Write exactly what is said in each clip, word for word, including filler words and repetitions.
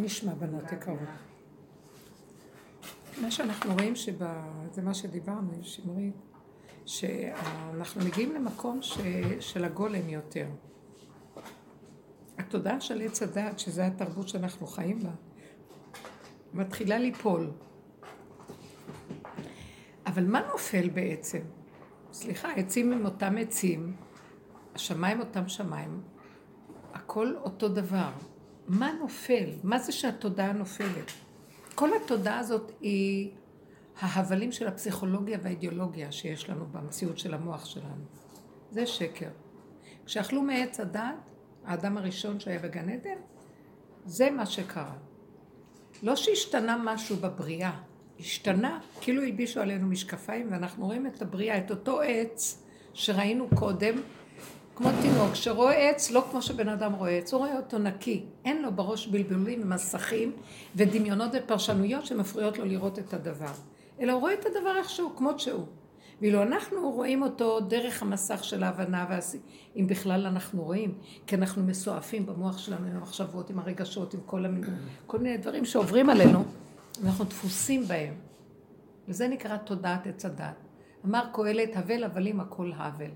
נשמע בנות יקרות. מה שאנחנו רואים שבא, זה מה שדיברנו, שמרית, שאנחנו מגיעים למקום ש, של הגולם יותר. התודעה של עץ הדעת, שזה התרבות שאנחנו חיים בה, מתחילה ליפול. אבל מה נופל בעצם? סליחה, עצים הם אותם עצים, השמיים אותם שמיים, הכל אותו דבר. מה נופל? מה זה שהתודעה נופלת? כל התודעה הזאת היא ההבלים של הפסיכולוגיה והאידיאולוגיה שיש לנו במציאות של המוח שלנו. זה שקר. כשאכלו מעץ הדעת, האדם הראשון שהיה בגן עדן, זה מה שקרה. לא שהשתנה משהו בבריאה, השתנה, כאילו הלבישו עלינו משקפיים, ואנחנו רואים את הבריאה, את אותו עץ שראינו קודם, כמו תינוק שרואה עץ, לא כמו שבן אדם רואה עץ, הוא רואה אותו נקי, אין לו בראש בלבולים ומסכים ודמיונות ופרשנויות שמפריעות לו לראות את הדבר, אלא הוא רואה את הדבר איכשהו, כמות שהוא. ואילו אנחנו רואים אותו דרך המסך של ההבנה, והס... אם בכלל אנחנו רואים, כי אנחנו מסועפים במוח שלנו, עם המחשבות, עם הרגשות, עם כל, המ... כל מיני דברים שעוברים עלינו, אנחנו דפוסים בהם. וזה נקרא תודעת עץ הדעת. אמר קהלת, הבל הבלים הכל הבל.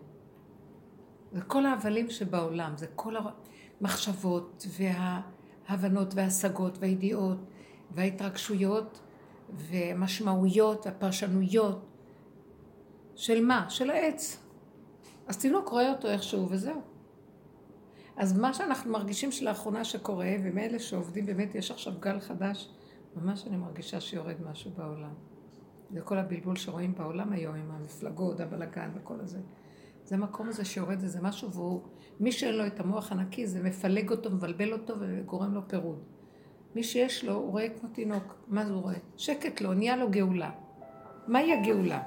זה כל ההבלים שבעולם, זה כל המחשבות וההבנות וההשגות והידיעות וההתרגשויות ומשמעויות והפרשנויות. של מה? של העץ. אז תינוק רואה אותו איכשהו וזהו. אז מה שאנחנו מרגישים שלאחרונה שקורה, ומאלה שעובדים באמת יש עכשיו גל חדש, ממש אני מרגישה שיורד משהו בעולם. זה כל הבלבול שרואים בעולם היום עם המפלגות, הבלגן וכל הזה. זה המקום הזה שיורד, זה משהו והוא, מי שאין לו את המוח הנקי, זה מפלג אותו, מבלבל אותו וגורם לו פירוד. מי שיש לו, הוא רואה כמו תינוק. מה זה הוא רואה? שקט לו, נהיה לו גאולה. מהי הגאולה?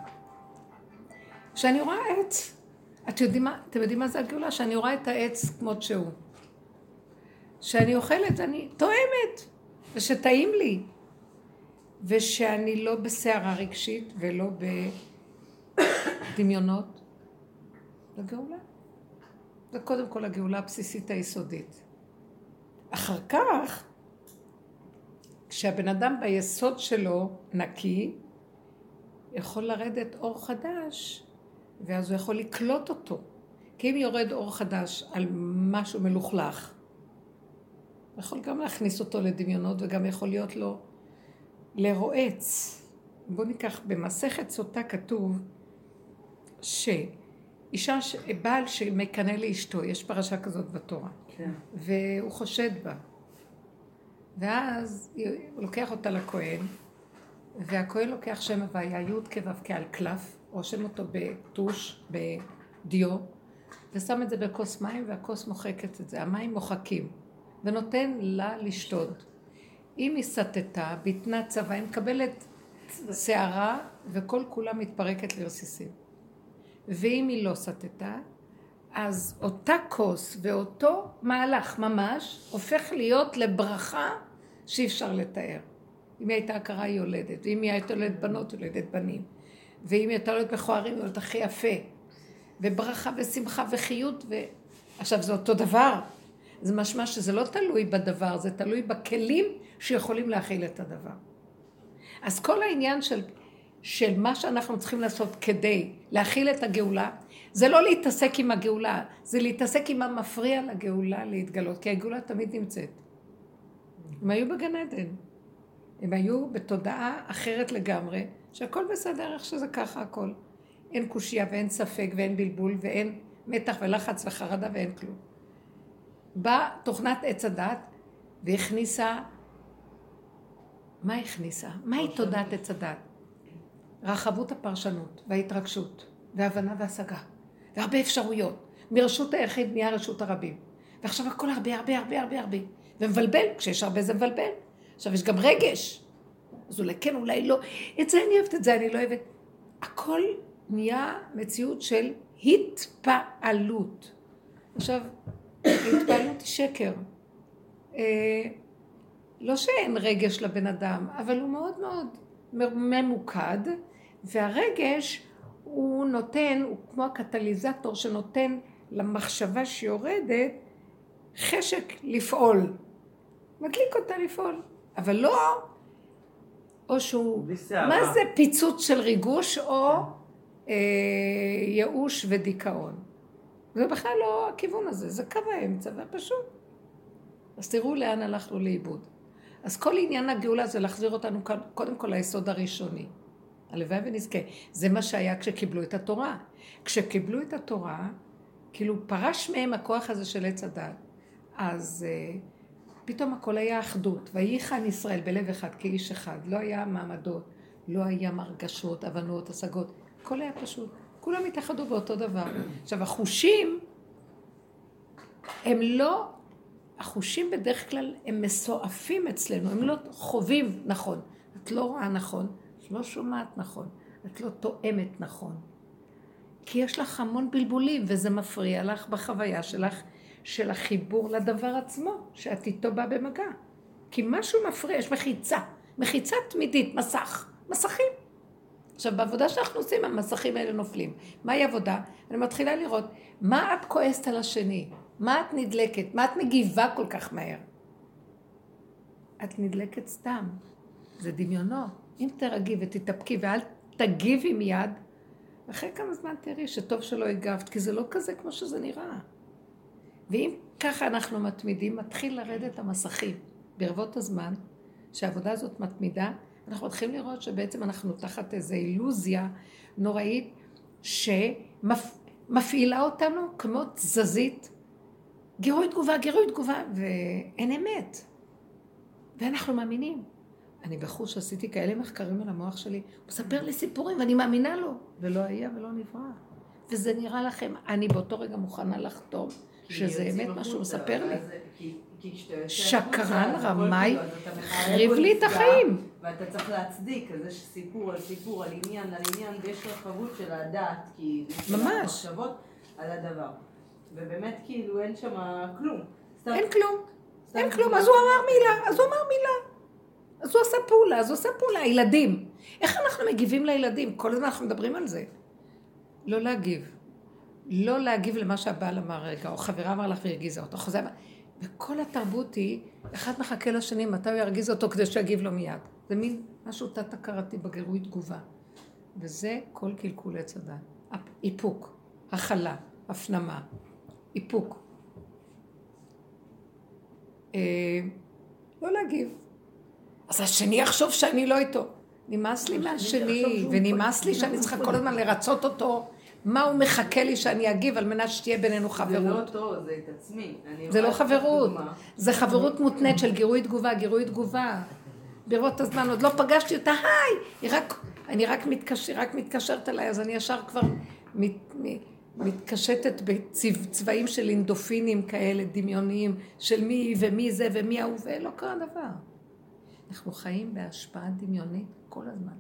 שאני רואה עץ. את יודעים מה, אתם יודעים מה זה הגאולה? שאני רואה את העץ כמות שהוא. שאני אוכלת, אני תואמת, ושטעים לי. ושאני לא בסערה רגשית ולא בדמיונות. זה גאולה. זה קודם כל הגאולה הבסיסית היסודית. אחר כך, כשהבן אדם ביסוד שלו נקי, יכול לרדת אור חדש, ואז הוא יכול לקלוט אותו. כי אם יורד אור חדש על משהו מלוכלך, הוא יכול גם להכניס אותו לדמיונות, וגם יכול להיות לו לרועץ. בואו ניקח, במסכת סוטה כתוב, שאישה, בעל שמקנה לאשתו, יש פרשה כזאת בתורה, כן. והוא חושד בה. ואז הוא לוקח אותה לכהן, והכהן לוקח שם הוויה, י' כו' כעל קלף, רושם אותו בטוש, בדיו, ושם את זה בכוס מים, והכוס מוחקת את זה. המים מוחקים, ונותן לה לשתות. אם היא סטתה, בטנה צבא, היא מקבלת שערה, וכל כולה מתפרקת לרסיסים. ואם היא לא סטתה, אז אותה כוס ואותו מהלך ממש, הופך להיות לברכה שאי אפשר לתאר. אם היא הייתה הכרה, היא יולדת. ואם היא הייתה יולדת בנות, יולדת בנים. ואם הייתה להיות מכוערים, היא להיות הכי יפה. וברכה ושמחה וחיות. ו... עכשיו, זה אותו דבר. זה משמע שזה לא תלוי בדבר, זה תלוי בכלים שיכולים להכיל את הדבר. אז כל העניין של, של מה שאנחנו צריכים לעשות כדי להכיל את הגאולה, זה לא להתעסק עם הגאולה, זה להתעסק עם המפריע לגאולה להתגלות, כי הגאולה תמיד נמצאת. הם היו בגן עדן. הם היו בתודעה אחרת לגמרי, שהכל בסדר, איך שזה ככה הכל. אין קושיה ואין ספק ואין בלבול ואין מתח ולחץ וחרדה ואין כלום. באה תוכנת עץ הדעת והכניסה, מה הכניסה? מהי תודעת עץ הדעת? רחבות הפרשנות וההתרגשות וההבנה והשגה. והרבה אפשרויות. מרשות היחיד נהיה רשות הרבים. ועכשיו הכל הרבה הרבה הרבה הרבה הרבה. ומבלבל, כשיש הרבה זה מבלבל. עכשיו יש גם רגש. אז אולי כן, אולי לא. את זה אני אוהבת, את זה אני לא אוהבת. הכל נהיה מציאות של התפעלות. עכשיו, התפעלות היא שקר. אה, לא שאין רגש לבן אדם, אבל הוא מאוד מאוד ממוקד, והרגש הוא נותן, הוא כמו הקטליזטור שנותן למחשבה שיורדת, חשק לפעול. מדליק אותה לפעול. אבל לא, או שהוא, מה זה פיצוץ של ריגוש או ייאוש ודיכאון? זה בכלל לא הכיוון הזה, זה קו האמצע והפשוט. אז תראו לאן הלכנו לאיבוד. אז כל עניין הגאולה זה להחזיר אותנו קודם כל ליסוד הראשוני. הלוואי ונזכה. זה מה שהיה כשקיבלו את התורה. כשקיבלו את התורה, כאילו פרש מהם הכוח הזה של עץ הדעת. אז פתאום הכל היה אחדות. וייחן ישראל בלב אחד כאיש אחד. לא היה מעמדות, לא היה מרגשות, הבנות, השגות. הכל היה פשוט. כולם התאחדו באותו דבר. עכשיו, החושים הם לא... החושים בדרך כלל הם מסועפים אצלנו, הם לא חווים נכון. את לא רואה נכון, את לא שומעת נכון, את לא תואמת נכון. כי יש לך המון בלבולים וזה מפריע לך בחוויה שלך, של החיבור לדבר עצמו, שאת איתו בא במגע. כי משהו מפריע, יש מחיצה, מחיצה תמידית, מסך, מסכים. עכשיו בעבודה שאנחנו עושים, המסכים האלה נופלים. מהי עבודה? אני מתחילה לראות מה את כועסת על השני. מה את נדלקת? מה את מגיבה כל כך מהר? את נדלקת סתם. זה דמיונו. אם תרגי ותתאפקי ואל תגיבי מיד, אחרי כמה זמן תראי שטוב שלא הגבת, כי זה לא כזה כמו שזה נראה. ואם ככה אנחנו מתמידים, מתחיל לרדת המסכים. ברבות הזמן, שהעבודה הזאת מתמידה, אנחנו מתחילים לראות שבעצם אנחנו תחת איזו אילוזיה נוראית, שמפעילה אותנו כמו תזזית, גירוי תגובה, גירוי תגובה, ואין אמת. ואנחנו מאמינים. אני בחוש עשיתי כאלה מחקרים על המוח שלי, הוא מספר לי סיפורים ואני מאמינה לו, ולא היה ולא נברא. וזה נראה לכם, אני באותו רגע מוכנה לחתום, שזה אמת מה שהוא מספר לי. שקרן רמאי, חריב לי את החיים. ואתה צריך להצדיק, אז יש סיפור על סיפור, על עניין, על עניין, ויש רחבות של הדעת, כי יש מחשבות על הדבר. ובאמת כאילו אין שם כלום. אין כלום, אין כלום, אז הוא אמר מילה, אז הוא אמר מילה. אז הוא עשה פעולה, אז הוא עשה פעולה, הילדים. איך אנחנו מגיבים לילדים? כל הזמן אנחנו מדברים על זה. לא להגיב. לא להגיב למה שהבעל אמר רגע, או חברה אמר לך והרגיזה אותו. וכל התרבות היא, אחד מחכה לשני, מתי הוא ירגיז אותו כדי שיגיב לו מיד. זה מין משהו תת הכרתי בגירוי תגובה. וזה כל קלקול עץ הדעת. איפוק, הכלה, הפנמה. איפוק. אה, לא להגיב. אז השני יחשוב שאני לא איתו. נמאס לי מהשני, ונמאס לי שאני צריכה כל הזמן לרצות אותו. מה הוא מחכה לי שאני אגיב על מנת שתהיה בינינו חברות? זה לא אותו, זה את עצמי. זה לא חברות. זה חברות מותנית של גירוי תגובה, גירוי תגובה. ברבות הזמן, עוד לא פגשתי אותה, היי! אני רק מתקשרת אליי, אז אני ישר כבר... מתקשטת בצבעים של אינדופינים כאלה, דמיוניים, של מי ומי זה ומי ההוא, ולא קרה דבר. אנחנו חיים בהשפעה דמיונית כל הזמן.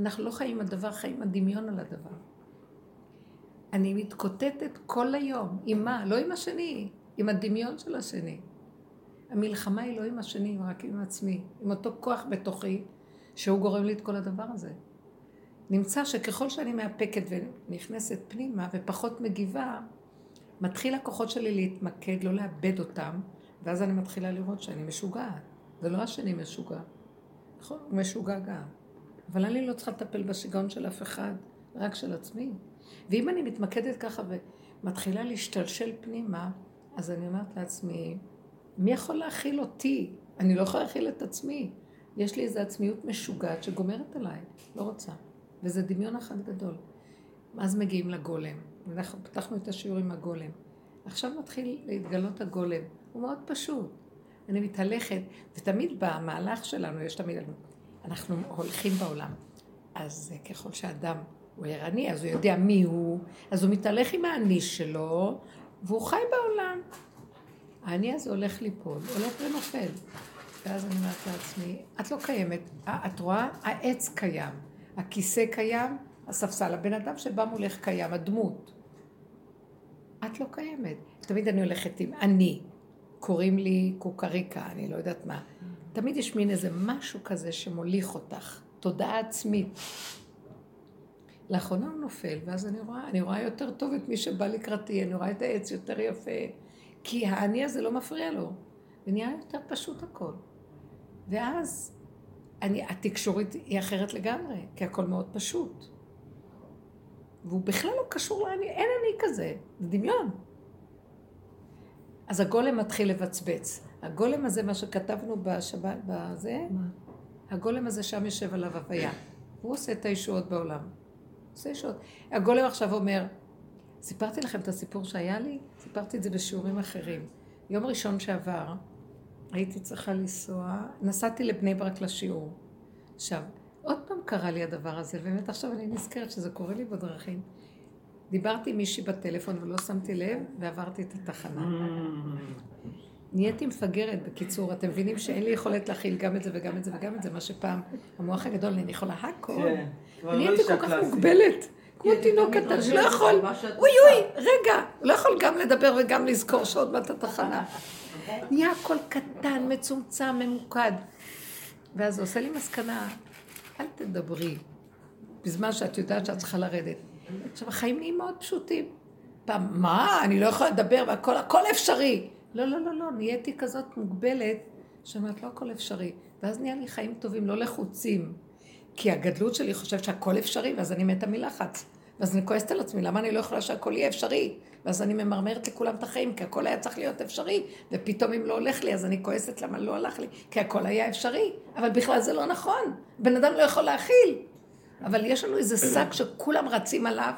אנחנו לא חיים הדבר, חיים הדמיון על הדבר. אני מתקוטטת כל היום, עם מה? לא עם השני, עם הדמיון של השני. המלחמה היא לא עם השני, רק עם עצמי, עם אותו כוח בתוכי, שהוא גורם לי את כל הדבר הזה. נמצא שככל שאני מאפקת ונכנסת פנימה ופחות מגיבה, מתחיל הכוחות שלי להתמקד, לא לאבד אותם, ואז אני מתחילה לראות שאני משוגעת. זה לא השני משוגע. נכון? הוא משוגע גם. אבל אני לא צריכה לטפל בשיגעון של אף אחד, רק של עצמי. ואם אני מתמקדת ככה ומתחילה להשתלשל פנימה, אז אני אומרת לעצמי, מי יכול להכיל אותי? אני לא יכולה להכיל את עצמי. יש לי איזו עצמיות משוגעת שגומרת עליי, לא רוצה. וזה דמיון אחד גדול. אז מגיעים לגולם. אנחנו פתחנו את השיעור עם הגולם. עכשיו מתחיל להתגלות הגולם. הוא מאוד פשוט. אני מתהלכת, ותמיד במהלך שלנו יש תמיד... אנחנו הולכים בעולם. אז ככל שאדם הוא ערני, אז הוא יודע מי הוא, אז הוא מתהלך עם האני שלו, והוא חי בעולם. האני הזה הולך ליפול, הולך ונופל. ואז אני אומרת לעצמי, את לא קיימת, את רואה, העץ קיים. הכיסא קיים, הספסל, הבן אדם שבא מולך קיים, הדמות. את לא קיימת. תמיד אני הולכת עם אני, קוראים לי קוקריקה, אני לא יודעת מה. תמיד יש מין איזה משהו כזה שמוליך אותך, תודעה עצמית. לאחרונה הוא נופל, ואז אני רואה, אני רואה יותר טוב את מי שבא לקראתי, אני רואה את העץ יותר יפה, כי האני הזה לא מפריע לו. ונהיה יותר פשוט הכל. ואז אני, התקשורת היא אחרת לגמרי, כי הכל מאוד פשוט. והוא בכלל לא קשור לאני, אין אני כזה, זה דמיון. אז הגולם מתחיל לבצבץ. הגולם הזה, מה שכתבנו בשבת, בזה, הגולם הזה שם יושב עליו הוויה. הוא עושה את הישועות בעולם. עושה ישועות. הגולם עכשיו אומר, סיפרתי לכם את הסיפור שהיה לי? סיפרתי את זה בשיעורים אחרים. יום ראשון שעבר, הייתי צריכה לנסוע, נסעתי לבני ברק לשיעור. עכשיו, עוד פעם קרה לי הדבר הזה, באמת עכשיו אני נזכרת שזה קורה לי בדרכים. דיברתי עם מישהי בטלפון ולא שמתי לב, ועברתי את התחנה. נהייתי מפגרת, בקיצור, אתם מבינים שאין לי יכולת להכיל גם את זה וגם את זה וגם את זה, מה שפעם המוח הגדול, אני יכולה הכל. נהייתי כל כך מוגבלת, כמו תינוק קטן, שלא יכול, אוי אוי, רגע, לא יכול גם לדבר וגם לזכור שעוד מעט התחנה. נהיה הכל קטן, מצומצם, ממוקד. ואז עושה לי מסקנה, אל תדברי, בזמן שאת יודעת שאת צריכה לרדת. עכשיו, החיים נהיים מאוד פשוטים. פעם, מה? אני לא יכולה לדבר, והכל, הכל אפשרי. לא, לא, לא, לא, נהייתי כזאת מוגבלת, שאומרת, לא הכל אפשרי. ואז נהיה לי חיים טובים, לא לחוצים. כי הגדלות שלי חושבת שהכל אפשרי, ואז אני מתה מלחץ. ואז אני כועסת על עצמי, למה אני לא יכולה שהכל יהיה אפשרי? ואז אני ממרמרת לכולם את החיים, כי הכל היה צריך להיות אפשרי, ופתאום אם לא הולך לי, אז אני כועסת למה לא הלך לי, כי הכל היה אפשרי. אבל בכלל זה לא נכון. בן אדם לא יכול להכיל. אבל יש לנו איזה שק שכולם רצים עליו,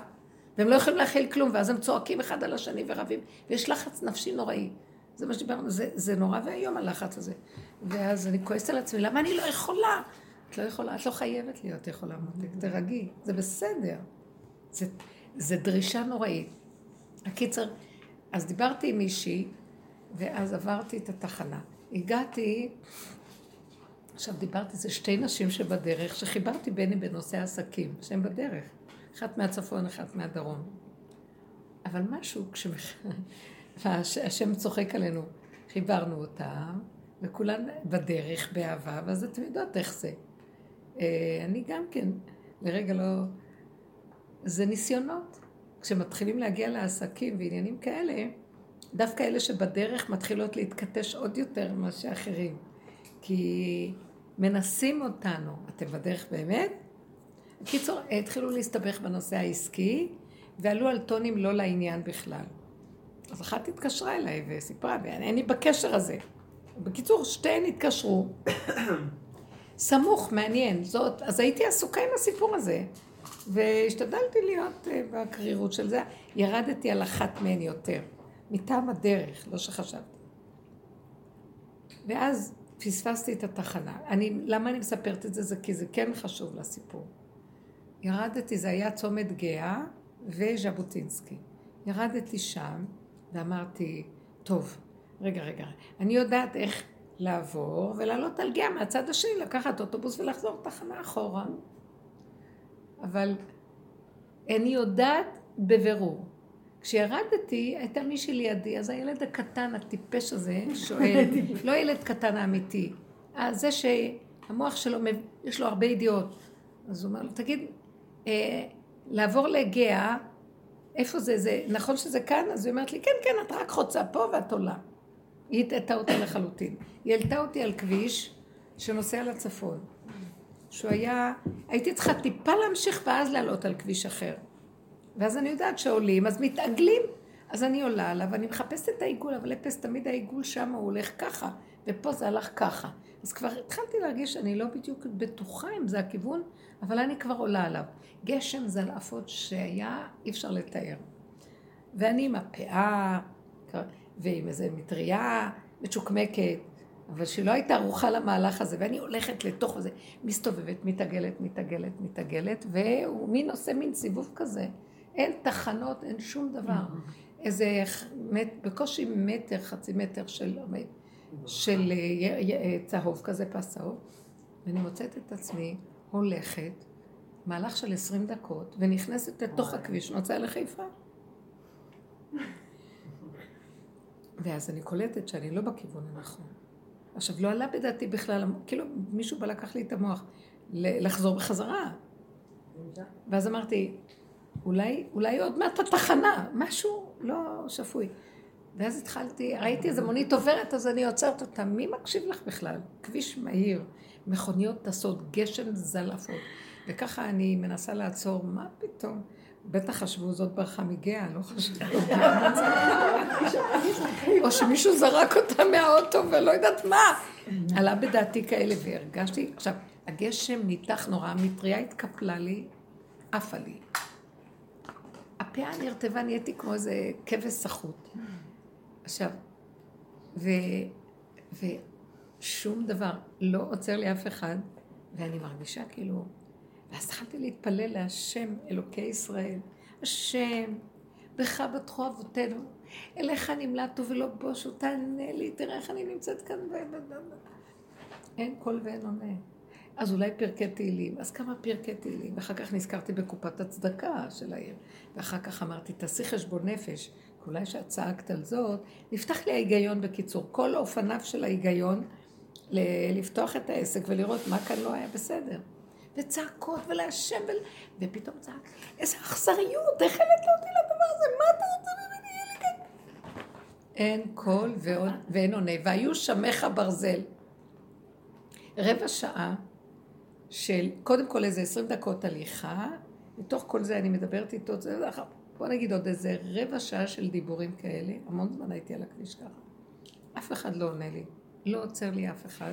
והם לא יכולים להכיל כלום, ואז הם צועקים אחד על השני ורבים, ויש לחץ נפשי נוראי. זה מה שדיברנו, זה, זה נורא והיום הלחץ הזה. ואז אני כועסת על עצמי, למה אני לא יכולה? את לא יכולה, את לא חייבת להיות יכולה, תרגי, זה בסדר. זה, זה דרישה נוראית. הקיצר, אז דיברתי עם מישהי, ואז עברתי את התחנה. הגעתי, עכשיו דיברתי, זה שתי נשים שבדרך, שחיברתי ביני בנושא העסקים, שהן בדרך. אחת מהצפון, אחת מהדרום. אבל משהו, כשהשם צוחק עלינו, חיברנו אותם, וכולן בדרך, באהבה, ואז אתם יודעות איך זה. אני גם כן, לרגע לא... זה ניסיונות. כשמתחילים להגיע לעסקים ועניינים כאלה, דווקא אלה שבדרך מתחילות להתקטש עוד יותר מה שאחרים. כי מנסים אותנו, אתם בדרך באמת? קיצור, התחילו להסתבך בנושא העסקי, ועלו על טונים לא לעניין בכלל. אז אחת התקשרה אליי וסיפרה, ואני בקשר הזה. בקיצור, שתיהן התקשרו. סמוך, מעניין. זאת, אז הייתי עסוקה עם הסיפור הזה. והשתדלתי להיות בקרירות של זה, ירדתי על אחת מהן יותר, מטעם הדרך, לא שחשבתי. ואז פספסתי את התחנה. אני, למה אני מספרת את זה? זה כי זה כן חשוב לסיפור. ירדתי, זה היה צומת גאה וז'בוטינסקי. ירדתי שם ואמרתי, טוב, רגע, רגע, אני יודעת איך לעבור ולעלות על גאה מהצד השני, לקחת אוטובוס ולחזור תחנה אחורה. אבל אני יודעת בבירור. כשירדתי, הייתה מישהי לידי, אז הילד הקטן, הטיפש הזה, שואל, לא ילד קטן האמיתי, זה שהמוח שלו, יש לו הרבה ידיעות. אז הוא אומר לו, תגיד, אה, לעבור להגיע, איפה זה, זה, נכון שזה כאן? אז היא אומרת לי, כן, כן, את רק חוצה פה ואת עולה. היא התעתה אותה לחלוטין. היא העלתה אותי על כביש שנוסע לצפון. שהוא היה, הייתי צריכה טיפה להמשיך ואז לעלות על כביש אחר. ואז אני יודעת שעולים, אז מתעגלים, אז אני עולה עליו, אני מחפשת את העיגול, אבל אפס תמיד העיגול שם הוא הולך ככה, ופה זה הלך ככה. אז כבר התחלתי להרגיש שאני לא בדיוק בטוחה אם זה הכיוון, אבל אני כבר עולה עליו. גשם זלעפות שהיה, אי אפשר לתאר. ואני עם הפאה, ועם איזו מטריה מצ'וקמקת, אבל שלא הייתה ארוחה למהלך הזה, ואני הולכת לתוך הזה, מסתובבת, מתעגלת, מתעגלת, מתעגלת, והוא מין עושה מין סיבוב כזה. אין תחנות, אין שום דבר. איזה בקושי מטר, חצי מטר של, של צהוב כזה, פס צהוב, ואני מוצאת את עצמי, הולכת, מהלך של עשרים דקות, ונכנסת לתוך הכביש, נוצאה לחיפה. ואז אני קולטת שאני לא בכיוון הנכון. עכשיו, לא עלה בדעתי בכלל, כאילו מישהו בא לקח לי את המוח לחזור בחזרה. ואז אמרתי, אולי, אולי עוד מעט התחנה, משהו לא שפוי. ואז התחלתי, ראיתי איזה מונית עוברת, אז אני עוצרת אותה, מי מקשיב לך בכלל? כביש מהיר, מכוניות טסות, גשם זלפות, וככה אני מנסה לעצור, מה פתאום? בטח חשבו זאת ברכה מגאה, לא חשבו. או שמישהו זרק אותה מהאוטו ולא יודעת מה. עלה בדעתי כאלה והרגשתי, עכשיו, הגשם ניתח נורא, המטריה התקפלה לי, עפה לי. הפאה נרטבה, נהייתי כמו איזה כבש סחוט. עכשיו, ושום דבר לא עוצר לי אף אחד, ואני מרגישה כאילו, ואז התחלתי להתפלל להשם, אלוקי ישראל, השם, בך בתחו אבותינו, אליך נמלטו ולא בושו, תענה לי, תראה איך אני נמצאת כאן, אין קול ואין עונה. אז אולי פרקי תהילים, אז כמה פרקי תהילים, ואחר כך נזכרתי בקופת הצדקה של העיר, ואחר כך אמרתי, תעשי חשבון נפש, אולי שאת צעקת על זאת, נפתח לי ההיגיון בקיצור, כל האופניו של ההיגיון, לפתוח את העסק ולראות מה כאן לא היה בסדר. וצעקות ולהשם ול... ופתאום צעק, איזה אכזריות, איך הלת לא אותי לדבר הזה, מה אתה רוצה ממני, יהיה לי כאן? אין קול ועוד, ואין עונה, והיו שמך ברזל. רבע שעה של, קודם כל איזה עשרים דקות הליכה, מתוך כל זה אני מדברת איתו, זה לאחר, בוא נגיד עוד איזה רבע שעה של דיבורים כאלה, המון זמן הייתי על הכביש ככה. אף אחד לא עונה לי, לא עוצר לי אף אחד.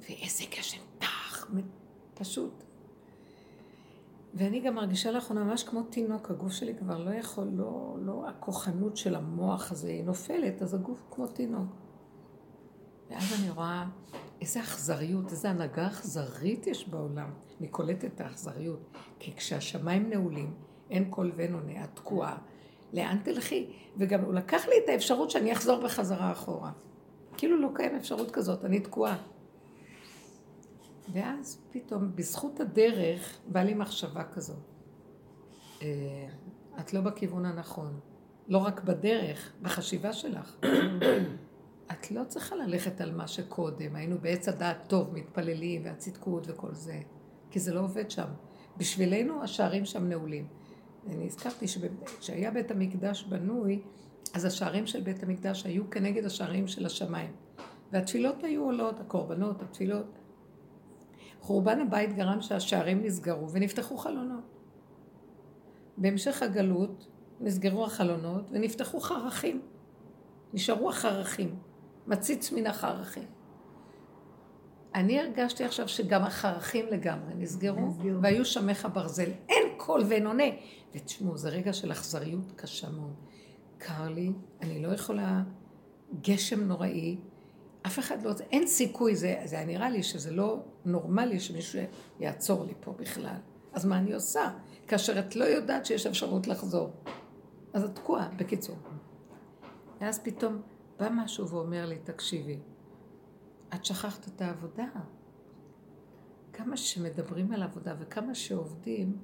ואיזה גשם תח, פשוט. ואני גם מרגישה לך, ממש כמו תינוק, הגוף שלי כבר לא יכול, לא, לא הכוחנות של המוח הזה, היא נופלת, אז הגוף כמו תינוק. ואז אני רואה איזה אכזריות, איזה הנהגה אכזרית יש בעולם. אני קולטת את האכזריות, כי כשהשמיים נעולים, אין קול ואין עונה, התקועה, לאן תלכי? וגם הוא לקח לי את האפשרות שאני אחזור בחזרה אחורה. כאילו לא קיים אפשרות כזאת, אני תקועה. ואז פתאום, בזכות הדרך, בא לי מחשבה כזאת. את לא בכיוון הנכון, לא רק בדרך, בחשיבה שלך. את לא צריכה ללכת על מה שקודם, היינו בעץ הדעת טוב, מתפללים והצדקות וכל זה, כי זה לא עובד שם. בשבילנו השערים שם נעולים. אני הזכרתי שכשהיה בית המקדש בנוי, אז השערים של בית המקדש היו כנגד השערים של השמיים. והתפילות היו עולות, הקורבנות, התפילות. חורבן הבית גרם שהשערים נסגרו ונפתחו חלונות. בהמשך הגלות נסגרו החלונות ונפתחו חרכים. נשארו החרכים, מציץ מן החרכים. אני הרגשתי עכשיו שגם החרכים לגמרי נסגרו, נסגרו. והיו שמך ברזל, אין קול ואין עונה. ותשמעו, זה רגע של אכזריות קשה מאוד. קר לי, אני לא יכולה, גשם נוראי, אף אחד לא... אין סיכוי, זה, זה נראה לי שזה לא נורמלי שמישהו יעצור לי פה בכלל. אז מה אני עושה? כאשר את לא יודעת שיש אפשרות לחזור. אז את תקועה, בקיצור. ואז פתאום בא משהו ואומר לי, תקשיבי, את שכחת את העבודה. כמה שמדברים על עבודה וכמה שעובדים,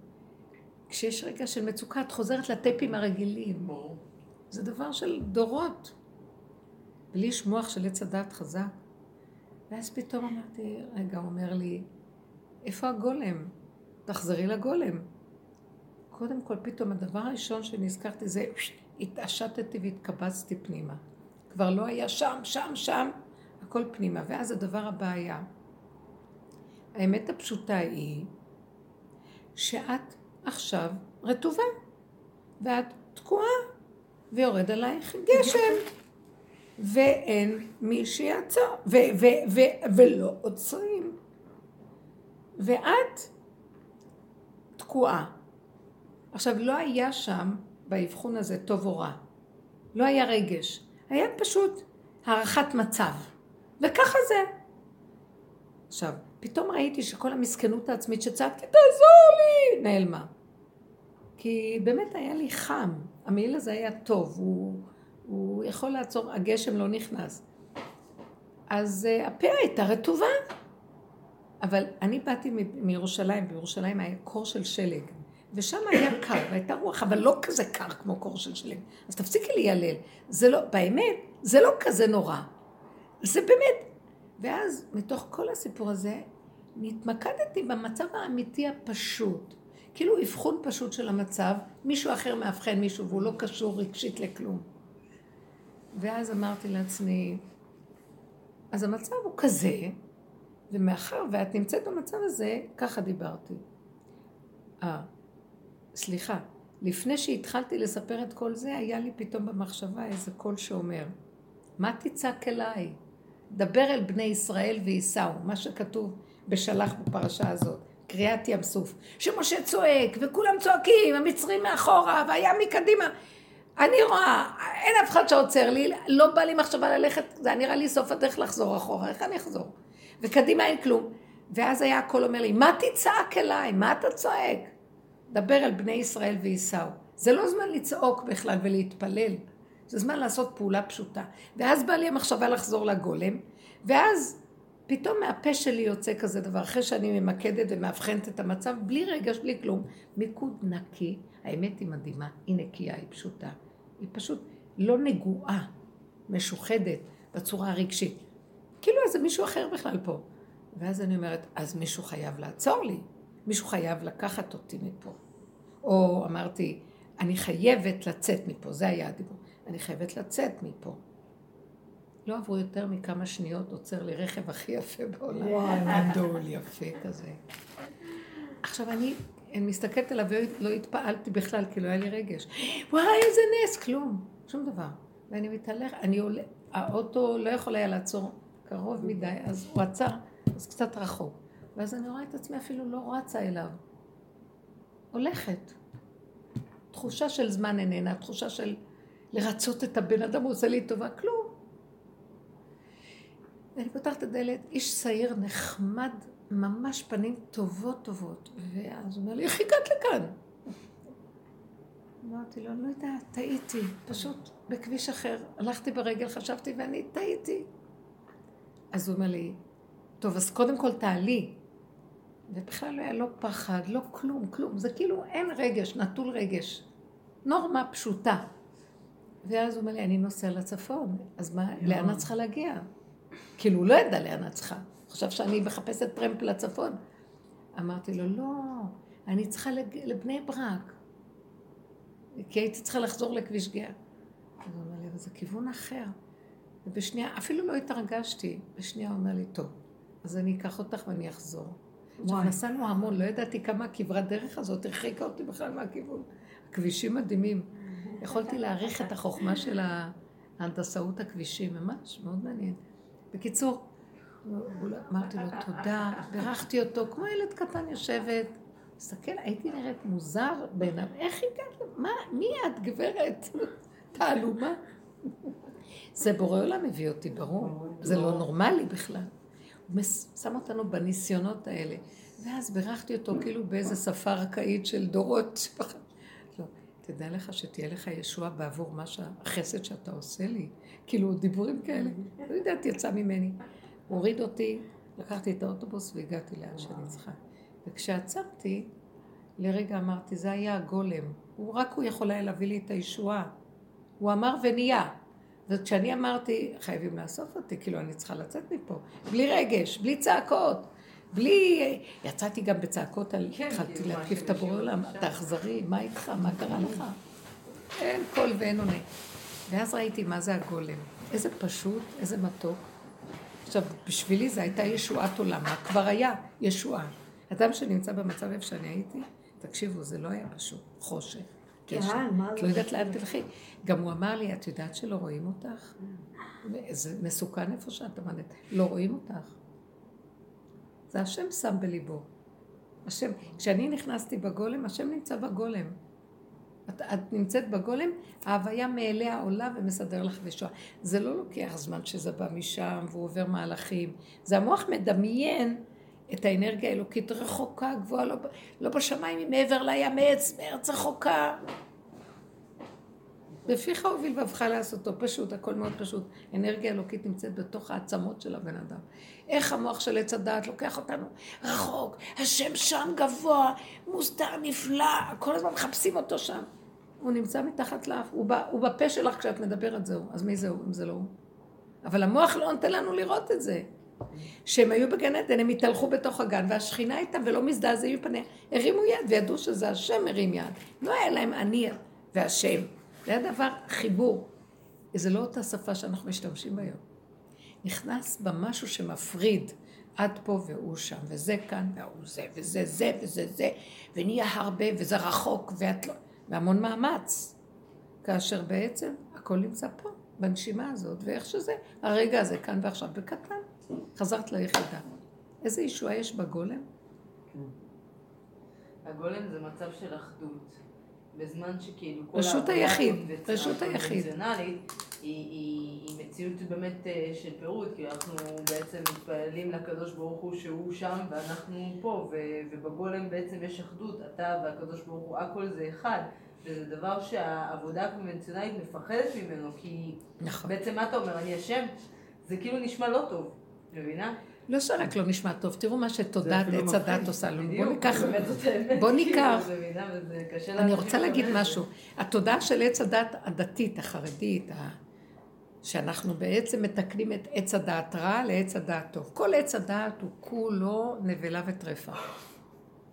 כשיש רגע של מצוקה, את חוזרת לטפים הרגילים. זה דבר של דורות. בלי שמוח של עץ הדעת חזק. ואז פתאום אמרתי, רגע, אומר לי, איפה הגולם? תחזרי לגולם. קודם כל, פתאום הדבר הראשון שנזכרתי זה, התעשתתי והתקבצתי פנימה. כבר לא היה שם, שם, שם, הכל פנימה. ואז הדבר הבא היה, האמת הפשוטה היא, שאת עכשיו רטובה, ואת תקועה, ויורד עלייך גשם, ואין מי שיעצור, ו- ו- ו- ו- ולא עוצרים. ואת תקועה. עכשיו, לא היה שם, באבחון הזה, טוב או רע. לא היה רגש. היה פשוט הערכת מצב. וככה זה. עכשיו, פתאום ראיתי שכל המסכנות העצמית שצעקתי, תעזור לי, נעלמה. כי באמת היה לי חם. המעיל הזה היה טוב. הוא, הוא יכול לעצור, הגשם לא נכנס. אז הפה הייתה רטובה. אבל אני באתי מ- מירושלים. בירושלים היה קור של שלג. ושם היה קר, והייתה רוח, אבל לא כזה קר כמו קור של שלג. אז תפסיקי להיעלל. זה לא, באמת, זה לא כזה נורא. זה באמת. ואז, מתוך כל הסיפור הזה, נתמקדתי במצב האמיתי הפשוט. כאילו, הבחון פשוט של המצב, מישהו אחר מאבחן מישהו, והוא לא קשור רגשית לכלום. ואז אמרתי לעצמי, אז המצב הוא כזה, ומאחר ואת נמצאת במצב הזה, ככה דיברתי. אה, סליחה, לפני שהתחלתי לספר את כל זה, היה לי פתאום במחשבה איזה קול שאומר, מה תצעק אליי? דבר אל בני ישראל ויסעו, מה שכתוב בשלח בפרשה הזאת, קריאת ים סוף, שמשה צועק וכולם צועקים, המצרים מאחורה והיה מקדימה. אני רואה, אין אף אחד שעוצר לי, לא בא לי מחשבה ללכת, זה נראה לי סוף הדרך לחזור אחורה, איך אני אחזור? וקדימה אין כלום. ואז היה הכל אומר לי, מה תצעק אליי? מה אתה צועק? דבר אל בני ישראל ויסעו. זה לא זמן לצעוק בכלל ולהתפלל, זה זמן לעשות פעולה פשוטה. ואז בא לי המחשבה לחזור לגולם, ואז פתאום מהפה שלי יוצא כזה דבר, אחרי שאני ממקדת ומאבחנת את המצב, בלי רגש, בלי כלום. מיקוד נקי, האמת היא מדהימה, היא נקייה, היא פשוטה. היא פשוט לא נגועה, משוחדת בצורה הרגשית. כאילו, אז זה מישהו אחר בכלל פה. ואז אני אומרת, אז מישהו חייב לעצור לי, מישהו חייב לקחת אותי מפה. או אמרתי, אני חייבת לצאת מפה, זה היה הדיבור. אני חייבת לצאת מפה. לא עברו יותר מכמה שניות, עוצר לי רכב הכי יפה בעולם. וואו, גדול, יפה כזה. עכשיו אני, אני מסתכלת עליו, לא התפעלתי בכלל, כי לא היה לי רגש. וואי, איזה נס, כלום, שום דבר. ואני מתהלך, אני עולה, האוטו לא יכול היה לעצור קרוב מדי, אז הוא עצר, אז קצת רחוק. ואז אני רואה את עצמי אפילו לא רצה אליו. הולכת. תחושה של זמן איננה, תחושה של לרצות את הבן אדם, הוא עושה לי טובה, כלום. ואני פותחת את הדלת, איש צעיר נחמד, ממש פנים טובות טובות, ואז הוא אומר לי, איך הגעת לכאן? אמרתי לו, לא יודע, טעיתי, פשוט בכביש אחר, הלכתי ברגל, חשבתי ואני טעיתי. אז הוא אומר לי, טוב, אז קודם כל תעלי. ובכלל לא היה לא פחד, לא כלום, כלום, זה כאילו אין רגש, נטול רגש, נורמה פשוטה. ואז הוא אומר לי, אני נוסע לצפון, אז מה, לאן את צריכה להגיע? כאילו, הוא לא ידע לאן את צריכה. חשב שאני מחפשת טרמפ לצפון. אמרתי לו, לא, אני צריכה לבני ברק. כי הייתי צריכה לחזור לכביש גאה. אז הוא אומר לי, אבל זה כיוון אחר. ובשנייה, אפילו לא התרגשתי. בשנייה הוא אומר לי, טוב, אז אני אקח אותך ואני אחזור. עכשיו, נסענו המון, לא ידעתי כמה כברת דרך הזאת, הרחיקה אותי בכלל מהכיוון. הכבישים מדהימים. יכולתי להעריך את החוכמה של ההנדסאות הכבישים, ממש, מאוד מעניין. בקיצור, אמרתי לו תודה, ברכתי אותו, כמו ילד קטן יושבת, מסתכל, הייתי נראית מוזר בעיניו, איך הגעת? מה, מי את גברת? תעלומה? זה בורא עולם הביא אותי, ברור, זה לא נורמלי בכלל. הוא שם אותנו בניסיונות האלה, ואז ברכתי אותו כאילו באיזה שפה רקעית של דורות. לא, תדע לך שתהיה לך ישוע בעבור מה שהחסד שאתה עושה לי, כאילו דיבורים כאלה, לא יודעת, יצא ממני. הוא הוריד אותי, לקחתי את האוטובוס והגעתי לאן שאני צריכה. וכשעצרתי, לרגע אמרתי, זה היה הגולם, הוא רק הוא יכול היה להביא לי את הישועה. הוא אמר ונהיה. וכשאני אמרתי, חייבים לאסוף אותי, כאילו אני צריכה לצאת מפה, בלי רגש, בלי צעקות, בלי... יצאתי גם בצעקות, התחלתי להתקיף את הבורא עולם, אתה אכזרי, מה איתך, מה קרה לך? אין קול ואין עונה. ואז ראיתי מה זה הגולם, איזה פשוט, איזה מתוק. עכשיו, בשבילי זה הייתה ישועת עולם, כבר היה ישועה. אדם שנמצא במצב איפה שאני הייתי, תקשיבו, זה לא היה פשוט, חושך. את לא יודעת לאן תלכי. גם הוא אמר לי, את יודעת שלא רואים אותך? זה מסוכן איפה שאת אמרת, לא רואים אותך. זה השם שם בליבו. השם, כשאני נכנסתי בגולם, השם נמצא בגולם. את, את נמצאת בגולם, ההוויה מאליה עולה ומסדר לך וישועה. זה לא לוקח זמן שזה בא משם והוא עובר מהלכים. זה המוח מדמיין את האנרגיה האלוקית רחוקה, גבוהה, לא, לא בשמיים, היא מעבר לים, מעץ, מארץ רחוקה. בפיך הוביל ובך לעשותו, פשוט, הכל מאוד פשוט. אנרגיה אלוקית נמצאת בתוך העצמות של הבן אדם. איך המוח של עץ הדעת לוקח אותנו רחוק, השם שם גבוה, מוסתר נפלא, כל הזמן מחפשים אותו שם. הוא נמצא מתחת לאף, הוא, בא, הוא בפה שלך כשאת מדברת זהו, אז מי זהו אם זה לא הוא? אבל המוח לא נתן לנו לראות את זה. שהם היו בגן עדן, הם התהלכו בתוך הגן, והשכינה איתם ולא מזדעזעים מפניה, הרימו יד וידעו שזה השם הרים יד. לא היה להם אני והשם. זה היה דבר חיבור. זה לא אותה שפה שאנחנו משתמשים היום. נכנס במשהו שמפריד, עד פה והוא שם, וזה כאן והוא זה, וזה זה וזה זה, ונהיה הרבה וזה רחוק, ואת לא... והמון מאמץ. כאשר בעצם הכל נמצא פה, בנשימה הזאת, ואיך שזה, הרגע הזה כאן ועכשיו בקטן, חזרת ליחידה. איזה ישועה יש בגולם? הגולם זה מצב של אחדות. בזמן שכאילו כל רשות היחיד, רשות היחיד. היא מציאות באמת של פירוט, כי אנחנו בעצם מתפעלים לקדוש ברוך הוא שהוא שם ואנחנו פה, ובגולם בעצם יש אחדות, אתה והקדוש ברוך הוא, הכל זה אחד. וזה דבר שהעבודה הקונבנציונלית מפחדת ממנו, כי בעצם מה אתה אומר, אני השם? זה כאילו נשמע לא טוב, מבינה? לא שרק לא נשמע טוב, תראו מה שתודעת עץ הדת עושה לנו, בוא ניקח, בוא ניקח, אני רוצה להגיד משהו, התודעה של עץ הדת הדתית, החרדית, שאנחנו בעצם מתקנים את עץ הדת רע לעץ הדת טוב, כל עץ הדת הוא כולו נבלה וטרפה,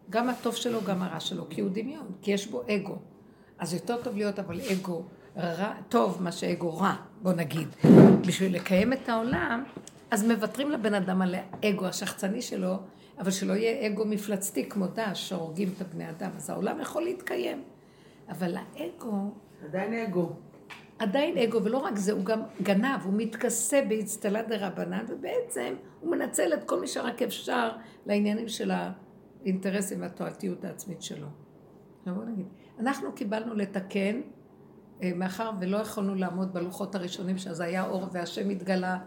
גם הטוב שלו, גם הרע שלו, כי הוא דמיון, כי יש בו אגו, אז יותר טוב להיות אבל אגו רע, טוב מה שאגו רע, בוא נגיד, בשביל לקיים את העולם, אז מבטרים לבן אדם על האגו השחצני שלו, אבל שלא יהיה אגו מפלצתי כמו דש, שהורגים את הבני אדם, אז העולם יכול להתקיים. אבל האגו... עדיין אגו. עדיין אגו, ולא רק זה, הוא גם גנב, הוא מתכסה בהצטלה דרבנן, ובעצם הוא מנצל את כל מי שרק אפשר לעניינים של האינטרסים והתועלתיות העצמית שלו. בוא נגיד, אנחנו קיבלנו לתקן, מאחר ולא יכולנו לעמוד בלוחות הראשונים, שאז היה אור והשם התגלה,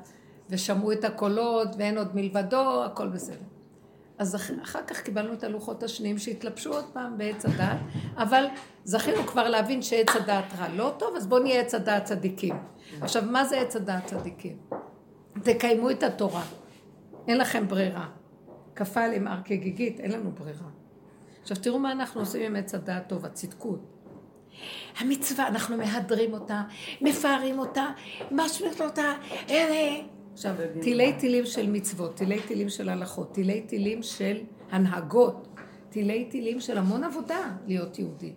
ושמעו את הקולות, ואין עוד מלבדו, הכל בסדר. אז אחר, אחר כך קיבלנו את הלוחות השניים שהתלבשו עוד פעם בעץ הדעת, אבל זכינו כבר להבין שעץ הדעת רע לא טוב, אז בואו נהיה עץ הדעת צדיקים. עכשיו, מה זה עץ הדעת צדיקים? תקיימו את התורה. אין לכם ברירה. כפה עליהם הר כגיגית, אין לנו ברירה. עכשיו, תראו מה אנחנו עושים עם עץ הדעת טוב, הצדקות. המצווה, אנחנו מהדרים אותה, מפארים אותה, משמעות אותה, אלה... עכשיו, תילי תילים של מצוות, תילי תילים של הלכות, תילי תילים של הנהגות, תילי תילים של המון עבודה להיות יהודי.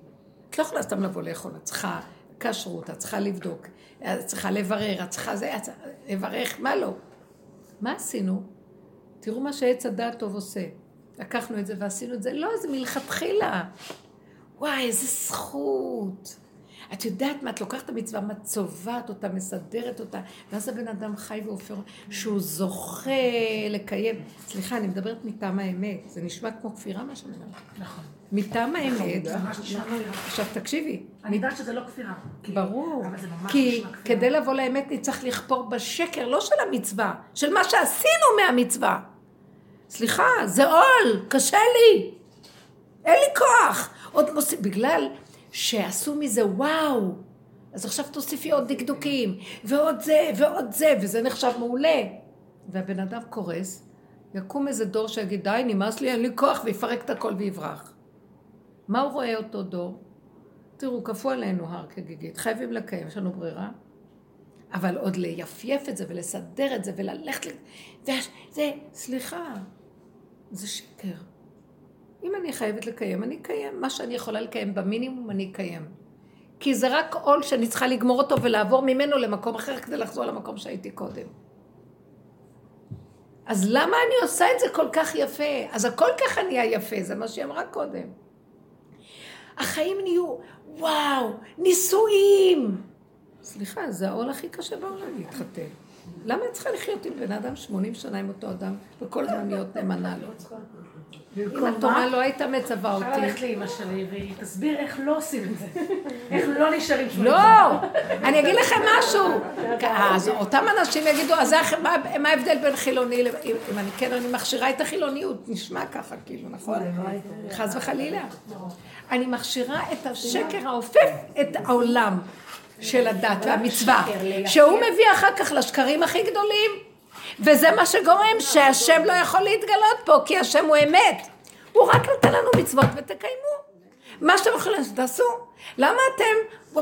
את לא יכולה סתם לבוא לאכול, את צריכה כשרות, את צריכה לבדוק, את צריכה לברר, את צריכה זה, את צריכה לברך, מה לא? מה עשינו? תראו מה שעץ הדעת טוב עושה. לקחנו את זה ועשינו את זה, לא, זה מלכתחילה. וואי, איזה זכות. את יודעת מה, את לוקחת את המצווה, מה צובעת אותה, מסדרת אותה, ואז הבן אדם חי ואופר, שהוא זוכה לקיים. סליחה, אני מדברת מטעם האמת, זה נשמע כמו כפירה מה שאני אומרת. נכון. מטעם האמת, עכשיו תקשיבי. אני יודעת שזה לא כפירה. ברור, כי כדי לבוא לאמת נצטרך לכפור בשקר, לא של המצווה, של מה שעשינו מהמצווה. סליחה, זה עול, קשה לי, אין לי כוח. עוד מוסיף, בגלל... שעשו מזה וואו, אז עכשיו תוסיפי עוד דקדוקים, ועוד זה, ועוד זה, וזה נחשב מעולה. והבן אדם קורס, יקום איזה דור שיגיד, די, נמאס לי, אין לי כוח, ויפרק את הכל ויברח. מה הוא רואה אותו דור? תראו, כפו עלינו הר כגיגית, חייבים לקיים, יש לנו ברירה, אבל עוד ליפייף את זה, ולסדר את זה, וללכת לזה, וזה, זה, סליחה, זה שקר. אם אני חייבת לקיים, אני אקיים. מה שאני יכולה לקיים במינימום, אני אקיים. כי זה רק עול שאני צריכה לגמור אותו ולעבור ממנו למקום אחר כדי לחזור למקום שהייתי קודם. אז למה אני עושה את זה כל כך יפה? אז הכל כך אני היפה, זה מה שהיא אמרה קודם. החיים נהיו, וואו, נישואים. סליחה, זה העול הכי קשה בעולם להתחתן. למה את צריכה לחיות עם בן אדם שמונים שנה עם אותו אדם וכל זמן להיות נאמנה לו? אם התורה לא הייתה מצווה אותי. אפשר ללכת לאמא שלי והיא תסביר איך לא עושים את זה. איך לא נשארים שמונים. לא! אני אגיד לכם משהו. אז אותם אנשים יגידו, אז מה ההבדל בין חילוני ל... אם אני כן, אני מכשירה את החילוניות. נשמע ככה כאילו, נכון? חס וחלילה. אני מכשירה את השקר האופף את העולם של הדת והמצווה. שהוא מביא אחר כך לשקרים הכי גדולים. וזה מה שגורם שהשם לא יכול להתגלות פה, כי השם הוא אמת. הוא רק נתן לנו מצוות ותקיימו. מה שאתם יכולים שתעשו? למה אתם?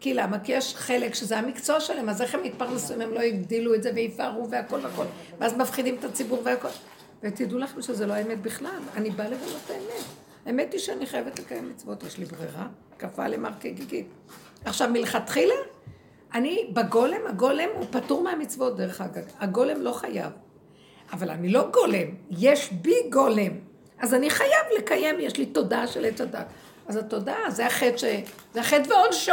כי למה? כי יש חלק שזה המקצוע שלהם, אז איך הם יתפרנסו אם הם לא יגדילו את זה ויפארו והכל והכל. ואז מפחידים את הציבור והכל. ותדעו לכם שזה לא האמת בכלל. אני באה לבנות האמת. האמת היא שאני חייבת לקיים מצוות, יש לי ברירה. כפה למרקי גיגית. עכשיו, מלכתחילה, אני בגולם, הגולם הוא פטור מהמצוות דרך אגב. הגולם לא חייב. אבל אני לא גולם, יש בי גולם. אז אני חייב לקיים, יש לי תודעה של עץ הדת. אז התודעה, זה החטא ש... זה החטא ועונשו.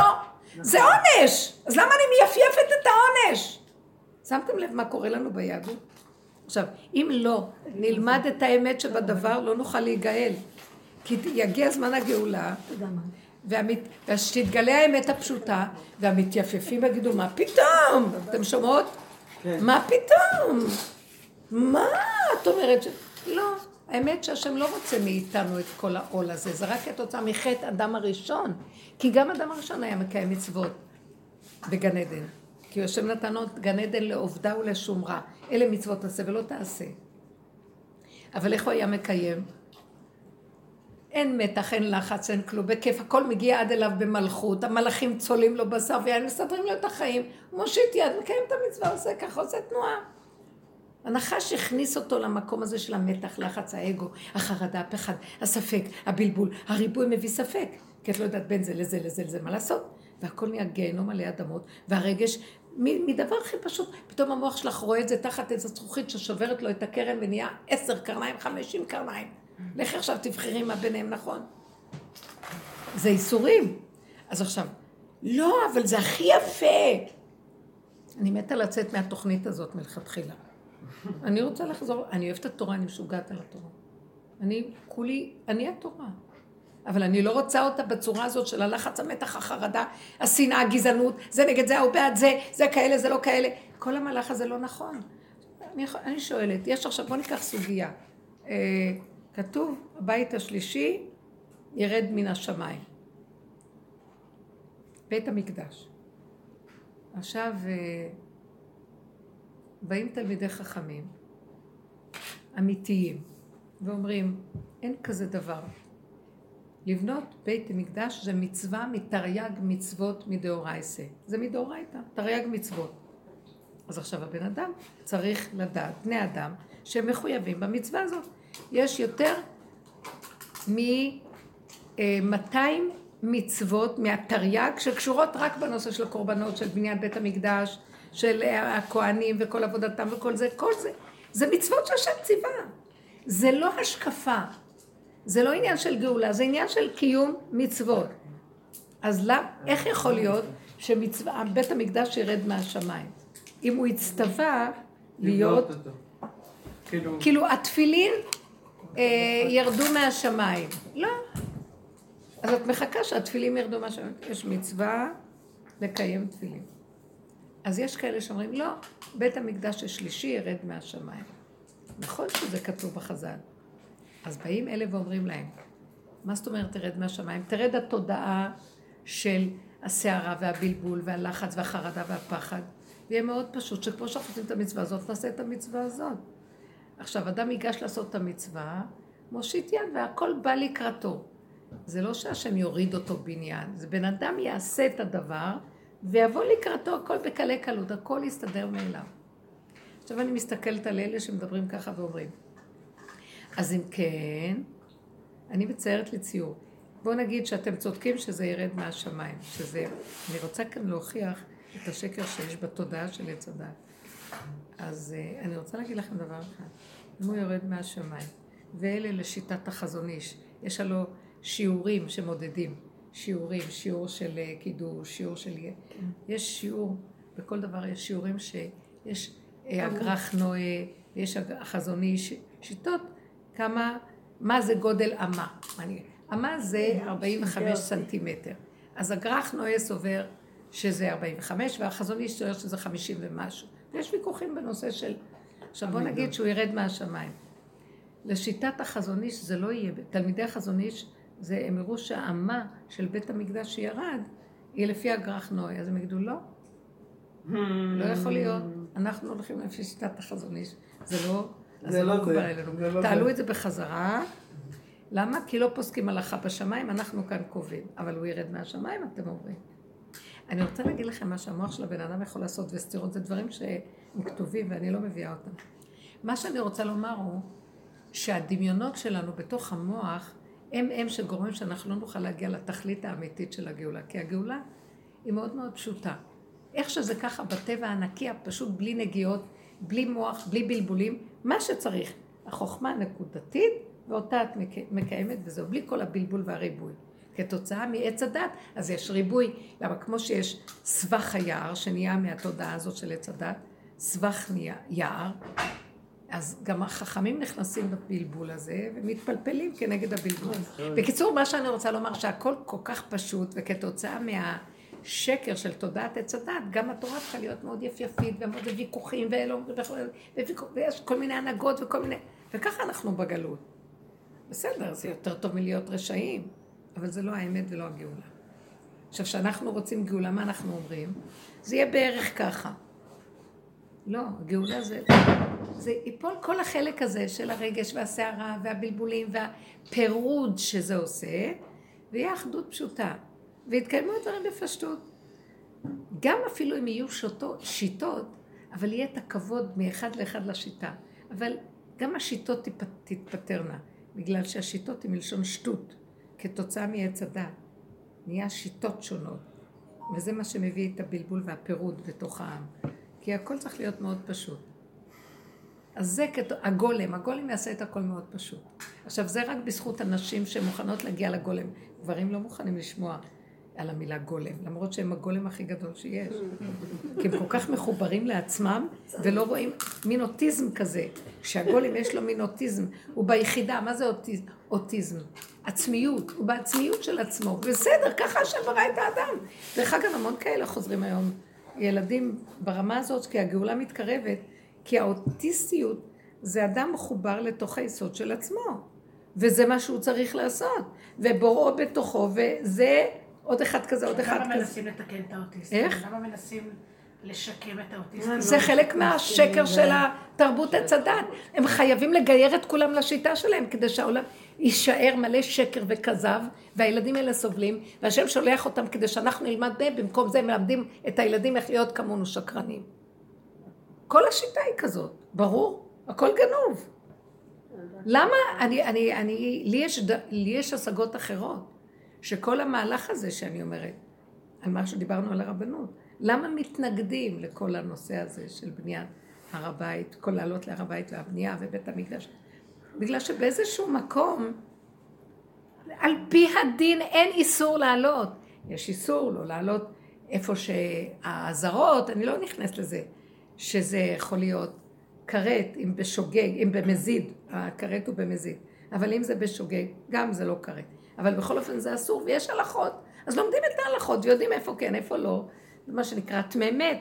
זה עונש! אז למה אני מייפייפת את העונש? שמתם לב מה קורה לנו ביהדות? עכשיו, אם לא נלמד את האמת שבדבר, לא נוכל להיגאל. כי יגיע זמן הגאולה, ושתתגלה האמת הפשוטה, והמתייפפים יגידו, מה פתאום? אתם שומעות? מה פתאום? מה? את אומרת ש... לא. האמת שהשם לא רוצה מאיתנו את כל העול הזה, זה רק התוצאה מחטא אדם הראשון, כי גם אדם הראשון היה מקיים מצוות בגן עדן, כי השם נתנו גן עדן לעובדה ולשומרה, אלה מצוות תעשה ולא תעשה. אבל איך הוא היה מקיים? אין מתח, אין לחץ, אין כלום, בכיף, הכל מגיע עד אליו במלכות, המלאכים צולים לו בשר ויין, מסדרים לו את החיים, מושיט יד, מקיים את המצווה, עושה ככה, עושה תנועה. הנחש הכניס אותו למקום הזה של המתח, לחץ, האגו, החרדה, הפחד, הספק, הבלבול, הריבוי מביא ספק, כי את לא יודעת בין זה לזה לזה לזה מה לעשות, והכל מהגיהנום עלי אדמות, והרגש מדבר הכי פשוט, פתאום המוח שלך רואה את זה תחת איזו זכוכית ששוברת לו את הקרן ונהיה עשר קרניים, חמישים קרניים, לך עכשיו תבחרי מה ביניהם נכון, זה איסורים, אז עכשיו, לא אבל זה הכי יפה, אני מתה לצאת מהתוכנית הזאת מלכתחילה, אני רוצה לחזור, אני אוהבת את התורה, אני משוגעת על התורה. אני כולי, אני התורה. אבל אני לא רוצה אותה בצורה הזאת של הלחץ, המתח, החרדה, השנאה, הגזענות, זה נגד זה, או בעד זה, זה כאלה, זה לא כאלה. כל המהלך הזה לא נכון. אני, אני שואלת, יש עכשיו, בוא ניקח סוגיה. אה, כתוב, הבית השלישי ירד מן השמיים. בית המקדש. עכשיו... אה, באים תלמידי חכמים, אמיתיים, ואומרים, אין כזה דבר. לבנות בית המקדש זה מצווה מתרי"ג מצוות מדאורייתא. זה מדאורייתא, תרי"ג מצוות. אז עכשיו הבן אדם צריך לדעת, בני אדם, שהם מחויבים במצווה הזאת. יש יותר מ-מאתיים מצוות מהתרי"ג שקשורות רק בנושא של הקורבנות, של בניית בית המקדש, של הכהנים וכל עבודתם וכל זה, כל זה. זה מצוות שהשם ציווה. זה לא השקפה. זה לא עניין של גאולה, זה עניין של קיום מצוות. אז למה, איך יכול להיות שבית המקדש ירד מהשמיים? אם הוא הצטווה להיות... כאילו, התפילין ירדו מהשמיים. לא. אז את מחכה שהתפילין ירדו מהשמיים. יש מצווה לקיים תפילין. אז יש כאלה שאומרים, לא, בית המקדש השלישי ירד מהשמיים. נכון שזה כתוב בחז"ל. אז באים אלה ואומרים להם, מה זאת אומרת תרד מהשמיים? תרד התודעה של הסערה והבלבול והלחץ והחרדה והפחד. ויהיה מאוד פשוט שכמו שאנחנו עושים את המצווה הזאת, נעשה את המצווה הזאת. עכשיו, אדם ייגש לעשות את המצווה, מושיט יד והכל בא לקראתו. זה לא שהשם יוריד אותו בעניין, זה בן אדם יעשה את הדבר, ויבוא לקראתו הכל בקלי קלות, הכל יסתדר מאליו. עכשיו אני מסתכלת על אלה שמדברים ככה ואומרים. אז אם כן, אני מציירת לציור. בואו נגיד שאתם צודקים שזה ירד מהשמיים, שזה, אני רוצה כאן להוכיח את השקר שיש בתודעה של עץ הדת. אז אני רוצה להגיד לכם דבר אחד. אם הוא יורד מהשמיים, ואלה לשיטת החזון איש, יש עלו שיעורים שמודדים. שיעורים, שיעור של קידוש, שיעור של... יש שיעור, בכל דבר יש שיעורים שיש הגרח נועה, יש החזוני, שיטות, כמה, מה זה גודל אמה. אמה זה ארבעים וחמש סנטימטר. אז הגרח נועה סובר שזה ארבעים וחמש, והחזוני סובר שזה חמישים ומשהו. יש ויכוחים בנושא של... עכשיו בוא נגיד שהוא ירד מהשמיים. לשיטת החזוני שזה לא יהיה, תלמידי החזוני זה, הם הראו שהאמה של בית המקדש שירד, היא לפי הגרח נוי, אז הם יגידו, לא, לא יכול להיות, אנחנו הולכים לפי שיטת החזון איש, זה לא, זה לא מקובל אלינו. תעלו את זה בחזרה, למה? כי לא פוסקים הלכה בשמיים, אנחנו כאן קובעים, אבל הוא ירד מהשמיים, אתם אומרים. אני רוצה להגיד לכם מה שהמוח של הבן אדם יכול לעשות, וסתירות זה דברים שהם כתובים ואני לא מביאה אותם. מה שאני רוצה לומר הוא, שהדמיונות שלנו בתוך המוח, הם הם שגורמים שאנחנו לא נוכל להגיע לתכלית האמיתית של הגאולה, כי הגאולה היא מאוד מאוד פשוטה. איך שזה ככה בטבע הענקי, פשוט בלי נגיעות, בלי מוח, בלי בלבולים, מה שצריך. החוכמה הנקודתית, ואותה את מקיימת, וזהו בלי כל הבלבול והריבוי. כתוצאה מעץ הדת, אז יש ריבוי. למה? כמו שיש סבך היער, שנהיה מהתודעה הזאת של עץ הדת, סבך יער, אז גם החכמים נכנסים בבלבול הזה, ומתפלפלים כנגד הבלבול. בקיצור, מה שאני רוצה לומר, שהכל כל כך פשוט, וכתוצאה מהשקר של תודעת עץ הדת, גם התורה צריכה להיות מאוד יפייפית, ומאוד ויכוחים, ויש כל מיני הנהגות וכל מיני... וככה אנחנו בגלות. בסדר, זה יותר טוב מלהיות רשעים, אבל זה לא האמת ולא הגאולה. עכשיו, כשאנחנו רוצים גאולה, מה אנחנו אומרים? זה יהיה בערך ככה. לא, הגאולה זה... זה ייפול כל החלק הזה של הרגש והשערה והבלבולים והפירוד שזה עושה, ויהיה אחדות פשוטה. והתקיימו דברים בפשטות. גם אפילו אם יהיו שוטות, שיטות, אבל יהיה את הכבוד מאחד לאחד לשיטה. אבל גם השיטות תתפטרנה, בגלל שהשיטות היא מלשון שטות. כתוצאה מעץ הדת, נהיה שיטות שונות. וזה מה שמביא את הבלבול והפירוד בתוך העם. כי הכל צריך להיות מאוד פשוט. אז זה כתוב, הגולם, הגולם יעשה את הכל מאוד פשוט. עכשיו, זה רק בזכות הנשים שמוכנות להגיע לגולם. גברים לא מוכנים לשמוע על המילה גולם, למרות שהם הגולם הכי גדול שיש. כי הם כל כך מחוברים לעצמם, ולא רואים מין אוטיזם כזה. שהגולם יש לו מין אוטיזם, הוא ביחידה, מה זה אוטיז... אוטיזם? עצמיות, הוא בעצמיות של עצמו. בסדר, ככה שברא את האדם. דרך אגב, המון כאלה חוזרים היום. ילדים ברמה הזאת, כי הגאולה מתקרבת, כי האוטיסטיות זה אדם מחובר לתוך היסוד של עצמו, וזה מה שהוא צריך לעשות, ובוראו בתוכו, וזה עוד אחד כזה, עוד אחד כזה. למה מנסים לתקן את האוטיסטים? איך? למה מנסים לשקם את האוטיסטים? זה חלק מהשקר של התרבות הצדן. הם חייבים לגייר את כולם לשיטה שלהם, כדי שהעולם יישאר מלא שקר וכזב, והילדים האלה סובלים, והשם שולח אותם כדי שאנחנו נלמד בהם, במקום זה מלמדים את הילדים איך להיות כמונו שקרנים. כל השיטה היא כזאת, ברור, הכל גנוב. למה? אני, אני, אני, לי יש, לי יש השגות אחרות, שכל המהלך הזה שאני אומרת, על מה שדיברנו על הרבנות, למה מתנגדים לכל הנושא הזה של בניית הר הבית, כל העלות להר הבית והבנייה ובית המקדש? בגלל שבאיזשהו מקום, על פי הדין אין איסור לעלות. יש איסור לא לעלות איפה שהעזרות, אני לא נכנס לזה. שזה יכול להיות קראת, אם בשוגג, אם במזיד, הקראת הוא במזיד, אבל אם זה בשוגג, גם זה לא קראת. אבל בכל אופן זה אסור, ויש הלכות, אז לומדים את ההלכות, ויודעים איפה כן, איפה לא, זה מה שנקרא תממת.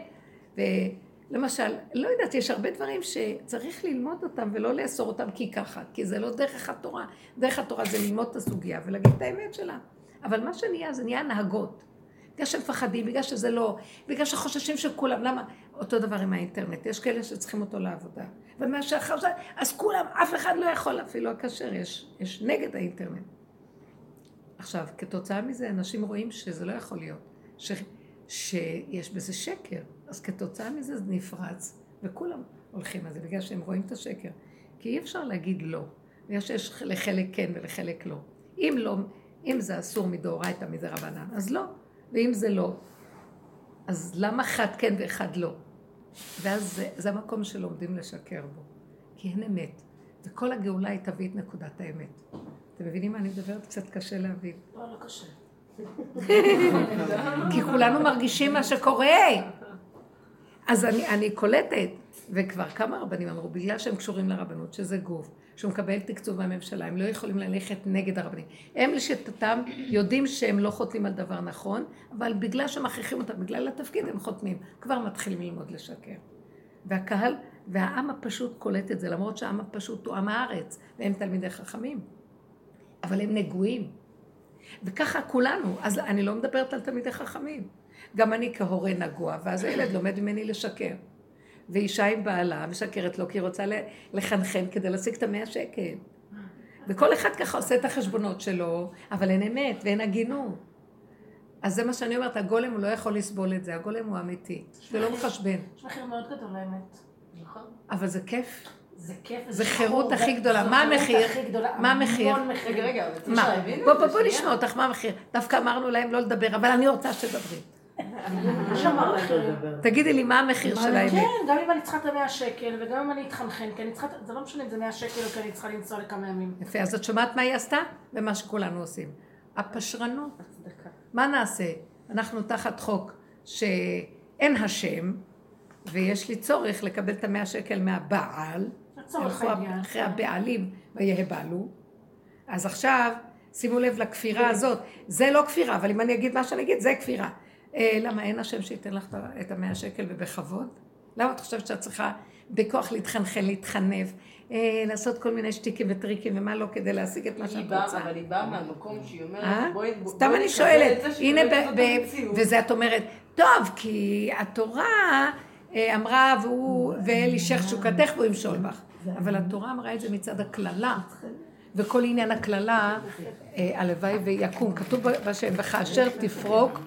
ולמשל, לא יודעת, יש הרבה דברים שצריך ללמוד אותם, ולא לאסור אותם כי ככה, כי זה לא דרך התורה. דרך התורה זה ללמוד את הסוגיה, ולהגיד את האמת שלה. אבל מה שנהיה, זה נהיה נהגות. בגלל שהם פחדים, בגלל שזה לא, בגלל שחוששים של כולם, למה? אותו דבר עם האינטרנט, יש כאלה שצריכים אותו לעבודה. ומה שאחר זה, אז כולם, אף אחד לא יכול, אפילו הקשר, יש, יש נגד האינטרנט. עכשיו, כתוצאה מזה, אנשים רואים שזה לא יכול להיות, ש, שיש בזה שקר, אז כתוצאה מזה זה נפרץ, וכולם הולכים על זה, בגלל שהם רואים את השקר. כי אי אפשר להגיד לא, בגלל שיש לחלק כן ולחלק לא. אם לא, אם זה אסור מדאורייתא מדרבנן, אז לא. ואם זה לא, אז למה אחד כן ואחד לא? ואז זה, זה המקום שלומדים לשקר בו, כי אין אמת. וכל הגאולה היא תביא את נקודת האמת. אתם מבינים מה אני מדברת? קצת קשה להבין. לא, לא קשה. כי כולנו מרגישים מה שקורה. אז אני, אני קולטת, וכבר כמה רבנים אמרו, בגלל שהם קשורים לרבנות, שזה גוף, שהוא מקבל תקצוב מהממשלה, הם לא יכולים ללכת נגד הרבנים. הם לשתתם יודעים שהם לא חותמים על דבר נכון, אבל בגלל שמכריחים אותם, בגלל התפקיד הם חותמים, כבר מתחילים ללמוד לשקר. והקהל והעם הפשוט קולט את זה, למרות שהעם הפשוט הוא עם הארץ, והם תלמידי חכמים, אבל הם נגועים. וככה כולנו, אז אני לא מדברת על תלמידי חכמים. גם אני כהורה נגוע, ואז הילד לומד ממני לשקר. ואישה עם בעלה משקרת לו, כי היא רוצה לחנכן כדי להשיג את המאה שקל. וכל אחד ככה עושה את החשבונות שלו, אבל אין אמת ואין הגינות. אז זה מה שאני אומרת, הגולם הוא לא יכול לסבול את זה, הגולם הוא אמיתי, ולא מחשבן. יש מחיר מאוד גדול האמת, נכון? אבל זה כיף. זה כיף. זה חירות הכי גדולה. מה המחיר? מה המחיר? רגע, רגע, בוא נשמע אותך, מה המחיר? דווקא אמרנו להם לא לדבר, אבל אני רוצה שדברי. תגידי לי מה המחיר של האמת. כן, גם אם אני צריכה את מאה שקל וגם אם אני אתחנחן, כי אני צריכה, זה לא משנה אם זה מאה שקל או כי אני צריכה לנסוע לכמה ימים. יפה, אז את שומעת מה היא עשתה? ומה שכולנו עושים. הפשרנות. מה נעשה? אנחנו תחת חוק שאין השם, ויש לי צורך לקבל את המאה שקל מהבעל, אחרי הבעלים ויהבעלו. אז עכשיו, שימו לב לכפירה הזאת, זה לא כפירה, אבל אם אני אגיד מה שאני אגיד, זה כפירה. למה אין השם שייתן לך את המאה שקל ובכבוד? למה את חושבת שאת צריכה בכוח להתחנחן, להתחנף, לעשות כל מיני שטיקים וטריקים ומה לא כדי להשיג את מה שאת רוצה? אבל היא באה מהמקום שהיא אומרת, בואי נקבל את זה. סתם אני שואלת, הנה, וזה את אומרת, טוב, כי התורה אמרה, ואלישך שוקתך והוא ימשול בך. אבל התורה אמרה את זה מצד הכללה. וכל עניין הכללה, הלוואי ויקום. כתוב בשם, וכאשר תפרוק,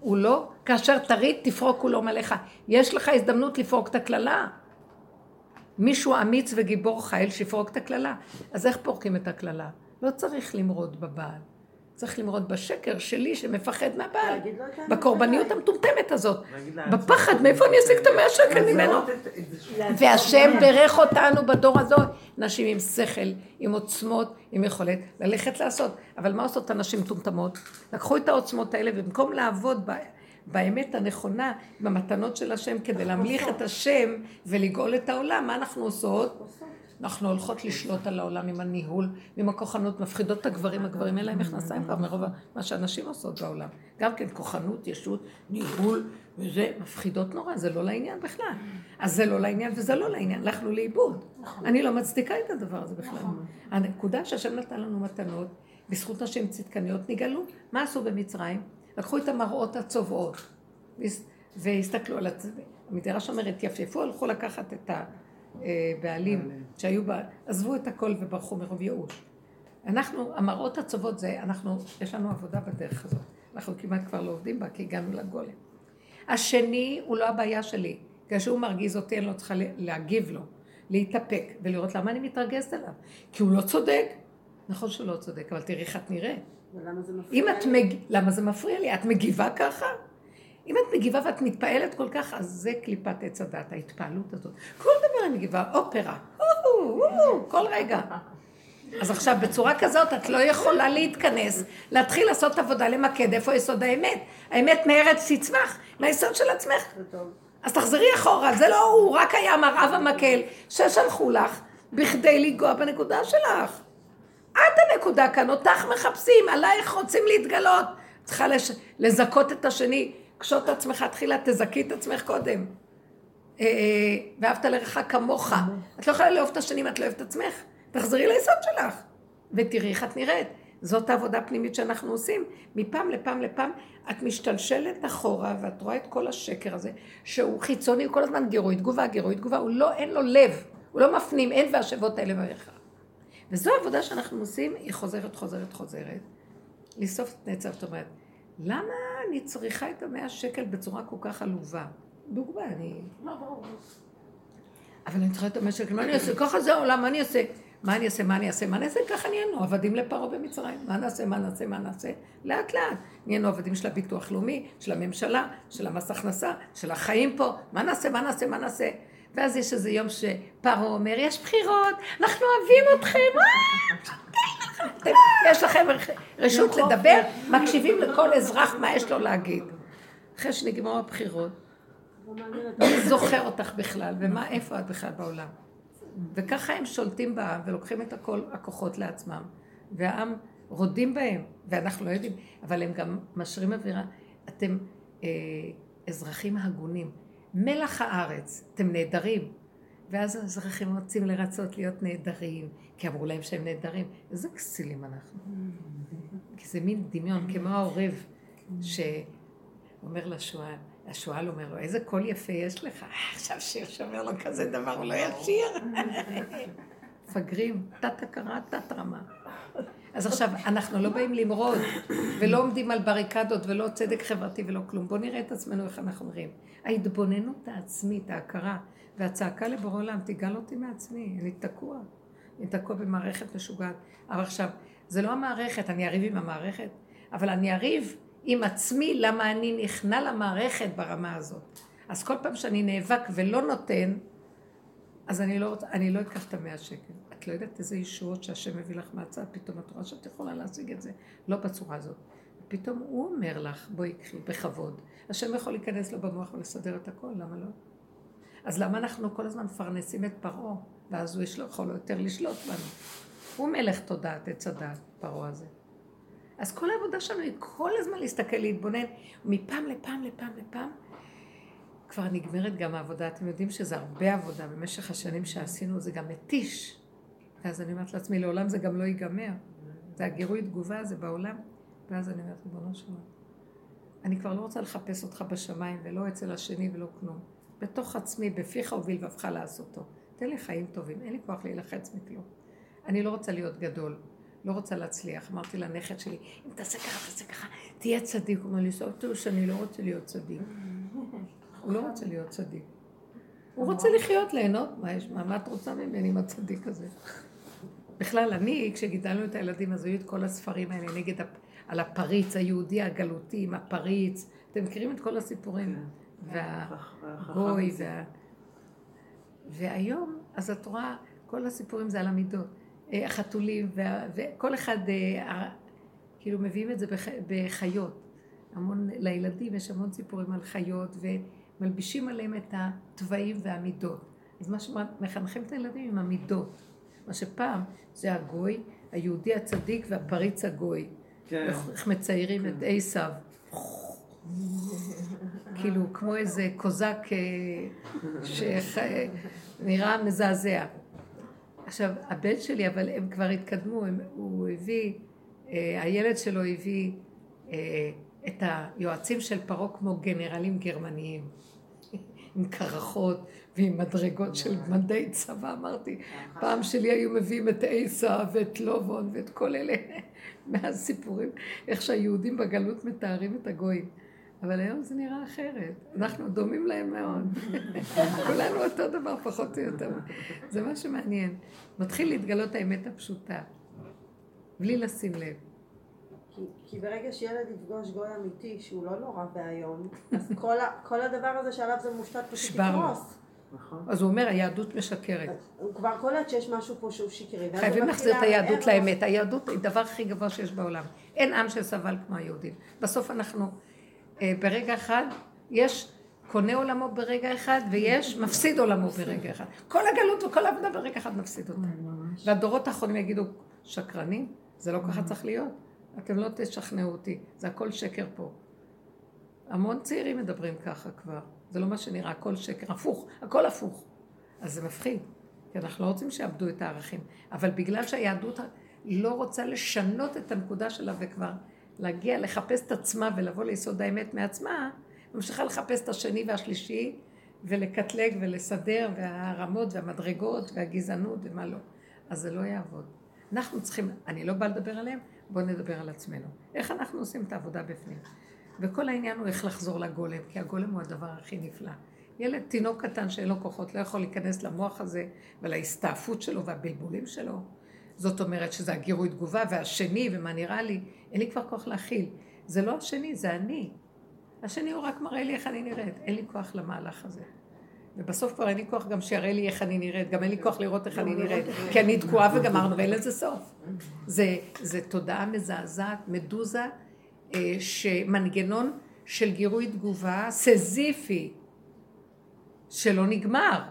הוא לא, כאשר תריד, תפרוק הוא לא מלאכה. יש לך הזדמנות לפרוק את הכללה. מישהו אמיץ וגיבור חייל שיפרוק את הכללה. אז איך פורקים את הכללה? לא צריך למרוד בבעל. צריך למרוד בשקר שלי שמפחד מהבעל. בקורבניות המטומטמת הזאת. בפחד, מאיפה אני אשיג את המאה שקל ממנו? והשם ברך אותנו בדור הזאת. נשים עם שכל, עם עוצמות, עם יכולת ללכת לעשות. אבל מה עושות הנשים מטומטמות? לקחו את העוצמות האלה ובמקום לעבוד באמת הנכונה, במתנות של השם, כדי להמליך את השם ולגאול את העולם, מה אנחנו עושות? אנחנו הולכות לשלוט על העולם עם הניהול, עם הכוחנות, מפחידות את הגברים, הגברים אליהם הכנסיים כבר מרוב מה שאנשים עושות בעולם. גם כן כוחנות, ישות, ניהול, וזה מפחידות נורא, זה לא לעניין בכלל. אז זה לא לעניין וזה לא לעניין, הלכנו לאיבוד. אני לא מצדיקה את הדבר הזה בכלל. הנקודה שהשם נתן לנו מתנות, בזכות נשים צדקניות נגלו, מה עשו במצרים? לקחו את המראות הצובעות, והסתכלו על הצבא. המדרש אומרת, יפייפו, הלכו לקחת את ה... בעלים שהיו, עזבו את הכל וברחו מרוב ייאוש. אנחנו, המראות הצוות זה, אנחנו, יש לנו עבודה בדרך הזאת. אנחנו כמעט כבר לא עובדים בה, כי הגענו לגולם. השני הוא לא הבעיה שלי. כשהוא מרגיז אותי, אני לא צריכה להגיב לו, להתאפק ולראות למה אני מתרגזת עליו. כי הוא לא צודק. נכון שהוא לא צודק, אבל תראי איך את נראה. ולמה זה מפריע לי? למה זה מפריע לי? את מגיבה ככה? אם את מגיבה ואת מתפעלת כל כך, אז זה קליפת עץ הדת, ההתפעלות הזאת. כל דבר אני מגיבה, אופרה, כל רגע. אז עכשיו, בצורה כזאת, את לא יכולה להתכנס, להתחיל לעשות עבודה, למקד איפה יסוד האמת. האמת מארץ תצמח, מהיסוד של עצמך. אז תחזרי אחורה, זה לא הוא, רק היה מראה ומקל, ששלחו לך בכדי לגוע בנקודה שלך. את הנקודה כאן, אותך מחפשים, עלייך רוצים להתגלות. צריכה לזכות את השני. קשות עצמך, תחילה, תזכי את עצמך קודם. ואהבת לרחה כמוך. את לא יכולה לאהוב את השנים, את לא אוהבת את עצמך. תחזרי ליסוד שלך. ותראי איך את נראית. זאת העבודה הפנימית שאנחנו עושים. מפעם לפעם לפעם, את משתלשלת אחורה, ואת רואה את כל השקר הזה, שהוא חיצוני, הוא כל הזמן גירוי תגובה, גירוי תגובה. הוא לא, אין לו לב. הוא לא מפנים, אין והשבות האלה בערך. וזו העבודה שאנחנו עושים, היא חוזרת, חוזרת, חוזרת. לסוף נצב, תומד. למה אני צריכה את המאה שקל בצורה כל כך עלובה? דוגמה, אני... לא, ברור. אבל אני צריכה את המאה שקל, מה אני אעשה? ככה זה העולם, מה אני אעשה? מה אני אעשה, מה אני אעשה, מה אני אעשה? ככה נהיינו, עבדים לפרעה במצרים. מה נעשה, מה נעשה, מה נעשה? לאט לאט. נהיינו עבדים של הביטוח לאומי, של הממשלה, של המס הכנסה, של החיים פה. מה נעשה, מה נעשה, מה נעשה? ואז יש איזה יום שפרעה אומר, יש בחירות, אנחנו אוהבים אתכם, יש לכם רשות לדבר, מקשיבים לכל אזרח מה יש לו להגיד. אחרי שנגמרו הבחירות, מי זוכר אותך בכלל, ומה, איפה את בכלל בעולם? וככה הם שולטים בעם, ולוקחים את הכל הכוחות לעצמם, והעם רודים בהם, ואנחנו לא יודעים, אבל הם גם משרים אווירה, אתם אזרחים הגונים, מלח הארץ, אתם נהדרים, ואז האזרחים רוצים לרצות להיות נהדרים, כי אמרו להם שהם נהדרים. איזה כסילים אנחנו. כי זה מין דמיון, כמו העורב, שאומר לשואל, השואל אומר לו, איזה קול יפה יש לך? עכשיו שיר שאומר לו כזה דבר, הוא לא ישיר. מפגרים, תת-הכרה, תת-רמה. אז עכשיו, אנחנו לא באים למרוד, ולא עומדים על בריקדות, ולא צדק חברתי ולא כלום. בואו נראה את עצמנו איך אנחנו אומרים. ההתבוננות העצמית, ההכרה, והצעקה לבורא עולם, תיגל אותי מעצמי, אני תקוע. אני תקוע במערכת משוגעת. אבל עכשיו, זה לא המערכת, אני אריב עם המערכת, אבל אני אריב עם עצמי למה אני נכנע למערכת ברמה הזאת. אז כל פעם שאני נאבק ולא נותן, אז אני לא, אני לא אקח את המאה שקל. את לא יודעת איזה ישועות שהשם מביא לך מהצד, פתאום את רואה שאת יכולה להשיג את זה, לא בצורה הזאת. פתאום הוא אומר לך, בואי קחי, בכבוד. השם יכול להיכנס לו במוח ולסדר את הכל, למה לא? אז למה אנחנו כל הזמן מפרנסים את פרעה, ואז הוא יכול יותר לשלוט בנו? הוא מלך תודעת, עץ הדעת, פרעה הזה. אז כל העבודה שלנו היא כל הזמן להסתכל, להתבונן, מפעם לפעם לפעם לפעם, כבר נגמרת גם העבודה. אתם יודעים שזה הרבה עבודה במשך השנים שעשינו, זה גם מתיש. אז אני אומרת לעצמי, לעולם זה גם לא ייגמר. זה הגירוי תגובה הזה בעולם. ואז אני אומרת, ריבונו שלנו, אני כבר לא רוצה לחפש אותך בשמיים, ולא אצל השני ולא כלום. בתוך עצמי, בפיך ובלבבך לעשותו. תן לי חיים טובים, אין לי כוח להילחץ מכלום. אני לא רוצה להיות גדול, לא רוצה להצליח. אמרתי לנכד שלי, אם תעשה ככה, תעשה ככה, תהיה צדיק. הוא אומר לי, סוף-טוב שאני לא רוצה להיות צדיק. הוא לא רוצה להיות צדיק. הוא רוצה לחיות, ליהנות. מה יש? מה את רוצה ממני עם הצדיק הזה? בכלל, אני, כשגידלנו את הילדים, אז היו את כל הספרים האלה נגד על הפריץ, היהודי הגלותי עם הפריץ. אתם מכירים את כל הסיפורים? והגוי וה... והיום, אז את רואה, כל הסיפורים זה על המידות. החתולים, וכל אחד, כאילו, מביאים את זה בחיות. המון, לילדים יש המון סיפורים על חיות, ומלבישים עליהם את התוואים והמידות. אז מה שמחנכים את הילדים עם המידות. מה שפעם זה הגוי, היהודי הצדיק והפריץ הגוי. איך מציירים את איסב. כאילו, כמו איזה קוזק שנראה מזעזע. עכשיו, הבן שלי, אבל הם כבר התקדמו, הוא הביא, הילד שלו הביא את היועצים של פרעה כמו גנרלים גרמניים, עם קרחות ועם מדרגות של מדי צבא, אמרתי. פעם שלי היו מביאים את איסה ואת לובון ואת כל אלה מהסיפורים, איך שהיהודים בגלות מתארים את הגויים. אבל היום זה נראה אחרת. אנחנו דומים להם מאוד. כולנו אותו דבר, פחות או יותר. זה מה שמעניין. מתחיל להתגלות האמת הפשוטה, בלי לשים לב. כי, כי ברגע שילד יפגוש גוי אמיתי, שהוא לא נורא והיום, אז כל, ה, כל הדבר הזה שעליו זה מושתת פשוט יקרוס. אז הוא אומר, היהדות משקרת. הוא כבר קולט שיש משהו פה שהוא שקרי. חייבים להחזיר את היהדות לאמת. היהדות היא הדבר הכי גבוה שיש בעולם. אין עם שסבל כמו היהודים. בסוף אנחנו... ברגע אחד, יש קונה עולמו ברגע אחד, ויש מפסיד עולמו ברגע אחד. כל הגלות וכל העבודה ברגע אחד מפסיד אותה. והדורות האחרונים יגידו, שקרנים? זה לא ככה צריך להיות. אתם לא תשכנעו אותי, זה הכל שקר פה. המון צעירים מדברים ככה כבר. זה לא מה שנראה, הכל שקר, הפוך, הכל הפוך. אז זה מפחיד, כי אנחנו לא רוצים שיעבדו את הערכים. אבל בגלל שהיהדות לא רוצה לשנות את הנקודה שלה וכבר... להגיע, לחפש את עצמה ולבוא ליסוד האמת מעצמה, ממשיכה לחפש את השני והשלישי, ולקטלג ולסדר, והרמות והמדרגות והגזענות ומה לא. אז זה לא יעבוד. אנחנו צריכים, אני לא בא לדבר עליהם, בואו נדבר על עצמנו. איך אנחנו עושים את העבודה בפנים? וכל העניין הוא איך לחזור לגולם, כי הגולם הוא הדבר הכי נפלא. ילד תינוק קטן שאין לו כוחות, לא יכול להיכנס למוח הזה, ולהסתעפות שלו והבלבולים שלו. זאת אומרת שזה הגירוי תגובה, והשני, ומה נראה לי, אין לי כבר כוח להכיל. זה לא השני, זה אני. השני הוא רק מראה לי איך אני נראית. אין לי כוח למהלך הזה. ובסוף כבר אין לי כוח גם שיראה לי איך אני נראית, גם אין לי כוח לראות איך אני נראית, כי אני תקועה וגמרנו, ואין לזה סוף. זה, זה תודעה מזעזעת, מדוזה, שמנגנון של גירוי תגובה סזיפי, שלא נגמר.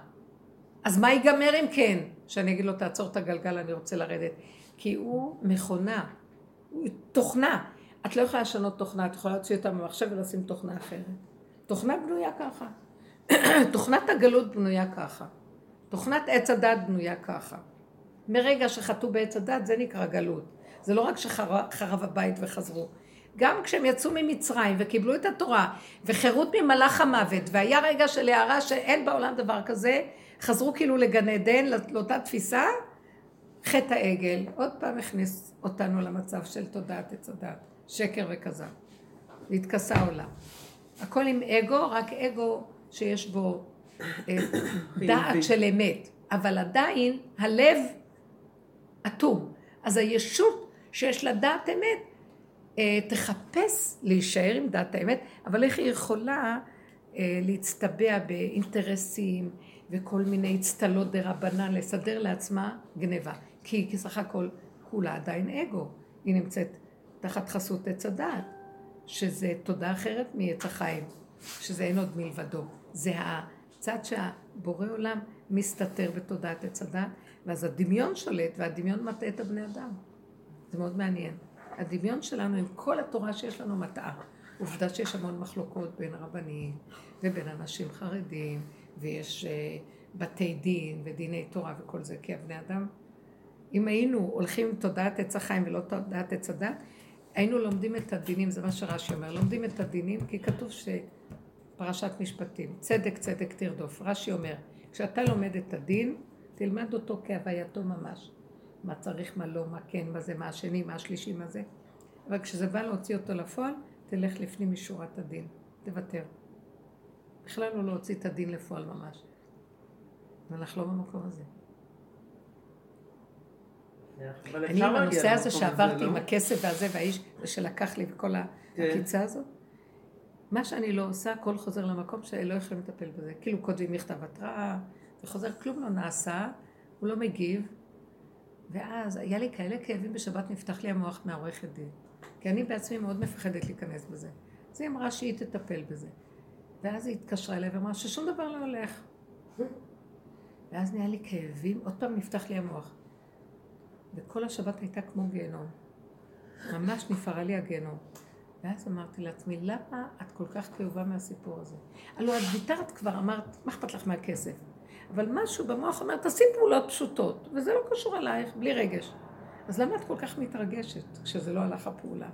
אז מה ייגמר אם כן? שאני אגיד לו, תעצור את הגלגל, אני רוצה לרדת. כי הוא מכונה, הוא תוכנה. את לא יכולה לשנות תוכנה, את יכולה להוציא אותה ממחשב ולשים תוכנה אחרת. תוכנה בנויה ככה. תוכנת הגלות בנויה ככה. תוכנת עץ הדת בנויה ככה. מרגע שחטו בעץ הדת, זה נקרא גלות. זה לא רק שחרב הבית וחזרו. גם כשהם יצאו ממצרים וקיבלו את התורה, וחירות ממלאך המוות, והיה רגע של הערה שאין בעולם דבר כזה, חזרו כאילו לגן עדן, לאותה תפיסה, חטא העגל, עוד פעם הכניס אותנו למצב של תודעת עץ הדעת, שקר וכזב, להתכסה עולם. הכל עם אגו, רק אגו שיש בו דעת של אמת, אבל עדיין הלב אטום. אז הישות שיש לה דעת אמת, תחפש להישאר עם דת האמת, אבל איך היא יכולה להצטבע באינטרסים וכל מיני הצטלות דרבנן, לסדר לעצמה גניבה? כי סך הכל כולה עדיין אגו, היא נמצאת תחת חסות עץ הדעת, שזה תודה אחרת מעץ החיים, שזה אין עוד מלבדו. זה הצד שהבורא עולם מסתתר בתודעת עץ הדעת, ואז הדמיון שולט, והדמיון מטעה את הבני אדם. זה מאוד מעניין. הדמיון שלנו עם כל התורה שיש לנו מטעה. עובדה שיש המון מחלוקות בין רבנים ובין אנשים חרדים, ויש בתי דין ודיני תורה וכל זה, כי הבני אדם, אם היינו הולכים עם תודעת עץ החיים ולא תודעת עץ הדת, היינו לומדים את הדינים, זה מה שרש"י אומר, לומדים את הדינים, כי כתוב שפרשת משפטים, צדק צדק תרדוף. רש"י אומר, כשאתה לומד את הדין, תלמד אותו כהווייתו ממש. מה צריך, מה לא, מה כן, מה זה, מה השני, מה השלישי, מה זה. אבל כשזה בא להוציא אותו לפועל, תלך לפנים משורת הדין, תוותר. בכלל לא להוציא את הדין לפועל ממש. ואנחנו לא במקום הזה. אני עם הנושא הזה שעברתי עם הכסף והזה והאיש, ושלקח לי בכל הקיצה הזאת, מה שאני לא עושה, הכל חוזר למקום שלא יכולים לטפל בזה. כאילו כותבים מכתב התראה, זה חוזר, כלום לא נעשה, הוא לא מגיב. ואז היה לי כאלה כאבים בשבת, נפתח לי המוח מעורכת דין. כי אני בעצמי מאוד מפחדת להיכנס בזה. אז היא אמרה שהיא תטפל בזה. ואז היא התקשרה אליי ואמרה ששום דבר לא הולך. ואז נהיה לי כאבים, עוד פעם נפתח לי המוח. וכל השבת הייתה כמו גיהנום. ממש נפערה לי הגיהנום. ואז אמרתי לעצמי, למה את כל כך כאובה מהסיפור הזה? הלוא את ויתרת כבר, אמרת, מה אכפת לך מהכסף? אבל משהו במוח אומר, תעשי פעולות פשוטות, וזה לא קשור אלייך, בלי רגש. אז למה את כל כך מתרגשת כשזה לא הלך הפעולה?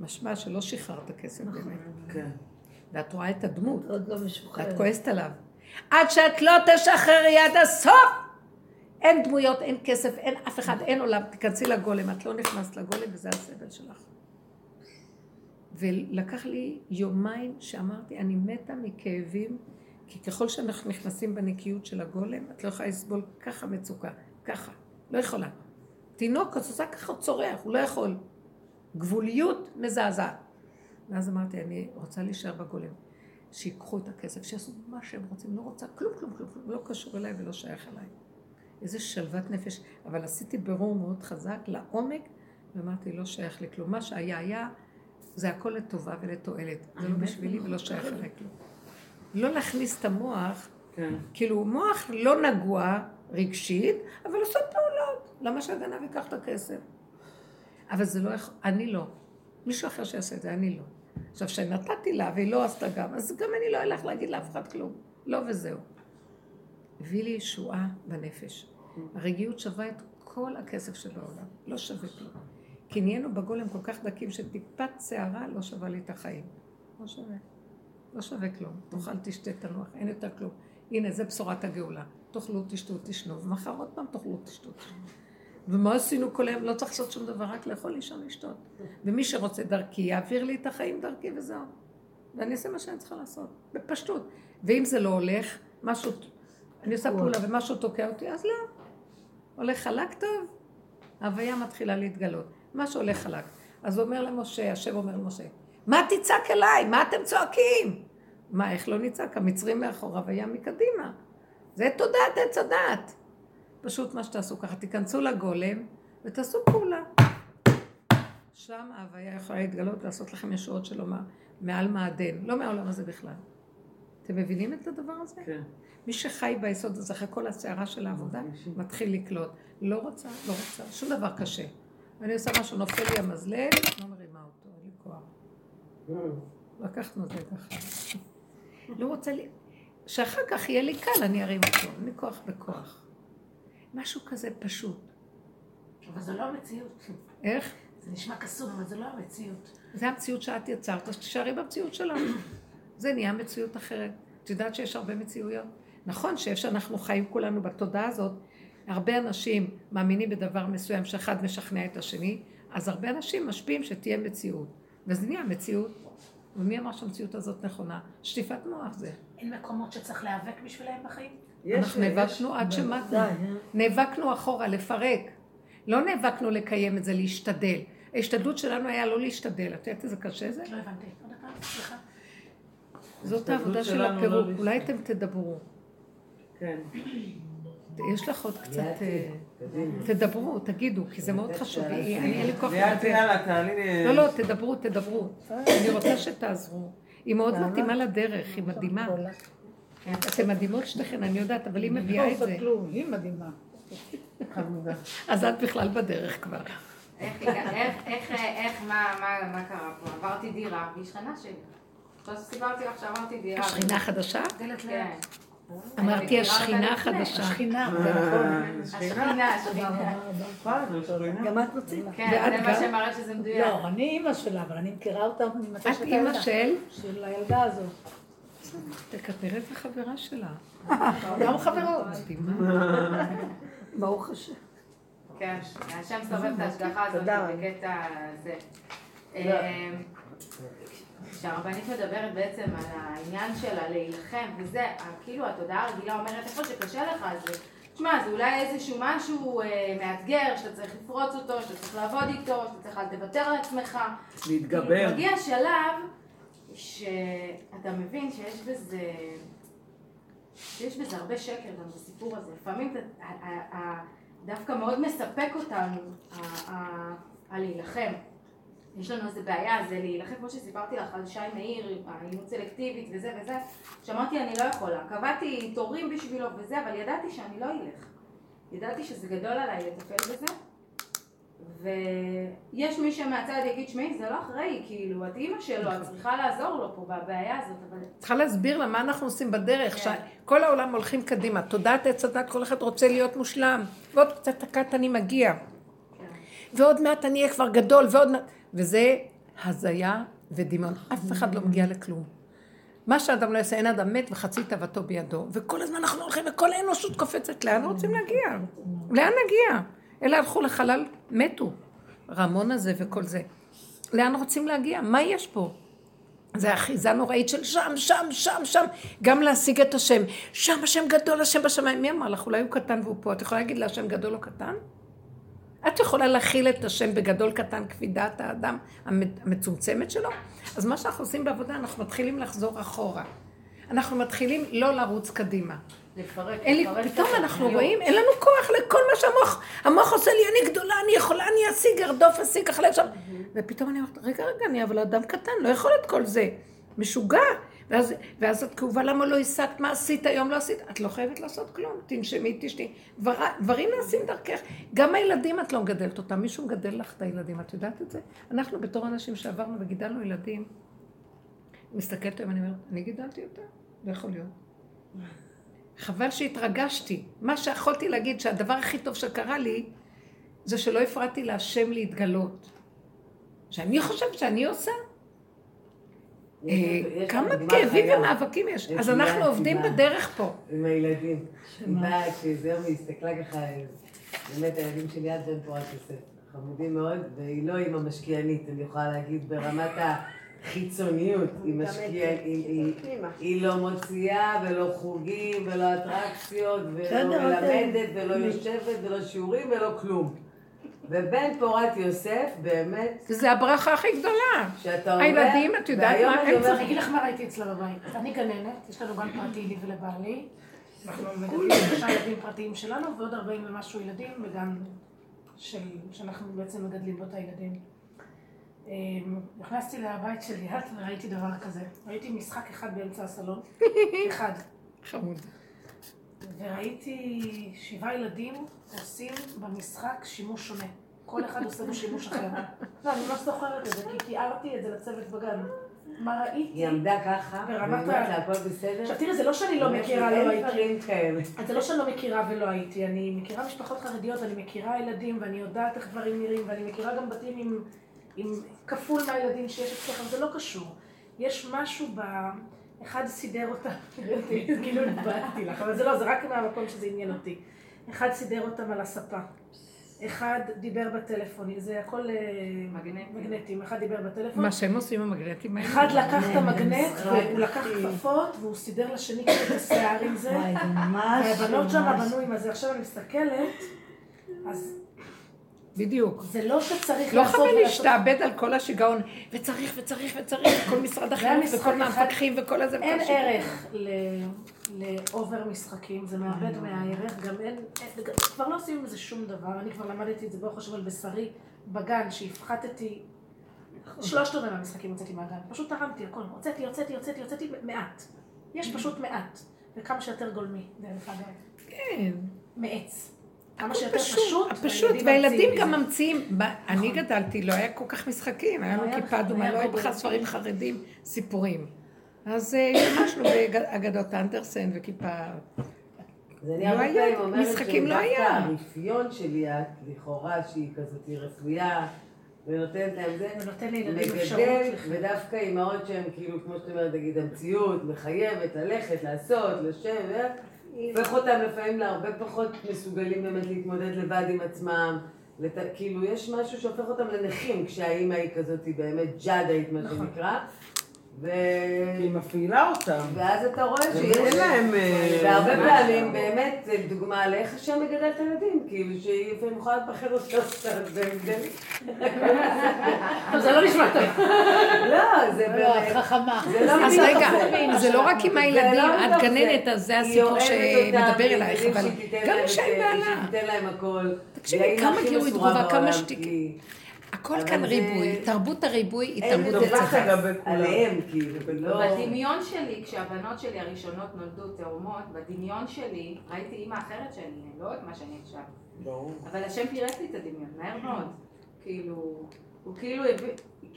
משמע שלא שחררת הכסף באמת. כן. ואת רואה את הדמות. עוד לא משוחררת. ואת כועסת עליו. עד שאת לא תשחררי עד הסוף! אין דמויות, אין כסף, אין אף אחד, אין עולם. תיכנסי לגולם, את לא נכנסת לגולם, וזה הסבל שלך. ולקח לי יומיים שאמרתי, אני מתה מכאבים, כי ככל שאנחנו נכנסים בנקיות של הגולם, את לא יכולה לסבול ככה מצוקה, ככה, לא יכולה. תינוק, הסוסה ככה הוא צורח, הוא לא יכול. גבוליות מזעזע. ואז אמרתי, אני רוצה להישאר בגולם, שיקחו את הכסף, שיעשו מה שהם רוצים, לא רוצה כלום, כלום, כלום, כלום, לא קשור אליי ולא שייך אליי. איזה שלוות נפש, אבל עשיתי ברור מאוד חזק לעומק, ואמרתי, לא שייך לי כלום. מה שהיה היה, זה הכל לטובה ולתועלת. זה לא בשבילי ולא שייך אליי כלום. לא להכניס את המוח, כאילו מוח לא נגוע רגשית, אבל עושה פעולות. למה שהגנב ייקח את הכסף? אבל זה לא, אני לא. מישהו אחר שיעשה את זה, אני לא. עכשיו, שנתתי לה והיא לא עשתה גם, אז גם אני לא הלך להגיד לאף אחד כלום. לא וזהו. הביא לי ישועה בנפש. הרגיעות שווה את כל הכסף שבעולם. לא שווה כלום. כי נהיינו בגולם כל כך דקים שטיפת שערה לא שווה לי את החיים. לא שווה. לא שווה כלום. תאכל, תשתה, תנוח, אין יותר כלום. הנה, זה בשורת הגאולה. תאכלו, תשתו, תשנו, ומחר עוד פעם תאכלו, תשתו, תשנו. ומה עשינו כל היום? לא צריך לעשות שום דבר, רק לאכול, לישון, לשתות. ומי שרוצה דרכי, יעביר לי את החיים דרכי וזהו. ואני אעשה מה שאני צריכה לעשות, בפשטות. ואם זה לא הולך, משהו, אני עושה פעולה ומשהו תוקע אותי, אז לא. הולך חלק טוב, ההוויה מתחילה להתגלות. משהו הולך חלק. אז הוא אומר למשה, השם אומר למשה, מה תצעק אליי? מה אתם צועקים? מה, איך לא נצעק? המצרים מאחורה והיה מקדימה. זה תודעת, עץ הדעת. פשוט מה שתעשו ככה, תיכנסו לגולם ותעשו פעולה. שם ההוויה יכולה להתגלות, לעשות לכם ישועות שלא מעל מעדן, לא מהעולם הזה בכלל. אתם מבינים את הדבר הזה? כן. מי שחי ביסוד הזה, אחרי כל השערה של העבודה, מתחיל לקלוט. לא רוצה, לא רוצה, שום דבר קשה. אני עושה משהו, נופל לי המזלג, לא מרימה אותו, אין לי כוח. לקחנו את זה ככה. לא רוצה לי... שאחר כך יהיה לי קל, אני ארים אותו, אין לי כוח בכוח. משהו כזה פשוט. אבל זו לא המציאות. איך? זה נשמע קסום, אבל זו לא המציאות. זה המציאות שאת יצרת, אז תשארי במציאות שלנו. זה נהיה מציאות אחרת. את יודעת שיש הרבה מציאויות? נכון שאפשר, אנחנו חיים כולנו בתודעה הזאת, הרבה אנשים מאמינים בדבר מסוים שאחד משכנע את השני, אז הרבה אנשים משפיעים שתהיה מציאות. וזה נהיה מציאות. ומי אמר שהמציאות הזאת נכונה? שטיפת מוח זה. אין מקומות שצריך להיאבק בשבילהם בחיים? אנחנו נאבקנו עד שמתנו, נאבקנו אחורה, לפרק, לא נאבקנו לקיים את זה, להשתדל, ההשתדלות שלנו היה לא להשתדל. את יודעת איזה קשה זה? לא הבנתי. עוד פעם, סליחה. זאת העבודה של הפירוק. אולי אתם תדברו. כן. יש לך עוד קצת... תדברו, תגידו, כי זה מאוד חשוב. אני אין לי כוח לדבר. לא, לא, תדברו, תדברו. אני רוצה שתעזרו. היא מאוד מתאימה לדרך, היא מדהימה. אתם מדהימות שתכן, אני יודעת, אבל היא מביאה את זה. היא מדהימה. אז את בכלל בדרך כבר. איך, מה קרה פה? עברתי דירה, והיא שכנה שלי. עכשיו סיפרתי לך שעברתי דירה. השכינה החדשה? דלת ליד. אמרתי, השכינה החדשה. השכינה. השכינה, השכינה. גם את רוצים? כן, זה מה שמראה שזה מדויק. לא, אני אימא שלה, אבל אני מכירה אותה. את אימא של? של הילדה הזאת. תכתרת לחברה שלה. גם חברות. ברוך השם. כן, השם סובב את ההשגחה הזאת בקטע הזה. כשהרבנית מדברת בעצם על העניין שלה להילחם וזה, כאילו התודעה הרגילה אומרת איפה שקשה לך, אז תשמע, זה אולי איזשהו משהו מאתגר, שאתה צריך לפרוץ אותו, שאתה צריך לעבוד איתו, שאתה צריך לוותר על עצמך. להתגבר. מגיע שלב שאתה מבין שיש בזה, שיש בזה הרבה שקר גם בסיפור הזה. לפעמים דווקא מאוד מספק אותנו להילחם. יש לנו איזו בעיה, זה להילחם, כמו שסיפרתי לך על שי מאיר, האימות סלקטיבית וזה וזה, שאמרתי אני לא יכולה, קבעתי תורים בשבילו וזה, אבל ידעתי שאני לא אלך. ידעתי שזה גדול עליי לטפל בזה, ויש מי שמהצד יגיד שמי, זה לא אחרי, כאילו, את אימא שלו, את צריכה לעזור לו פה בבעיה הזאת, אבל... צריכה להסביר לה מה אנחנו עושים בדרך, שכל העולם הולכים קדימה, תודעת הצדת, כל אחד רוצה להיות מושלם, ועוד קצת הקט אני מגיע, ועוד מעט אני אהיה כבר גדול, ועוד מעט... וזה הזיה ודימון. אף אחד לא מגיע לכלום. מה שאדם לא יעשה, אין אדם מת וחצי תאוותו בידו, וכל הזמן אנחנו הולכים, וכל האנושות קופצת, לאן רוצים להגיע? לאן נגיע? אלא הלכו לחלל, מתו. רמון הזה וכל זה. לאן רוצים להגיע? מה יש פה? זה אחיזה נוראית של שם, שם, שם, שם. גם להשיג את השם. שם השם גדול, השם בשמיים. מי אמר לך? אולי הוא קטן והוא פה. את יכולה להגיד לה, השם גדול או קטן? את יכולה להכיל את השם בגדול קטן כפי דעת האדם המצומצמת שלו? אז מה שאנחנו עושים בעבודה, אנחנו מתחילים לחזור אחורה. אנחנו מתחילים לא לרוץ קדימה. לפרק, לפרק. פתאום אנחנו רואים, אין לנו כוח לכל מה שהמוח, המוח עושה לי, אני גדולה, אני יכולה, אני אשיג, ארדוף, אשיג, אחלה שם. ופתאום אני אומרת, רגע, רגע, אני אבל אדם קטן, לא יכול את כל זה. משוגע. ואז, ואז את כאובה, למה לא עשית, מה עשית היום, לא עשית, את לא חייבת לעשות כלום, תנשמי, תשתי, דבר, דברים נעשים דרכך, גם הילדים את לא מגדלת אותם, מישהו מגדל לך את הילדים, את יודעת את זה? אנחנו בתור אנשים שעברנו וגידלנו ילדים, מסתכלת היום, אני אומרת, אני גידלתי אותם, לא יכול להיות. חבל שהתרגשתי, מה שיכולתי להגיד שהדבר הכי טוב שקרה לי, זה שלא הפרעתי להשם להתגלות, שאני חושבת שאני עושה, כמה כאבים ומאבקים יש, אז אנחנו עובדים בדרך פה. עם הילדים, היא באה כשזהו והסתכלה ככה, באמת הילדים שלי עד בן פורט יוסף, חמודים מאוד, והיא לא עם המשקיענית, אני יכולה להגיד ברמת החיצוניות, היא משקיענית, היא לא מוציאה ולא חוגים ולא אטרקציות ולא מלמדת ולא יושבת ולא שיעורים ולא כלום. ובן פורת יוסף, באמת... זה הברכה הכי גדולה. שאתה אומר... הילדים, את יודעת מה... אני אגיד לך מה ראיתי אצלה בבית. אני גננת, יש לנו גן פרטי לי ולבעלי. אנחנו מגדלים שלושה ילדים פרטיים שלנו, ועוד ארבעים ומשהו ילדים, וגם שאנחנו בעצם מגדלים בו את הילדים. נכנסתי לבית של ליד וראיתי דבר כזה. ראיתי משחק אחד באמצע הסלון. אחד. חמוד. וראיתי שבעה ילדים עושים במשחק שימוש שונה. כל אחד עושה בשימוש אחר. לא, אני לא זוכרת את זה, כי תיארתי את זה לצוות בגן. מה ראיתי? היא עמדה ככה, ואומרת לה, הכל בסדר? עכשיו תראה, זה לא שאני לא מכירה, לא הייתי. זה לא שאני לא מכירה ולא הייתי. אני מכירה משפחות חרדיות, אני מכירה ילדים, ואני יודעת איך דברים נראים, ואני מכירה גם בתים עם כפול מהילדים שיש אצלכם. זה לא קשור. יש משהו ב... אחד סידר אותם, כאילו נתבאתי לך, אבל זה לא, זה רק מהמקום שזה עניין אותי. אחד סידר אותם על הספה, אחד דיבר בטלפון, זה הכל מגנטים, אחד דיבר בטלפון. מה שהם עושים המגנטים? אחד לקח את המגנט, הוא לקח כפפות, והוא סידר לשני כפת השיער עם זה. הבנות שם הבנו עם זה, עכשיו אני מסתכלת, אז בדיוק. זה לא שצריך לעשות... לא חייב להשתעבד על כל השיגעון, וצריך וצריך וצריך, כל משרד החינוך וכל מהמפקחים וכל הזה. אין ערך לאובר משחקים, זה מאבד מהערך, גם אין... כבר לא עושים עם זה שום דבר, אני כבר למדתי את זה ברוך השם על בשרי בגן, שהפחתתי... שלושת רבעי מהמשחקים הוצאתי מהגן, פשוט תרמתי הכל, הוצאתי, הוצאתי, הוצאתי, הוצאתי מעט. יש פשוט מעט, וכמה שיותר גולמי, דרך אגב. כן. מעץ. כמה שיותר פשוט, פשוט, והילדים גם ממציאים, אני גדלתי, לא היה כל כך משחקים, היה לנו כיפה דומה, לא היה בכלל ספרים חרדים, סיפורים. אז ימשנו באגדות אנדרסן וכיפה, לא היה, משחקים לא היה. הרפיון שלי, לכאורה שהיא כזאת רפויה, ונותנת להם זה, לגדל, ודווקא אימהות שהן כאילו, כמו שאת אומרת, נגיד, המציאות, מחייבת, ללכת, לעשות, לשבת, הופך אותם לפעמים להרבה פחות מסוגלים באמת להתמודד לבד עם עצמם, לת... כאילו יש משהו שהופך אותם לנכים כשהאימא היא כזאת, היא באמת ג'אדאית מה נכון. שנקרא ו... היא מפעילה אותם ואז אתה רואה שיש להם והרבה פעמים באמת זה דוגמה על איך השם מגדל את הילדים כאילו שהיא לפעמים יכולה לפחד אותם זה מגדלי זה לא נשמע טוב לא, זה באמת חכמה אז רגע, זה לא רק עם הילדים את גננת, זה הסיפור שמדבר אלייך אבל גם שהיא בעלה שתיתן להם הכל תקשיבי כמה גירוי תגובה, כמה שתיקי הכל כאן ריבוי, תרבות הריבוי היא תרבות הצחק. עליהם כאילו, ולא... בדמיון שלי, כשהבנות שלי הראשונות נולדו תאומות, בדמיון שלי ראיתי אימא אחרת שאני, לא עוד מה שאני עכשיו. ברור. אבל השם פירט לי את הדמיון, מהר מאוד. כאילו, הוא כאילו,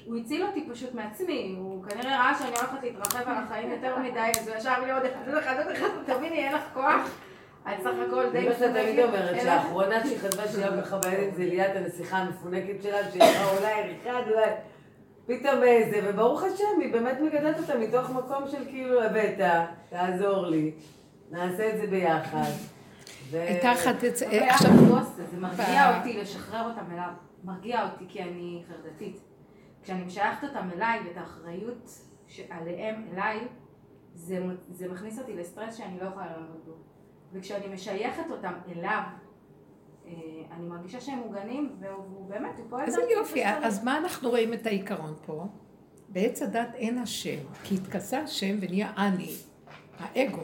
הוא הציל אותי פשוט מעצמי, הוא כנראה ראה שאני הולכת להתרחב על החיים יותר מדי, אז הוא ישר לי עוד אחד, עוד אחד, עוד אחד, תביני, אין לך כוח. אני סך הכל די... מה שאתה תמיד אומרת, שהאחרונה שהיא חשבה שהיא לא מכבדת זה ליאת הנסיכה המפונקת שלה, שהיא אמרה אולי אחד, אולי... פתאום זה, וברוך השם, היא באמת מגדלת אותה מתוך מקום של כאילו הבטא, תעזור לי, נעשה את זה ביחד. הייתה אחת את זה... עכשיו... זה מרגיע אותי לשחרר אותם אליו, מרגיע אותי כי אני חרדתית. כשאני משייכת אותם אליי ואת האחריות שעליהם אליי, זה מכניס אותי לסטרס שאני לא יכולה לעמוד בו. וכשאני משייכת אותם אליו, אני מרגישה שהם מוגנים, והוא באמת, הוא פועל... איזה יופי, אז מה אנחנו רואים את העיקרון פה? בעץ הדת אין השם, כי התכסה השם ונהיה אני, האגו.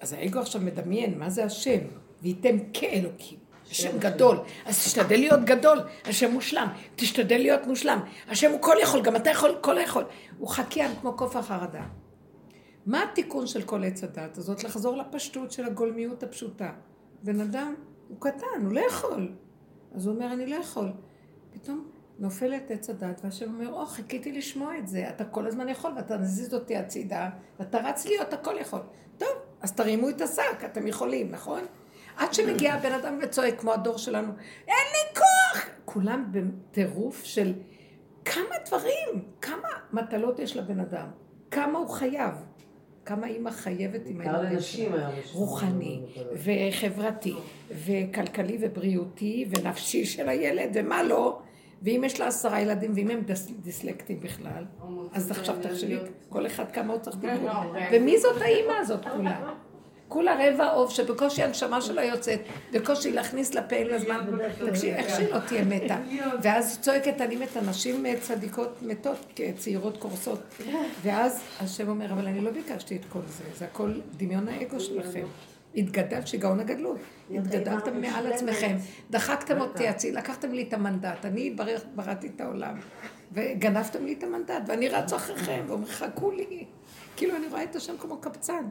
אז האגו עכשיו מדמיין, מה זה השם? וייתם כאלוקים, השם גדול, אז תשתדל להיות גדול, השם מושלם, תשתדל להיות מושלם, השם הוא כל יכול, גם אתה יכול, כל יכול. הוא חקיין כמו קוף החרדה. מה התיקון של כל עץ הדת הזאת? לחזור לפשטות של הגולמיות הפשוטה. בן אדם הוא קטן, הוא לא יכול. אז הוא אומר, אני לא יכול. פתאום נופלת עץ הדת, והשם אומר, או, חיכיתי לשמוע את זה. אתה כל הזמן יכול, ואתה נזיז אותי הצידה, ואתה רץ להיות, אתה כל יכול. טוב, אז תרימו את השק, אתם יכולים, נכון? עד שמגיע הבן אדם וצועק, כמו הדור שלנו, אין לי כוח! כולם בטירוף של כמה דברים, כמה מטלות יש לבן אדם, כמה הוא חייב. כמה אימא חייבת עם הילדים שלה, רוחני וחברתי וכלכלי ובריאותי ונפשי של הילד ומה לא, ואם יש לה עשרה ילדים ואם הם דיסלקטים בכלל, אז עכשיו תחשבי, כל אחד כמה הוא צריך דיבור. ומי זאת האימא הזאת כולה? כולה רבע עוף שבקושי הנשמה שלה יוצאת, בקושי להכניס לפה לזמן, תקשיב, איך שלא תהיה מתה. ואז צועקת, אני מתה, נשים צדיקות מתות, צעירות קורסות. ואז השם אומר, אבל אני לא ביקשתי את כל זה, זה הכל דמיון האגו שלכם. התגדלת, שגאון הגדלות, התגדלתם מעל עצמכם, דחקתם אותי, לקחתם לי את המנדט, אני בראתי את העולם, וגנבתם לי את המנדט, ואני רצה אחריכם, ואומר, חכו לי. כאילו אני רואה את השם כמו קבצן.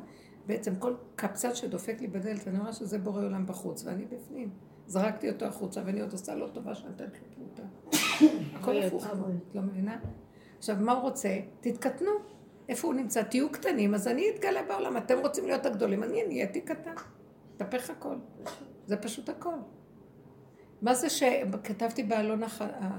בעצם כל קפסת שדופק לי בדלת, אני רואה שזה בורא עולם בחוץ, ואני בפנים. זרקתי אותו החוצה, ואני עוד עושה לא טובה שנתת לו פרוטה. הכל הפוך, את לא מבינה? עכשיו, מה הוא רוצה? תתקטנו. איפה הוא נמצא? תהיו קטנים, אז אני אתגלה בעולם. אתם רוצים להיות הגדולים, אני נהייתי קטן. תפך הכל. זה פשוט הכל. מה זה שכתבתי בעלון החלאה,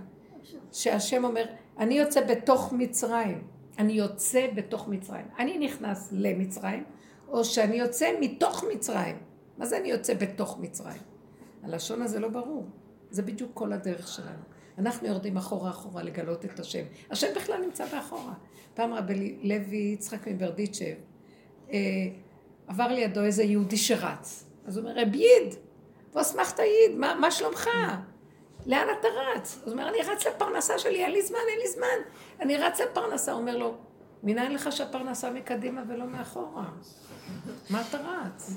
שהשם אומר, אני יוצא בתוך מצרים. אני יוצא בתוך מצרים. אני נכנס למצרים, או שאני יוצא מתוך מצרים. מה זה אני יוצא בתוך מצרים? הלשון הזה לא ברור. זה בדיוק כל הדרך שלנו. אנחנו יורדים אחורה אחורה לגלות את השם. השם בכלל נמצא באחורה. פעם רבי לוי יצחק מברדיצ'ב, עבר לידו איזה יהודי שרץ. אז הוא אומר, רב ייד, בוא שמחת ייד, מה, מה שלומך? לאן אתה רץ? הוא אומר, אני רץ לפרנסה שלי, אין לי זמן, אין לי זמן. אני רץ לפרנסה, הוא אומר לו, מנין לך שהפרנסה מקדימה ולא מאחורה? מה אתה רץ?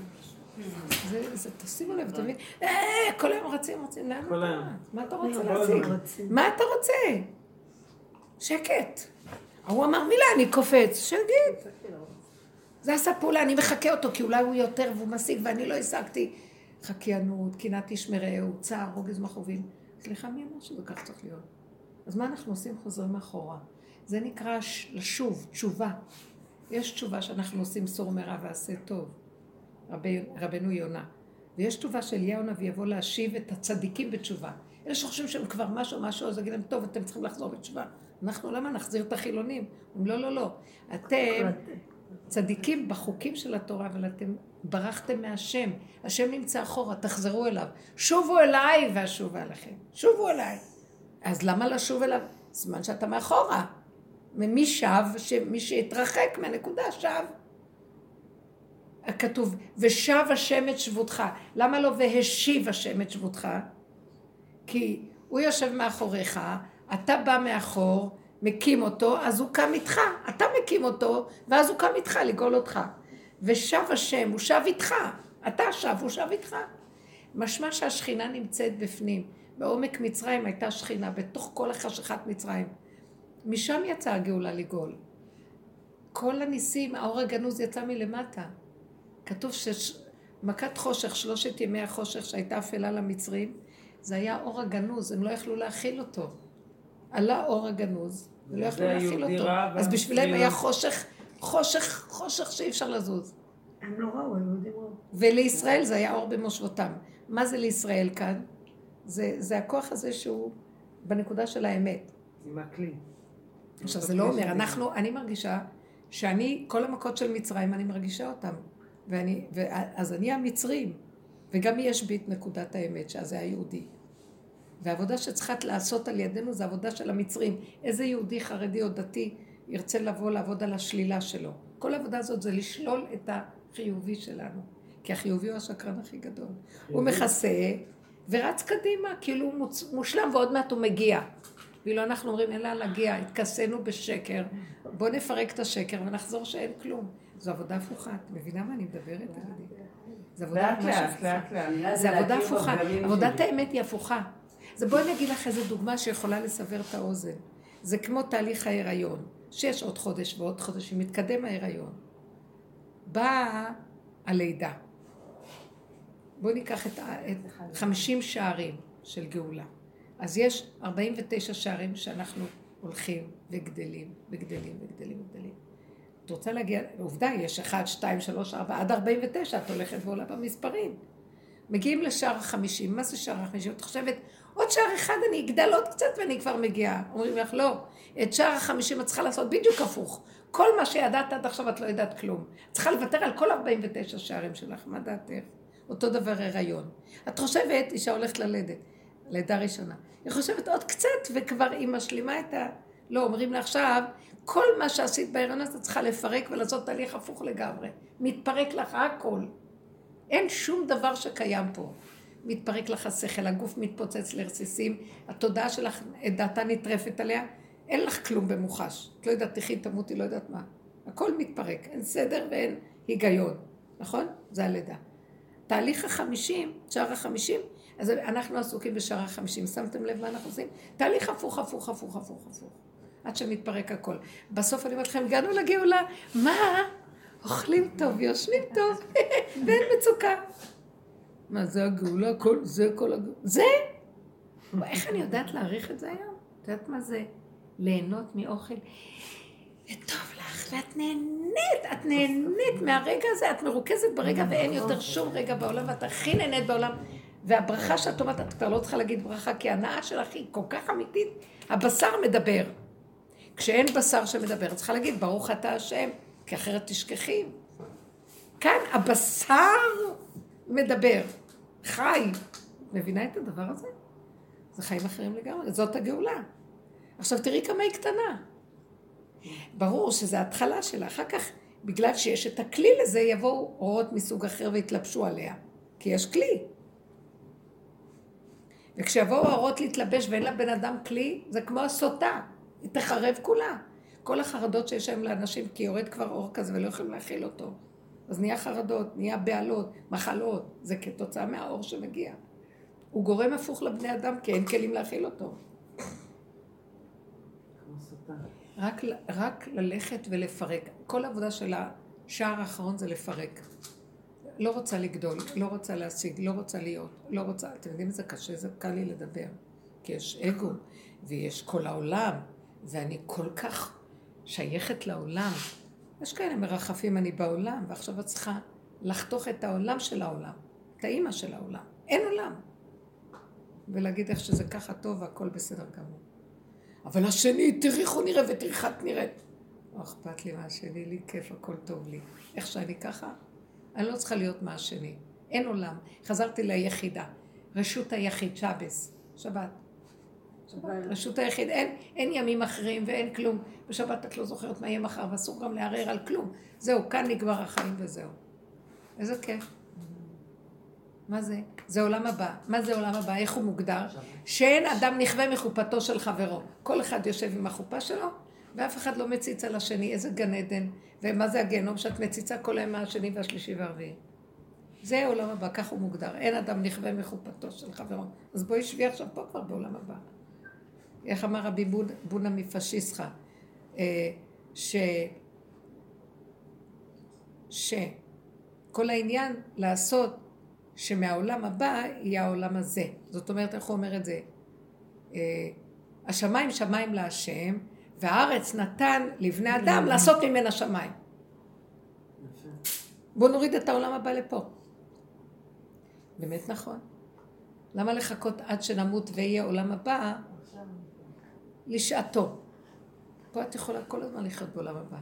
זה, תשימו לב, תמיד, אה, כל היום רצים, רצים, לאן אתה רץ? מה אתה רוצה להציג? מה אתה רוצה? שקט. הוא אמר מילה, אני קופץ, שגיד. זה עשה פעולה, אני מחכה אותו, כי אולי הוא יותר והוא משיג, ואני לא השגתי. חקיינות, קנאת איש מרעהו, צער, רוגז מכאובים. סליחה, מי אמר שזה כך צריך להיות? אז מה אנחנו עושים? חוזרים אחורה. זה נקרא לשוב, תשובה. יש תשובה שאנחנו עושים סור מרע ועשה טוב, רבי, רבנו יונה. ויש תשובה של אליהו הנביא יבוא להשיב את הצדיקים בתשובה. אלה שחושבים שהם כבר משהו, משהו, אז יגיד להם, טוב, אתם צריכים לחזור בתשובה. אנחנו, למה נחזיר את החילונים? לא, לא, לא. אתם צדיקים בחוקים של התורה, אבל אתם ברחתם מהשם, השם נמצא אחורה, תחזרו אליו, שובו אליי ואשובה לכם, שובו אליי. אז למה לשוב אליו? זמן שאתה מאחורה, ממי שב, מי שהתרחק מהנקודה שב. הכתוב, ושב השם את שבותך, למה לא והשיב השם את שבותך? כי הוא יושב מאחוריך, אתה בא מאחור, מקים אותו, אז הוא קם איתך, אתה מקים אותו, ואז הוא קם איתך לגאול אותך. ושב השם, הוא שב איתך, אתה שב, הוא שב איתך. משמע שהשכינה נמצאת בפנים, בעומק מצרים הייתה שכינה, בתוך כל החשכת מצרים. משם יצאה הגאולה לגאול. כל הניסים, האור הגנוז יצא מלמטה. כתוב שמכת חושך, שלושת ימי החושך שהייתה אפלה למצרים, זה היה אור הגנוז, הם לא יכלו להכיל אותו. עלה אור הגנוז, ולא יכלו להכיל אותו. אז בשבילם היה חושך, חושך, חושך שאי אפשר לזוז. הם לא ראו, הם יודעים ראו. ולישראל זה היה אור במושבותם. מה זה לישראל כאן? זה, זה הכוח הזה שהוא בנקודה של האמת. עם הכלי. עכשיו זה לא אומר, אנחנו, אני מרגישה שאני, כל המכות של מצרים, אני מרגישה אותם. ואני, אז אני המצרים. וגם יש בי את נקודת האמת, שאז זה היהודי. והעבודה שצריכת לעשות על ידינו זה עבודה של המצרים. איזה יהודי חרדי או דתי ירצה לבוא לעבוד על השלילה שלו? כל העבודה הזאת זה לשלול את החיובי שלנו, כי החיובי הוא השקרן הכי גדול. הוא מכסה ורץ קדימה, כאילו הוא מושלם ועוד מעט הוא מגיע. ואילו אנחנו אומרים, אין לה להגיע, התכסנו בשקר, בוא נפרק את השקר ונחזור שאין כלום. זו עבודה הפוכה, את מבינה מה אני מדברת? זה עבודה הפוכה. זה עבודה הפוכה, עבודת האמת היא הפוכה. אז בואי נגיד לך איזו דוגמה שיכולה לסבר את האוזן. זה כמו תהליך ההיריון, שיש עוד חודש ועוד חודש, מתקדם ההיריון. באה הלידה. בואי ניקח את, את חמישים שערים של גאולה. אז יש ארבעים ותשע שערים שאנחנו הולכים וגדלים וגדלים וגדלים וגדלים. את רוצה להגיע, עובדה, יש אחת, שתיים, שלוש, ארבע, עד ארבעים ותשע, את הולכת ועולה במספרים. מגיעים לשער חמישים, מה זה שער חמישים? את חושבת, עוד שער אחד אני אגדל עוד קצת ואני כבר מגיעה. אומרים לך, לא, את שער החמישים את צריכה לעשות בדיוק הפוך. כל מה שידעת עד עכשיו את לא ידעת כלום. את צריכה לוותר על כל ארבעים ותשע שערים שלך, מה דעתך? אותו דבר הריון. את חושבת, אישה הולכת ללדת, לידה ראשונה. היא חושבת עוד קצת וכבר היא משלימה את ה... לא, אומרים לה עכשיו, כל מה שעשית בהיריון את צריכה לפרק ולעשות תהליך הפוך לגמרי. מתפרק לך הכל. אין שום דבר שקיים פה. מתפרק לך השכל, הגוף מתפוצץ לרסיסים, התודעה שלך, דעתה נטרפת עליה, אין לך כלום במוחש. את לא יודעת, תחי, תמותי, לא יודעת מה. הכל מתפרק, אין סדר ואין היגיון. נכון? זה הלידה. תהליך החמישים, שער החמישים, אז אנחנו עסוקים בשער החמישים. שמתם לב מה אנחנו עושים? תהליך הפוך, הפוך, הפוך, הפוך, הפוך. עד שמתפרק הכל. בסוף אני אומר לכם, הגענו לגאולה, מה? אוכלים טוב, יושנים טוב, ואין מצוקה. מה זה הגאולה? כל זה, כל הגאולה. זה? איך אני יודעת להעריך את זה היום? את יודעת מה זה? ליהנות מאוכל. וטוב לך, ואת נהנית, את נהנית מהרגע הזה, את מרוכזת ברגע ואין יותר שום רגע בעולם, ואת הכי נהנית בעולם. והברכה שאת אומרת, את כבר לא צריכה להגיד ברכה, כי ההנאה שלך היא כל כך אמיתית. הבשר מדבר. כשאין בשר שמדבר, צריכה להגיד ברוך אתה השם. כי אחרת תשכחים. כאן הבשר מדבר, חי. מבינה את הדבר הזה? זה חיים אחרים לגמרי, זאת הגאולה. עכשיו תראי כמה היא קטנה. ברור שזה ההתחלה שלה, אחר כך בגלל שיש את הכלי לזה יבואו אורות מסוג אחר והתלבשו עליה, כי יש כלי. וכשיבואו האורות להתלבש ואין לבן אדם כלי, זה כמו הסוטה, היא תחרב כולה. כל החרדות שיש להם לאנשים, כי יורד כבר אור כזה ולא יכולים להכיל אותו. אז נהיה חרדות, נהיה בעלות, מחלות, זה כתוצאה מהאור שמגיע. הוא גורם הפוך לבני אדם, כי אין כלים להכיל אותו. רק, רק ללכת ולפרק. כל העבודה של השער האחרון זה לפרק. לא רוצה לגדול, לא רוצה להשיג, לא רוצה להיות, לא רוצה... אתם יודעים, זה קשה, זה קל לי לדבר. כי יש אגו, ויש כל העולם, ואני כל כך שייכת לעולם. יש כאלה מרחפים, אני בעולם, ועכשיו את צריכה לחתוך את העולם של העולם, את האימא של העולם. אין עולם. ולהגיד איך שזה ככה טוב, והכל בסדר גמור. אבל השני, תריחו נראה ותריחת נראית. לא אכפת לי מה השני, לי כיף, הכל טוב לי. איך שאני ככה? אני לא צריכה להיות מה השני. אין עולם. חזרתי ליחידה. רשות היחיד, שבס. שבת. שבת. רשות היחיד. אין, אין ימים אחרים ואין כלום. בשבת את לא זוכרת מה יהיה מחר, ואסור גם להערער על כלום. זהו, כאן נגמר החיים וזהו. איזה כיף. מה זה? זה עולם הבא. מה זה עולם הבא? איך הוא מוגדר? שאין אדם נכווה מחופתו של חברו. כל אחד יושב עם החופה שלו, ואף אחד לא מציץ על השני. איזה גן עדן. ומה זה הגנום? שאת מציצה כל הימה השני והשלישי והרביעי. זה עולם הבא, כך הוא מוגדר. אין אדם נכווה מחופתו של חברו. אז בואי שבי עכשיו פה כבר בעולם הבא. איך אמר רבי בונה מפשיסך? ש... ש... כל העניין לעשות... שמהעולם הבא יהיה העולם הזה. זאת אומרת, איך הוא אומר את זה? השמיים שמיים להשם, והארץ נתן לבני אדם לעשות ממנה שמיים. בואו נוריד את העולם הבא לפה. באמת נכון. למה לחכות עד שנמות ויהיה עולם הבא? לשעתו. פה את יכולה כל הזמן לחיות בעולם הבא.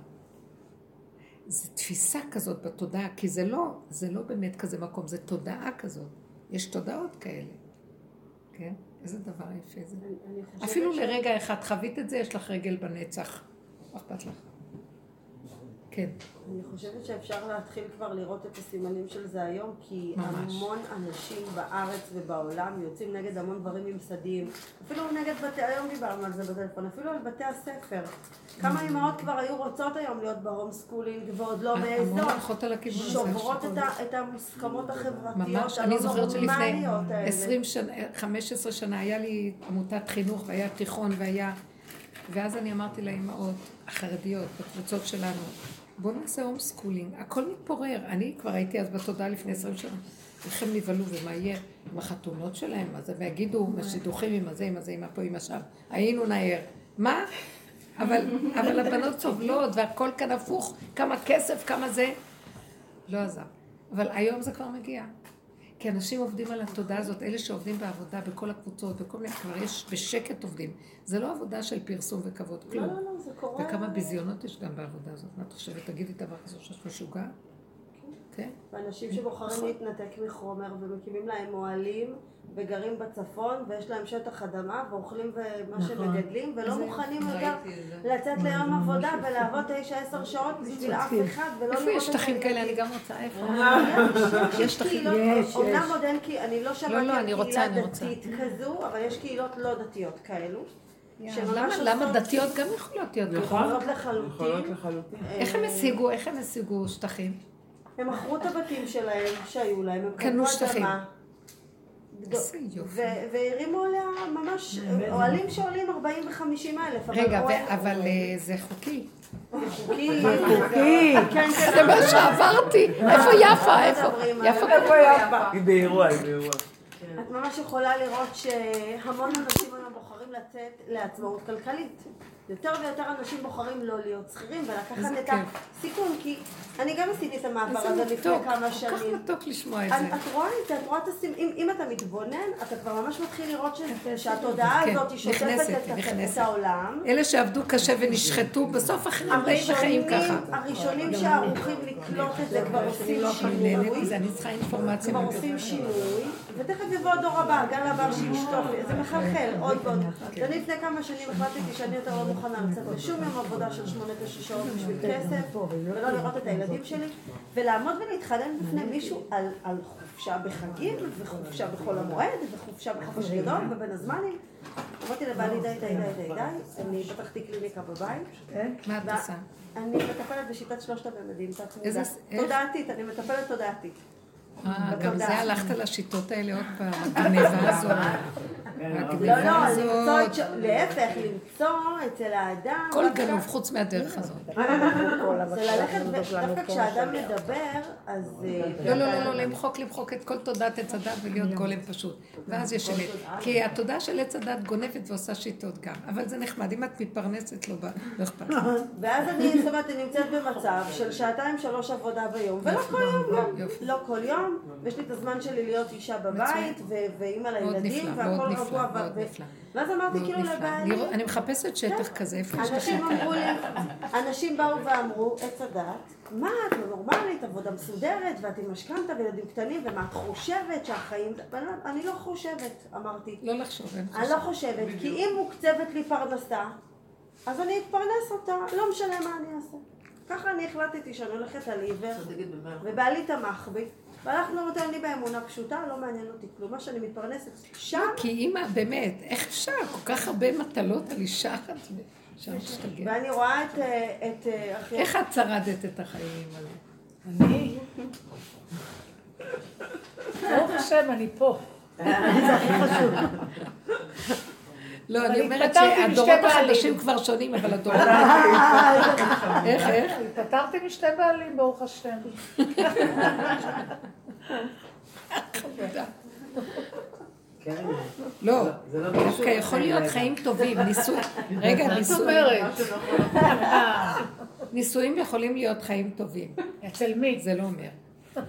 זו תפיסה כזאת בתודעה, כי זה לא, זה לא באמת כזה מקום, זה תודעה כזאת. יש תודעות כאלה. כן? איזה דבר יפה זה. אפילו לרגע אחד חווית את זה, יש לך רגל בנצח. אכפת לך. כן. אני חושבת שאפשר להתחיל כבר לראות את הסימנים של זה היום, כי המון אנשים בארץ ובעולם יוצאים נגד המון דברים ממסדיים. אפילו נגד בתי, היום דיברנו על זה בטלפון, אפילו על בתי הספר. כמה אימהות כבר היו רוצות היום להיות בהום סקולינג, ועוד לא מעזות, שוברות את המוסכמות החברתיות, הנורמליות האלה. עשרים, חמש עשרה שנה היה לי עמותת חינוך, והיה תיכון, והיה... ואז אני אמרתי לאימהות החרדיות, בקבוצות שלנו, בוא נעשה הום סקולינג, הכל מתפורר. אני כבר הייתי אז בתודעה לפני עשרים שנה. איך הם נבלו ומה יהיה עם החתונות שלהם, אז הם יגידו, משידוכים עם הזה, עם הזה, עם הפה, עם השאר. היינו נער. מה? אבל הבנות סובלות והכל כאן הפוך, כמה כסף, כמה זה. לא עזב. אבל היום זה כבר מגיע. כי אנשים עובדים על התודעה הזאת, אלה שעובדים בעבודה, בכל הקבוצות, בכל מיני, כבר יש בשקט עובדים. זה לא עבודה של פרסום וכבוד, כלום. לא, לא, לא, זה קורה. וכמה ביזיונות יש גם בעבודה הזאת. מה את חושבת? תגידי דבר כזו שאת משוגעת? כן. ואנשים שבוחרים להתנתק מחומר ומקימים להם מועלים וגרים בצפון ויש להם שטח אדמה ואוכלים ומה שמגדלים ולא מוכנים אגב לצאת ליום עבודה ולעבוד תשע עשר שעות בשביל אף אחד ולא לראות את זה. איפה יש שטחים כאלה? אני גם רוצה איפה. יש שטחים, יש, יש. אומנם עוד אין כי אני לא שמעתי קהילה דתית כזו, אבל יש קהילות לא דתיות כאלו. למה דתיות גם יכולות להיות כאלה? איך הם השיגו, איך הם השיגו שטחים? הם מכרו את הבתים שלהם שהיו להם, הם קנו אדמה, והרימו עליה ממש, אוהלים שעולים ארבעים וחמישים אלף. רגע, אבל זה חוקי. זה חוקי. זה מה שעברתי. איפה יפה? איפה יפה? היא באירוע, היא באירוע. את ממש יכולה לראות שהמון אנשים היום בוחרים לצאת לעצמאות כלכלית. יותר ויותר אנשים בוחרים לא להיות שכירים ולקחת את הסיכון, כי אני גם עשיתי את המעבר הזה לפני כמה שנים. כל כך מתוק לשמוע את זה. את רואה את זה, את רואה את הסימן, אם אתה מתבונן, אתה כבר ממש מתחיל לראות שהתודעה הזאת היא שוטפת את העולם. אלה שעבדו קשה ונשחטו, בסוף אחרים באים וחיים ככה. הראשונים שערוכים לקלוט את זה כבר עושים שינוי, כבר עושים שינוי, ותכף יבוא הדור הבא, גל הבא שישטוף לי, זה מחלחל, עוד ועוד. אני לפני כמה שנים החלטתי שאני יותר לא מוכנה לצאת לשום יום עבודה של שמונה תשע שעות בשביל כסף, ולא לראות את הילדים שלי, ולעמוד ולהתחנן בפני מישהו על חופשה בחגים, וחופשה בחול המועד, וחופשה בחופש גדול, ובין הזמנים. אמרתי לבעלי די די די די, אני פתחתי קליניקה בבית. מה את עושה? אני מטפלת בשיטת שלושת הממדים, תודעתית, אני מטפלת תודעתית. גם זה הלכת לשיטות האלה עוד פעם, הגניבה הזאת. לא, לא, למצוא את ש... להפך, למצוא אצל האדם... כל גנוב חוץ מהדרך הזאת. זה ללכת, ודווקא כשהאדם מדבר, אז... לא, לא, לא, למחוק, למחוק את כל תודעת עץ הדת ולהיות גולם פשוט. ואז יש אמת. כי התודעה של עץ הדת גונבת ועושה שיטות גם. אבל זה נחמד, אם את מתפרנסת לא אכפת. ואז אני, זאת אומרת, נמצאת במצב של שעתיים שלוש עבודה ביום, ולא כל יום גם. לא כל יום. ויש לי את הזמן שלי להיות אישה בבית, ואימא לילדים, והכל רגוע. ואז אמרתי כאילו לבעלי... אני מחפשת שטח כזה, איפה שטח כזה. אנשים באו ואמרו, עץ הדת, מה את לא נורמלית, עבודה מסודרת, ואת עם משכנתא וילדים קטנים, ומה את חושבת שהחיים... אני לא חושבת, אמרתי. לא לחשוב, אין חושבת. אני לא חושבת, כי אם מוקצבת לי פרנסה, אז אני אתפרנס אותה, לא משנה מה אני אעשה. ככה אני החלטתי שאני הולכת על עיוור, ובעלי תמך בי. ואנחנו לא נותן לי באמונה פשוטה, לא מעניין אותי כלום, מה שאני מתפרנסת שם... כי אימא, באמת, איך אפשר? כל כך הרבה מטלות על אישה אחת שם שתגעת. ואני רואה את... איך את שרדת את החיים האלה? אני? ברוך השם, אני פה. זה הכי חשוב. לא, אני אומרת שהדורות החדשים כבר שונים, אבל הדורות... איך, איך? התפטרתי משתי בעלים, ברוך השם. חבודה. לא, דווקא יכול להיות חיים טובים, ניסויים. רגע, ניסויים. ניסויים יכולים להיות חיים טובים. אצל מי? זה לא אומר.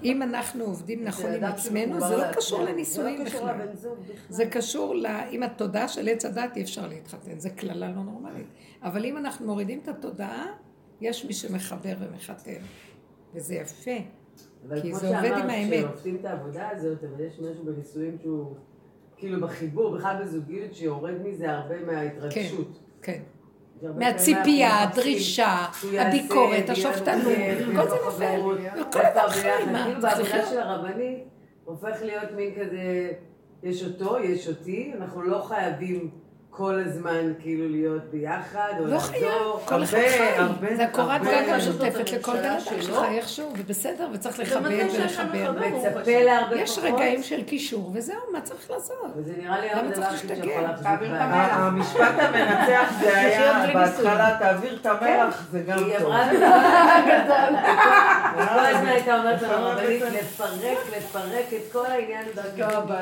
אם אנחנו עובדים נכון עם עצמנו, זה לא קשור לנישואים בכלל. זה קשור עם התודעה של עץ הדת, אי אפשר להתחתן, זה כללה לא נורמלית. אבל אם אנחנו מורידים את התודעה, יש מי שמחבר ומחתן. וזה יפה, כי זה עובד עם האמת. כשעובדים את העבודה הזאת, אבל יש משהו בנישואים שהוא, כאילו בחיבור, בכלל בזוגיות, שיורד מזה הרבה מההתרגשות. כן, כן. מהציפייה, הדרישה, הביקורת, השופטנות, כל זה נופל, כל דבר חיים, מה? כאילו בעבודה של הרבנית הופך להיות מין כזה, יש אותו, יש אותי, אנחנו לא חייבים כל הזמן כאילו להיות ביחד, או לעזור, הרבה, זה הקורת גג משותפת לכל דבר, שלך איכשהו, ובסדר, וצריך לחבר ולחבר, יש רגעים של קישור, וזהו, מה צריך לעשות? וזה נראה לי עוד דבר שיכול להחזיק מהר. המשפט המנצח זה היה, בהתחלה תעביר את המלח, זה גם טוב. היא אמרה את זה, כל הזמן הייתה אומרת הרבנית, לפרק, לפרק את כל העניין דרכו,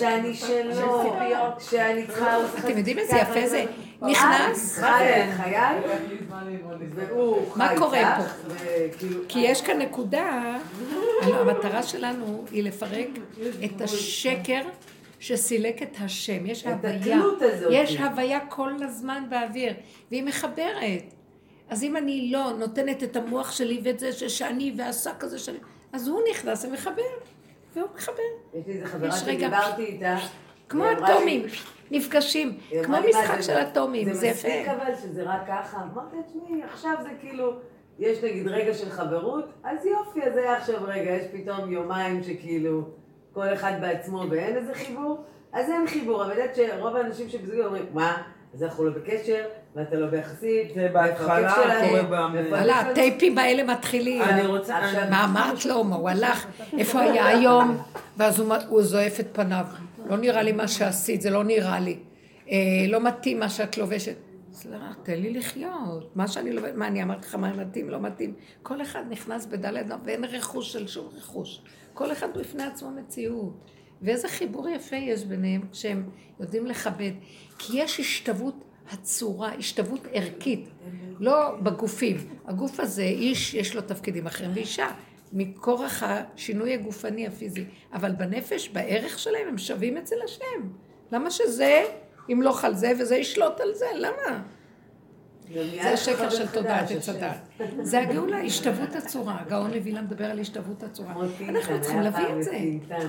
שאני שלו, שאני צריכה... אתם יודעים איזה יפה זה? נכנס... חייל? מה קורה פה? כי יש כאן נקודה, המטרה שלנו היא לפרק את השקר שסילק את השם. יש הוויה, יש הוויה כל הזמן באוויר, והיא מחברת. אז אם אני לא נותנת את המוח שלי ואת זה שאני ועשה כזה שאני... אז הוא נכנס ומחבר, והוא מחבר. יש לי איזה חברה שדיברתי איתה, כמו אטומים, נפגשים, כמו משחק של אטומים, זה יפה. זה מספיק אבל שזה רק ככה, אמרתי את שמי, עכשיו זה כאילו, יש נגיד רגע של חברות, אז יופי, אז היה עכשיו רגע, יש פתאום יומיים שכאילו, כל אחד בעצמו ואין איזה חיבור, אז אין חיבור, אבל יודעת שרוב האנשים שבזוגים אומרים, מה, אז אנחנו לא בקשר, ואתה לא ביחסית, זה בהתחלה, קורה בהמלה. הטייפים האלה מתחילים. אני רוצה... מה אמרת לו, מה הוא הלך, איפה היה היום, ואז הוא זועף את פניו. לא נראה לי מה שעשית, זה לא נראה לי. לא מתאים מה שאת לובשת. סליחה, תן לי לחיות. מה שאני לובשת, מה אני אמרת לך, מה מתאים, לא מתאים. כל אחד נכנס בדלת, ואין רכוש של שום רכוש. כל אחד הוא לפני עצמו מציאות. ואיזה חיבור יפה יש ביניהם, כשהם יודעים לכבד. כי יש השתוות הצורה, השתוות ערכית. לא בגופים. הגוף הזה, איש, יש לו תפקידים אחרים, ואישה. מכורח השינוי הגופני הפיזי, אבל בנפש, בערך שלהם, הם שווים אצל השם. למה שזה ימלוך על זה וזה ישלוט על זה? למה? זה השקר של תודעת עץ הדת. זה הגאולה, השתוות הצורה. הגאון לוילה מדבר על השתוות הצורה. אנחנו צריכים להביא את זה.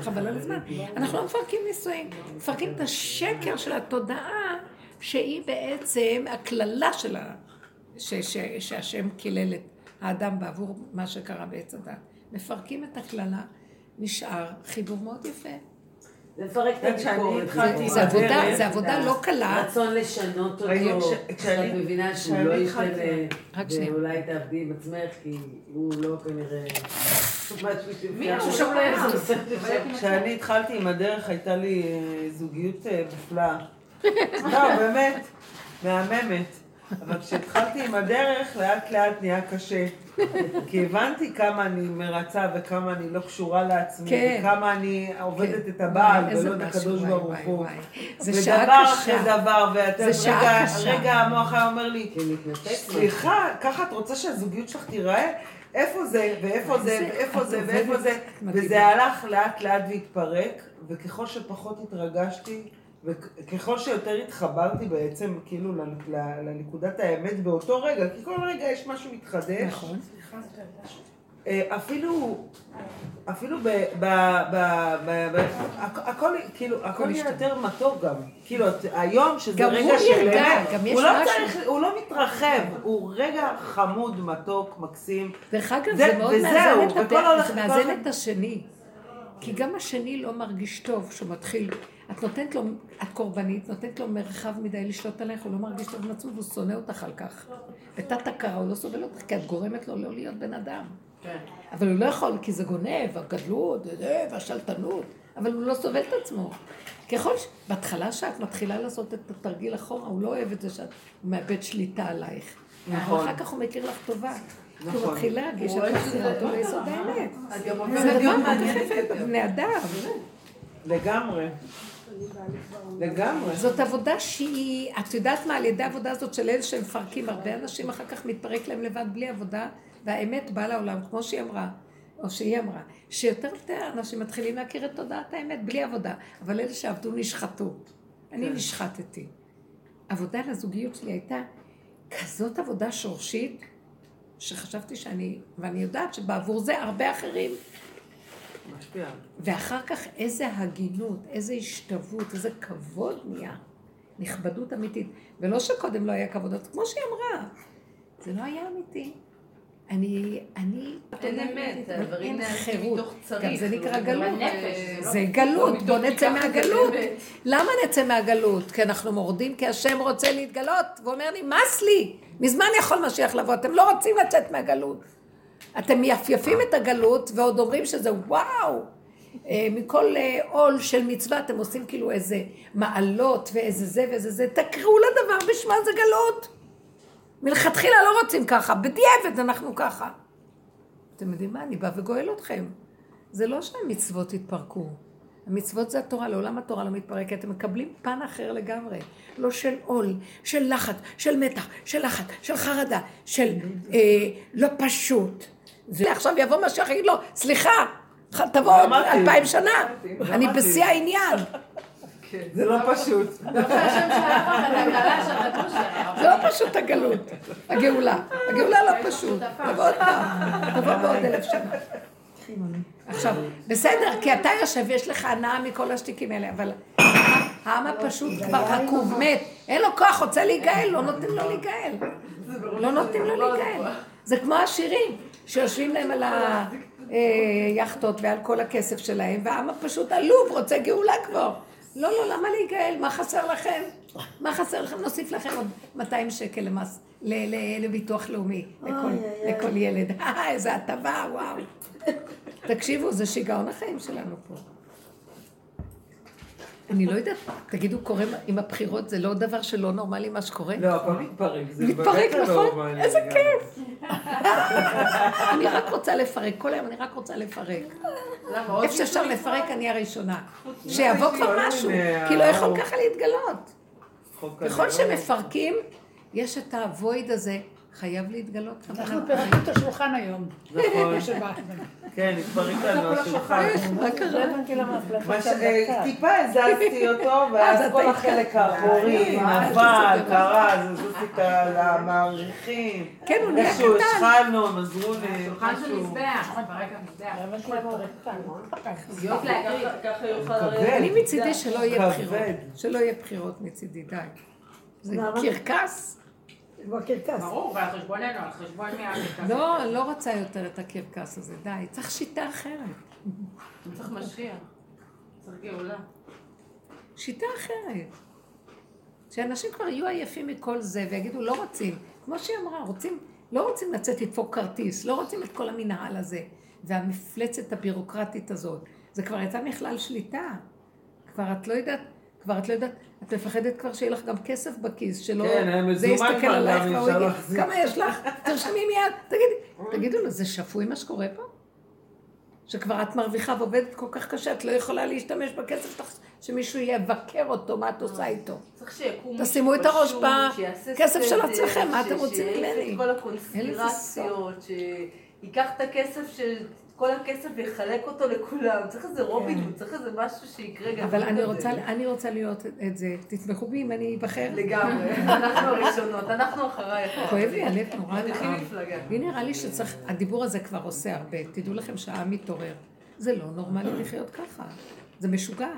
חבל על הזמן. אנחנו לא מפרקים נישואים. מפרקים את השקר של התודעה, שהיא בעצם הכללה שלה, שהשם כילל את האדם בעבור מה שקרה בעץ הדת. מפרקים את הכללה, נשאר חיבור מאוד יפה. לפרק את הביקורת. זה עבודה לא קלה. רצון לשנות אותו, כשאת מבינה שהוא לא ישתנה, ואולי תעבדי עם עצמך, כי הוא לא כנראה... מישהו שומע את זה. כשאני התחלתי עם הדרך, הייתה לי זוגיות מופלאה. לא, באמת, מהממת. אבל כשהתחלתי עם הדרך, לאט לאט נהיה קשה. כי הבנתי כמה אני מרצה וכמה אני לא קשורה לעצמי, וכמה אני עובדת את הבעל ולא את הקדוש ברוך הוא. זה שעה קשה. זה שעה קשה. רגע המוח היה אומר לי, סליחה, ככה את רוצה שהזוגיות שלך תיראה? איפה זה ואיפה זה ואיפה זה ואיפה זה? וזה הלך לאט לאט והתפרק, וככל שפחות התרגשתי, וככל שיותר התחברתי בעצם כאילו לנקודת האמת באותו רגע, כי כל רגע יש משהו מתחדש. נכון. אפילו, אפילו ב... ב... ב... הכל כאילו, הכל יותר מתוק גם. כאילו, היום שזה רגע של... הוא לא מתרחב, הוא רגע חמוד, מתוק, מקסים. ואחר כך זה מאוד מאזן את השני. כי גם השני לא מרגיש טוב שמתחיל... את נותנת לו, את קורבנית, נותנת לו מרחב מדי לשלוט עליך, הוא לא מרגיש טוב מצוב, הוא שונא אותך על כך. בתת הכרה, הוא לא סובל אותך, כי את גורמת לו לא להיות בן אדם. אבל הוא לא יכול, כי זה גונב, הגדלות, והשלטנות, אבל הוא לא סובל את עצמו. ככל שבהתחלה שאת מתחילה לעשות את התרגיל אחורה, הוא לא אוהב את זה שאת מאבד שליטה עלייך. ואחר כך הוא מכיר לך טובה. הוא מתחיל להגיש את התחילתו ליסוד האמת. זה דבר מתחפת בבני אדם. לגמרי. לגמרי. זאת עבודה שהיא, את יודעת מה, על ידי העבודה הזאת של אלה שהם מפרקים, הרבה אנשים אחר כך מתפרק להם לבד בלי עבודה, והאמת באה לעולם, כמו שהיא אמרה, או שהיא אמרה, שיותר יותר אנשים מתחילים להכיר את תודעת האמת בלי עבודה, אבל אלה שעבדו נשחטו. אני נשחטתי. עבודה לזוגיות שלי הייתה כזאת עבודה שורשית, שחשבתי שאני, ואני יודעת שבעבור זה הרבה אחרים, משפיע. ואחר כך איזה הגינות, איזה השתוות, איזה כבוד נהיה, נכבדות אמיתית. ולא שקודם לא היה כבודות, כמו שהיא אמרה, זה לא היה אמיתי. אני, אני... אין אמת, הדברים נעשים מתוך צריך. גם זה נקרא גלות. זה גלות, בוא נצא מהגלות. למה נצא מהגלות? כי אנחנו מורדים, כי השם רוצה להתגלות, ואומר לי, מס לי, מזמן יכול משיח לבוא, אתם לא רוצים לצאת מהגלות. אתם מייפייפים את הגלות, ועוד אומרים שזה וואו, מכל עול של מצווה, אתם עושים כאילו איזה מעלות, ואיזה זה ואיזה זה, תקראו לדבר בשמה, זה גלות. מלכתחילה לא רוצים ככה, בדיעבד אנחנו ככה. אתם יודעים מה, אני בא וגואל אתכם. זה לא שהמצוות התפרקו. המצוות זה התורה, לעולם התורה לא מתפרקת, אתם מקבלים פן אחר לגמרי, לא של עול, של לחץ, של מתח, של לחץ, של חרדה, של אה, לא פשוט. זה עכשיו יבוא משיח, יגיד לו, סליחה, תבוא עוד אלפיים שנה, אני בשיא העניין. זה לא פשוט. זה לא פשוט הגלות, הגאולה. הגאולה לא פשוט, תבוא עוד פעם, תבוא בעוד אלף שנה. עכשיו, בסדר, כי אתה יושב, יש לך הנאה מכל השתיקים האלה, אבל העם הפשוט כבר רקוב, מת, אין לו כוח, רוצה להיגאל, לא נותנים לו להיגאל. לא נותנים לו להיגאל. זה כמו השירים, שיושבים להם על היחטות ועל כל הכסף שלהם, והעם הפשוט עלוב, רוצה גאולה כבר. לא, לא, למה להיגאל? מה חסר לכם? מה חסר לכם? נוסיף לכם עוד מאתיים שקל למס, לביטוח לאומי, לכל ילד. איזה הטבה, וואו. תקשיבו, זה שיגעון החיים שלנו פה. אני לא יודעת, תגידו, קורה עם הבחירות, זה לא דבר שלא נורמלי מה שקורה? לא, הכל מתפרק, זה באמת לא נורמלי. איזה כיף! אני רק רוצה לפרק, כל היום אני רק רוצה לפרק. איפה שאפשר לפרק, אני הראשונה. שיבוא כבר משהו, כי לא יכול ככה להתגלות. ככל שמפרקים, יש את הוויד הזה, חייב להתגלות. אנחנו פירקנו את השולחן היום. נכון. כן, כבר איתנו השולחן. מה קרה? טיפה הזזתי אותו, ואז כל החלק האחורי, נבל, קרה, זזתי את המעריכים. כן, הוא נהיה קטן. איזשהו השחלנו, מזרונים. שולחן של מזבח. ברגע מזבח. להיות להקריב. ככה יוכל... אני מצידי שלא יהיה בחירות. שלא יהיה בחירות מצידי, די. זה קרקס. בקרקס. ברור, והחשבון אינו, החשבון מהקרקס. לא, לא רוצה יותר את הקרקס הזה, די. צריך שיטה אחרת. צריך משיח. צריך גאולה. שיטה אחרת. שאנשים כבר יהיו עייפים מכל זה, ויגידו, לא רוצים. כמו שהיא אמרה, רוצים, לא רוצים לצאת לדפוק כרטיס, לא רוצים את כל המנהל הזה. והמפלצת הבירוקרטית הזאת. זה כבר יצא מכלל שליטה. כבר את לא יודעת, כבר את לא יודעת, את מפחדת כבר שיהיה לך גם כסף בכיס, שלא זה יסתכל עלייך, כמה יש לך, תרשמי מיד, תגידי, תגידו לו, זה שפוי מה שקורה פה? שכבר את מרוויחה ועובדת כל כך קשה, את לא יכולה להשתמש בכסף, שמישהו יבקר אותו, מה את עושה איתו? תשימו את הראש בכסף של עצמכם, מה אתם רוצים ממני? שיעשה את כל הקונספירציות, שיקח את הכסף של... כל הכסף יחלק אותו לכולם, צריך איזה רובין, צריך איזה משהו שיקרה גם. אבל אני רוצה להיות את זה, תתמכו בי אם אני אבחר. לגמרי, אנחנו הראשונות, אנחנו אחריי. כואב לי הלב נורא נראה. ונראה לי שצריך, הדיבור הזה כבר עושה הרבה, תדעו לכם שהעם מתעורר. זה לא נורמלי לחיות ככה, זה משוגע.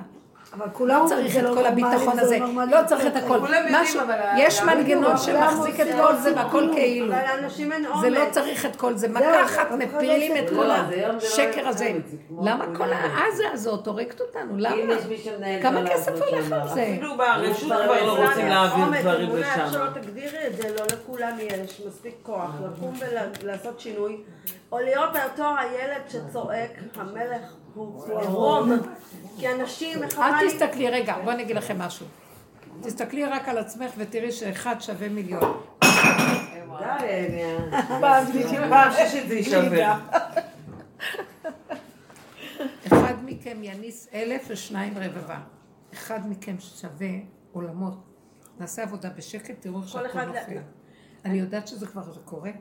אבל כולם צריך את כל הביטחון הזה, לא צריך את הכל. יש מנגנון שמחזיק את כל זה והכל כאילו. זה לא צריך את כל זה. מכחת מפילים את כל השקר הזה. למה כל העזה הזאת הורקת אותנו? למה? כמה כסף הולך על זה? אפילו ברשות כבר לא רוצים להעביר דברים לשם. עכשיו תגדירי את זה, לא לכולם יש מספיק כוח לקום ולעשות שינוי. או להיות אותו הילד שצועק, המלך הוא עירום, כי אנשים... אל תסתכלי, רגע, בואו נגיד לכם משהו. תסתכלי רק על עצמך ותראי שאחד שווה מיליון. פעם ששת זה ישווה. אחד מכם יניס אלף ושניים רבבה. אחד מכם ששווה עולמות. נעשה עבודה בשקט, תראו שאתם נופל. אני יודעת שזה כבר קורה.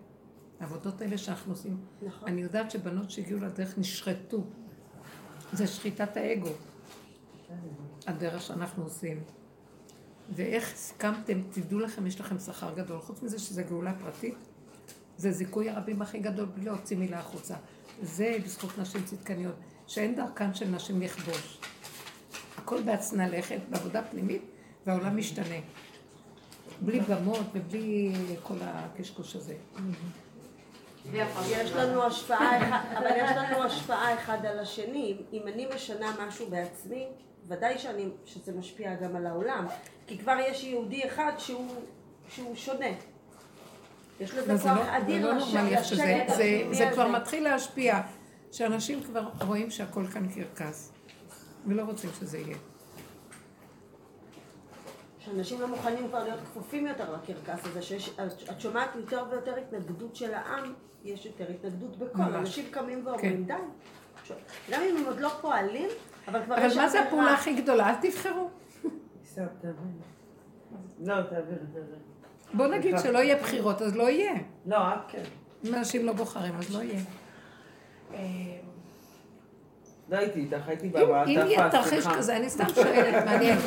העבודות האלה שאנחנו עושים, אני יודעת שבנות שהגיעו לדרך נשחטו. זה שחיטת האגו, הדרך שאנחנו עושים. ואיך הסכמתם, תדעו לכם, יש לכם שכר גדול. חוץ מזה שזה גאולה פרטית, זה זיכוי הרבים הכי גדול, בלי להוציא מילה החוצה. זה בזכות נשים צדקניות, שאין דרכן של נשים לכבוש. הכל בעצנה לכת, בעבודה פנימית, והעולם משתנה. בלי במות ובלי כל הקשקוש הזה. יש לנו השפעה, אבל יש לנו השפעה אחד על השני. אם אני משנה משהו בעצמי, ודאי שאני, שזה משפיע גם על העולם, כי כבר יש יהודי אחד שהוא, שהוא שונה. יש לזה כוח אדיר לשקט. זה כבר מתחיל להשפיע, שאנשים כבר רואים שהכל כאן קרקס, ולא רוצים שזה יהיה. שאנשים לא מוכנים כבר להיות כפופים יותר לקרקס הזה, שאת שומעת יותר ויותר התנגדות של העם, יש יותר התנגדות בכל, אנשים קמים ואומרים די. גם אם הם עוד לא פועלים, אבל כבר... אבל מה זה הפעולה הכי גדולה? אז תבחרו. סתם, תעביר. לא, תעביר, תעביר. בוא נגיד שלא יהיה בחירות, אז לא יהיה. לא, כן. אם אנשים לא בוחרים, אז לא יהיה. לא הייתי איתך, הייתי בבעתה פעסתך. אם יהיה תרחיש כזה, אני סתם שואלת, מעניין.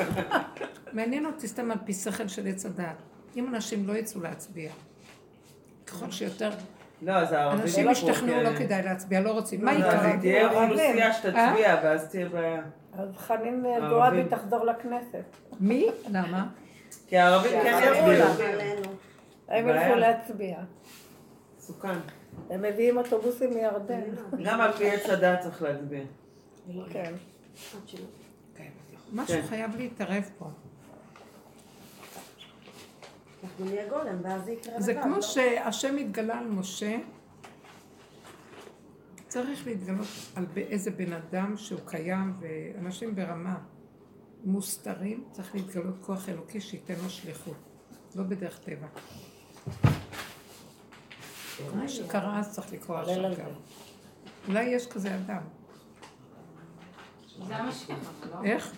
מעניין אותי סתם על פי שכל של עץ הדעת. אם אנשים לא יצאו להצביע, ככל שיותר... לא, זה הרבה... אנשים השתכנעו, לא כדאי להצביע, לא רוצים. מה יקרה? תהיה אוכלוסייה שתצביע, ואז תהיה בעיה. אז חנין זועבי תחזור לכנסת. מי? למה? כי הערבים כן יצביעו. הם ילכו להצביע. סוכן. הם מביאים אוטובוסים מירדן. גם על פי עץ הדעת צריך להצביע. כן. משהו חייב להתערב פה. זה כמו שהשם התגלה על משה, צריך להתגלות על איזה בן אדם שהוא קיים, ואנשים ברמה מוסתרים, צריך להתגלות כוח אלוקי שייתן לו שליחות, לא בדרך טבע. מה שקרה אז צריך לקרוא עכשיו גם. אולי יש כזה אדם. זה המשך. איך?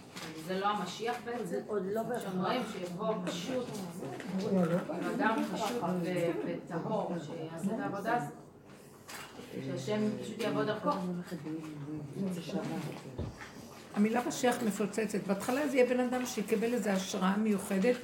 זה לא המשיח בעצם, שאומרים שיבוא פשוט, אדם פשוט וטהור, שיעשה את העבודה, שהשם פשוט יעבוד דרכו. המילה משיח מפוצצת. בהתחלה זה יהיה בן אדם שיקבל איזו השראה מיוחדת,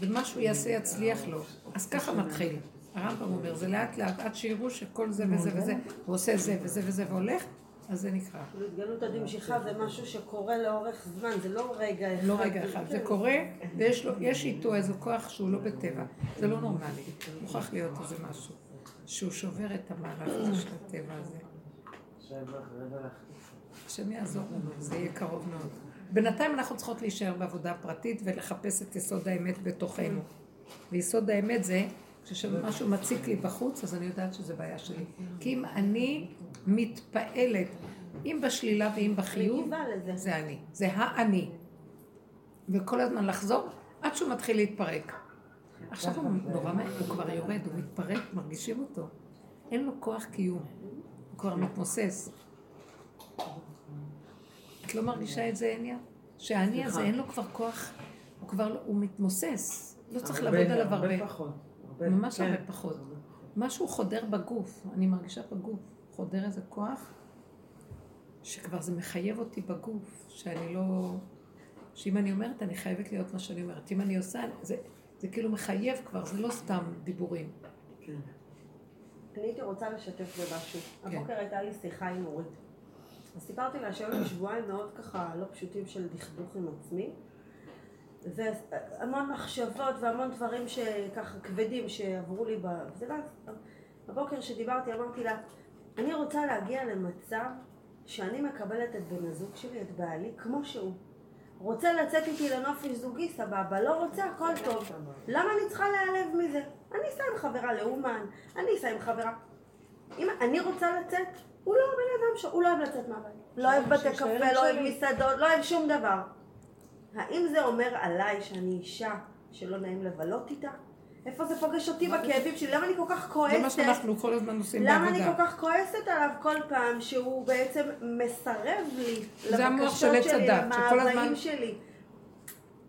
ומה שהוא יעשה יצליח לו. אז ככה מתחיל. הרמב"ם אומר, זה לאט לאט, עד שיראו שכל זה וזה וזה, הוא עושה זה וזה וזה והולך, אז זה נקרא. התגלות הדמשיכה זה משהו שקורה לאורך זמן, זה לא רגע אחד. לא רגע אחד, זה קורה, ויש איתו איזה כוח שהוא לא בטבע. זה לא נורמלי, מוכרח להיות איזה משהו, שהוא שובר את המערך של הטבע הזה. השם יעזור לנו, זה יהיה קרוב מאוד. בינתיים אנחנו צריכות להישאר בעבודה פרטית ולחפש את יסוד האמת בתוכנו. ויסוד האמת זה, כשמשהו מציק לי בחוץ, אז אני יודעת שזה בעיה שלי. כי אם אני מתפעלת, אם בשלילה ואם בחיוב, זה אני. זה האני. וכל הזמן לחזור, עד שהוא מתחיל להתפרק. עכשיו הוא נורא מה, הוא כבר יורד, הוא מתפרק, מרגישים אותו. אין לו כוח קיום. הוא כבר מתמוסס. את לא מרגישה את זה, עניה? שהעני הזה אין לו כבר כוח, הוא כבר, הוא מתמוסס. לא צריך לעבוד עליו הרבה. ממש הרבה פחות. משהו חודר בגוף, אני מרגישה בגוף, חודר איזה כוח, שכבר זה מחייב אותי בגוף, שאני לא... שאם אני אומרת, אני חייבת להיות מה שאני אומרת. אם אני עושה, זה, זה כאילו מחייב כבר, זה לא סתם דיבורים. כן. אני הייתי רוצה לשתף במשהו. הבוקר הייתה לי שיחה עם אורית. אז סיפרתי לה שהיו לי שבועיים מאוד ככה לא פשוטים של דכדוך עם עצמי. והמון מחשבות והמון דברים שככה כבדים שעברו לי בזמן. בבוקר שדיברתי אמרתי לה, אני רוצה להגיע למצב שאני מקבלת את בן הזוג שלי, את בעלי, כמו שהוא. רוצה לצאת איתי לנופש זוגי, סבבה, לא רוצה, הכל טוב. למה אני צריכה להיעלב מזה? אני אסע עם חברה לאומן, אני אסע עם חברה. אם אני רוצה לצאת, הוא לא בן אדם ש... הוא לא אוהב לצאת מהבית. לא אוהב בתי קפה, לא אוהב מסעדות, לא אוהב שום דבר. האם זה אומר עליי שאני אישה שלא נעים לבלות איתה? איפה זה פוגש אותי בכאבים שלי? למה אני כל כך כועסת? זה מה שאנחנו כל הזמן עושים בעבודה. למה אני כל כך כועסת עליו כל פעם שהוא בעצם מסרב לי לבקשות שלי, למאוויים שלי?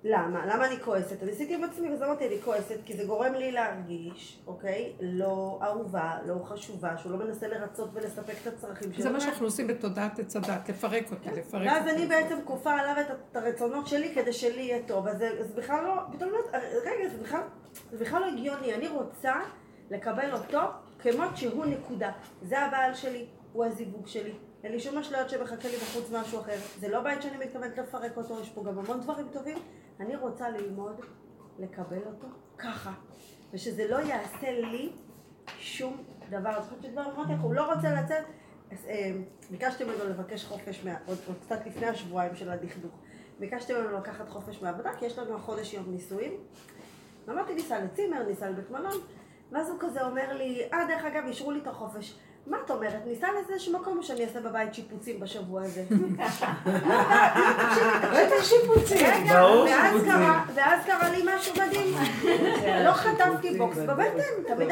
למה? למה אני כועסת? אני עשיתי עם עצמי וזה אמרתי, אני כועסת כי זה גורם לי להרגיש, אוקיי? לא אהובה, לא חשובה, שהוא לא מנסה לרצות ולספק את הצרכים שלנו. זה מה שאנחנו עושים בתודעת הצדת, לפרק אותי, לפרק אותי. ואז אני בעצם כופה עליו את הרצונות שלי כדי שלי יהיה טוב. אז זה בכלל לא, פתאום לא, רגע, זה בכלל לא הגיוני. אני רוצה לקבל אותו כמות שהוא נקודה. זה הבעל שלי, הוא הזיווג שלי. אין לי שום משלויות שמחכה לי בחוץ משהו אחר. זה לא בית שאני מתכוונת לפרק אותו, יש פה גם המון דברים טובים. אני רוצה ללמוד לקבל אותו ככה, ושזה לא יעשה לי שום דבר. אני חושבת שדבר אמרת איך הוא לא רוצה לצאת, ביקשתי ממנו לבקש חופש, עוד קצת לפני השבועיים של הדכדוך, ביקשתי ממנו לקחת חופש מהעבודה, כי יש לנו החודש יום נישואים. אמרתי, ניסה לצימר, ניסה לבית מלון, ואז הוא כזה אומר לי, אה, דרך אגב, אישרו לי את החופש. מה את אומרת? ניסה לאיזשהו מקום שאני אעשה בבית שיפוצים בשבוע הזה. בטח שיפוצים. ואז קרה לי משהו מדהים. לא חתמתי בוקס בבטן. תמיד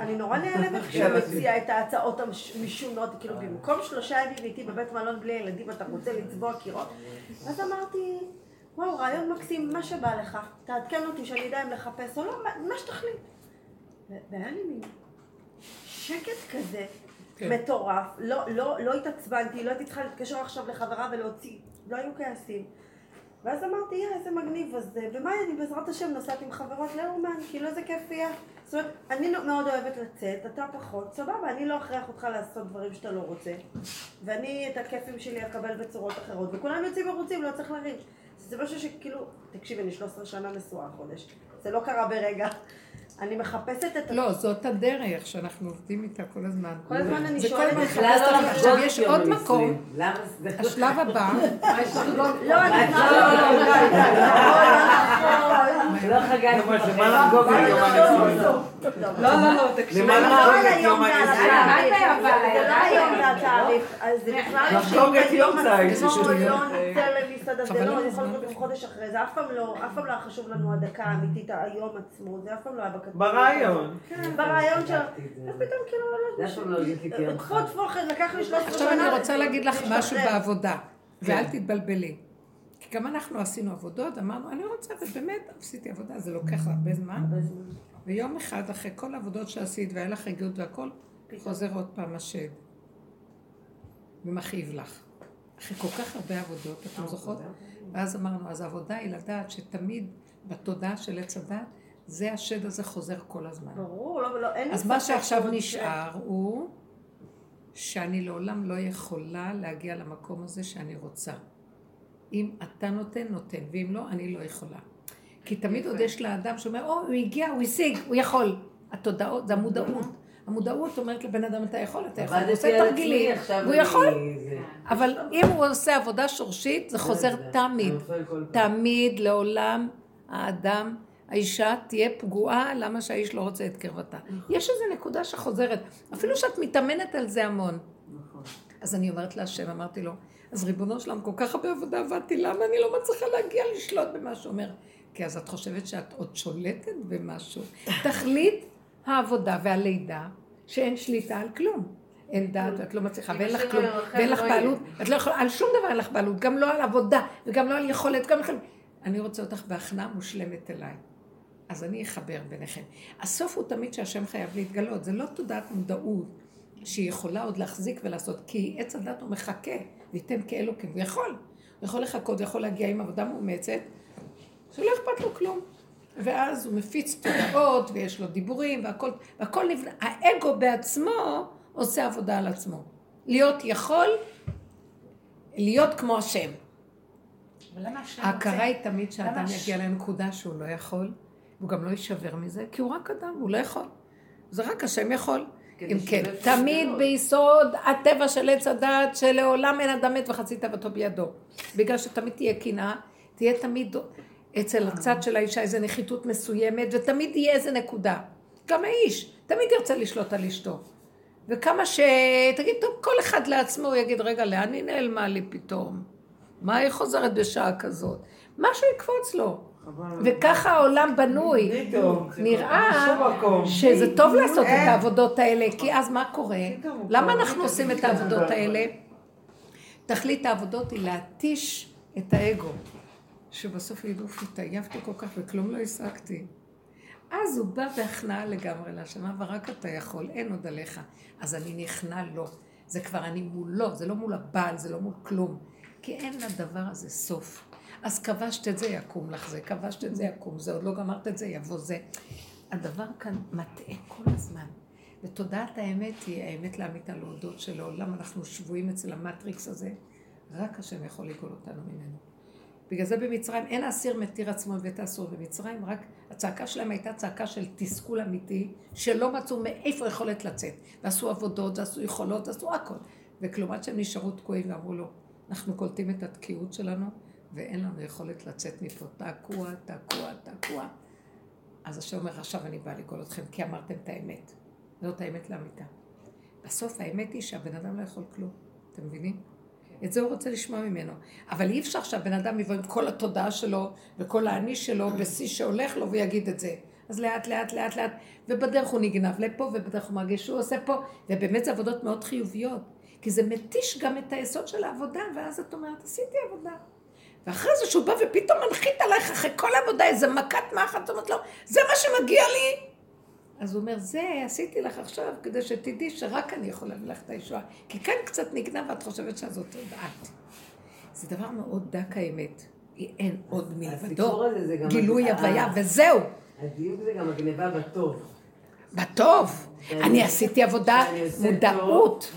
אני נורא נעלמת כשמציעה את ההצעות המשונות. כאילו במקום שלושה ימים איתי בבית מלון בלי ילדים, אתה רוצה לצבוע קירות. ואז אמרתי, וואו, רעיון מקסים, מה שבא לך? תעדכן אותי שאני יודע אם לחפש או לא, מה שתחליט. והיה לי מין. שקט כזה, מטורף, לא התעצבנתי, לא הייתי צריכה להתקשר עכשיו לחברה ולהוציא, לא היו כעסים. ואז אמרתי, יאה, איזה מגניב הזה, ומה אני בעזרת השם נוסעת עם חברות לאומן, כאילו איזה כיף יהיה. זאת אומרת, אני מאוד אוהבת לצאת, אתה פחות, סבבה, אני לא אכריח אותך לעשות דברים שאתה לא רוצה, ואני את הכיפים שלי אקבל בצורות אחרות, וכולם יוצאים ורוצים, לא צריך להריץ. זה משהו שכאילו, תקשיב, אני שלוש עשרה שנה נשואה החודש, זה לא קרה ברגע. אני מחפשת את... לא, זאת הדרך שאנחנו עובדים איתה כל הזמן. כל הזמן אני שואלת... עכשיו יש עוד מקום, השלב הבא... לא, לא, לא, לא, לא חגגת. לא, לא, לא, תקשיב. זה לא יום מהתאריך, אז זה בכלל... זה לא נצא למסעד, זה לא יכול להיות בחודש אחרי, זה אף פעם לא חשוב לנו הדקה האמיתית, היום עצמו, זה אף פעם לא היה בקטן. ברעיון. כן, ברעיון של... ופתאום כאילו... חוד פוחד, לקח לי שלוש עשרה שנה. עכשיו אני רוצה להגיד לך משהו בעבודה, ואל תתבלבלי. כי גם אנחנו עשינו עבודות, אמרנו, אני רוצה, ובאמת עשיתי עבודה, זה לוקח הרבה זמן, ויום אחד אחרי כל העבודות שעשית, והיה לך רגיעות והכל, חוזר עוד פעם השד, ומכאיב לך. אחרי כל כך הרבה עבודות, אתם זוכרות? ואז אמרנו, אז העבודה היא לדעת שתמיד בתודעה של עץ הדעת, זה השד הזה חוזר כל הזמן. ברור, לא, לא, אין... אז מה שעכשיו נשאר הוא, שאני לעולם לא יכולה להגיע למקום הזה שאני רוצה. אם אתה נותן, נותן, ואם לא, אני לא יכולה. כי תמיד עוד יש לאדם שאומר, או, הוא הגיע, הוא השיג, הוא יכול. התודעות, זה המודעות. המודעות אומרת לבן אדם, אתה יכול, אתה יכול, הוא עושה תרגילים, הוא יכול. אבל אם הוא עושה עבודה שורשית, זה חוזר תמיד. תמיד, לעולם, האדם, האישה תהיה פגועה, למה שהאיש לא רוצה את קרבתה. יש איזו נקודה שחוזרת, אפילו שאת מתאמנת על זה המון. אז אני אומרת להשם, אמרתי לו, אז ריבונו שלם, כל כך הרבה עבודה עבדתי, למה אני לא מצליחה להגיע לשלוט במה שאומר? כי אז את חושבת שאת עוד שולטת במשהו. תחליט העבודה והלידה, שאין שליטה על כלום. אין דעת, ואת לא מצליחה, ואין לך כלום, ואין לך בעלות, את לא יכולה, על שום דבר אין לך בעלות, גם לא על עבודה, וגם לא על יכולת, גם לכם. אני רוצה אותך בהכנעה מושלמת אליי. אז אני אחבר ביניכם. הסוף הוא תמיד שהשם חייב להתגלות, זה לא תודעת מודעות, שהיא יכולה עוד להחזיק ולעשות, כי עץ הדת הוא מחכה, ניתן כאלוקים, הוא יכול, הוא יכול לחכות, יכול להגיע עם עבודה מאומצת, שלא אכפת לו כלום. ואז הוא מפיץ תודעות, ויש לו דיבורים, והכל, והכל נבנה. האגו בעצמו עושה עבודה על עצמו. להיות יכול, להיות כמו השם. ההכרה היא תמיד שאדם יגיע לנקודה שהוא לא יכול, הוא גם לא יישבר מזה, כי הוא רק אדם, הוא לא יכול. זה רק השם יכול. אם כן, תמיד ביסוד הטבע של עץ הדעת, שלעולם אין אדם מת וחצי תאוותו בידו. בגלל שתמיד תהיה קנאה, תהיה תמיד אצל הצד של האישה איזו נחיתות מסוימת, ותמיד יהיה איזו נקודה. גם האיש, תמיד ירצה לשלוט על אשתו. וכמה שתגיד, טוב, כל אחד לעצמו, הוא יגיד, רגע, לאן היא נעלמה לי פתאום? מה היא חוזרת בשעה כזאת? משהו יקפוץ לו. וככה העולם בנוי, נראה שזה טוב לעשות את העבודות האלה, כי אז מה קורה? למה אנחנו עושים את העבודות האלה? תכלית העבודות היא להתיש את האגו, שבסוף ידוף התעייבתי כל כך וכלום לא הסעקתי. אז הוא בא בהכנעה לגמרי לשמה, ורק אתה יכול, אין עוד עליך. אז אני נכנע לו, זה כבר אני מולו, זה לא מול הבעל, זה לא מול כלום, כי אין לדבר הזה סוף. אז כבשת את זה יקום לך זה, כבשת את זה יקום זה, עוד לא גמרת את זה יבוא זה. הדבר כאן מטעה כל הזמן, ותודעת האמת היא האמת להמיתה להודות שלעולם אנחנו שבויים אצל המטריקס הזה, רק השם יכול לגאול אותנו ממנו. בגלל זה במצרים אין האסיר מתיר עצמו ואת האסור במצרים, רק הצעקה שלהם הייתה צעקה של תסכול אמיתי, שלא מצאו מאיפה יכולת לצאת, ועשו עבודות, ועשו יכולות, ועשו הכל. וכלום עד שהם נשארו תקועים ואמרו לו, אנחנו קולטים את התקיעות שלנו, ואין לנו יכולת לצאת מפה, תעקוע, תעקוע, תעקוע. אז השם אומר, עכשיו אני באה לגאול אתכם, כי אמרתם את האמת. זאת האמת לאמיתה. בסוף האמת היא שהבן אדם לא יכול כלום, אתם מבינים? את זה הוא רוצה לשמוע ממנו. אבל אי אפשר שהבן אדם יבוא עם כל התודעה שלו, וכל העני שלו, בשיא שהולך לו, ויגיד את זה. אז לאט, לאט, לאט, לאט, ובדרך הוא נגנב לפה, ובדרך הוא מרגיש שהוא עושה פה, ובאמת זה עבודות מאוד חיוביות, כי זה מתיש גם את היסוד של העבודה, ואז את אומרת, עשיתי עבודה. ואחרי זה שהוא בא ופתאום מנחית עליך אחרי כל העבודה, איזה מכת מאחת, זאת אומרת לו, זה מה שמגיע לי. אז הוא אומר, זה עשיתי לך עכשיו כדי שתדעי שרק אני יכולה להביא את הישועה. כי כאן קצת נגנב ואת חושבת שזאת יודעת. זה דבר מאוד דק האמת. אין עוד מלבדו, גילוי הוויה וזהו. הדיוק זה גם הגניבה בטוב. בטוב. אני עשיתי עבודה מודעות.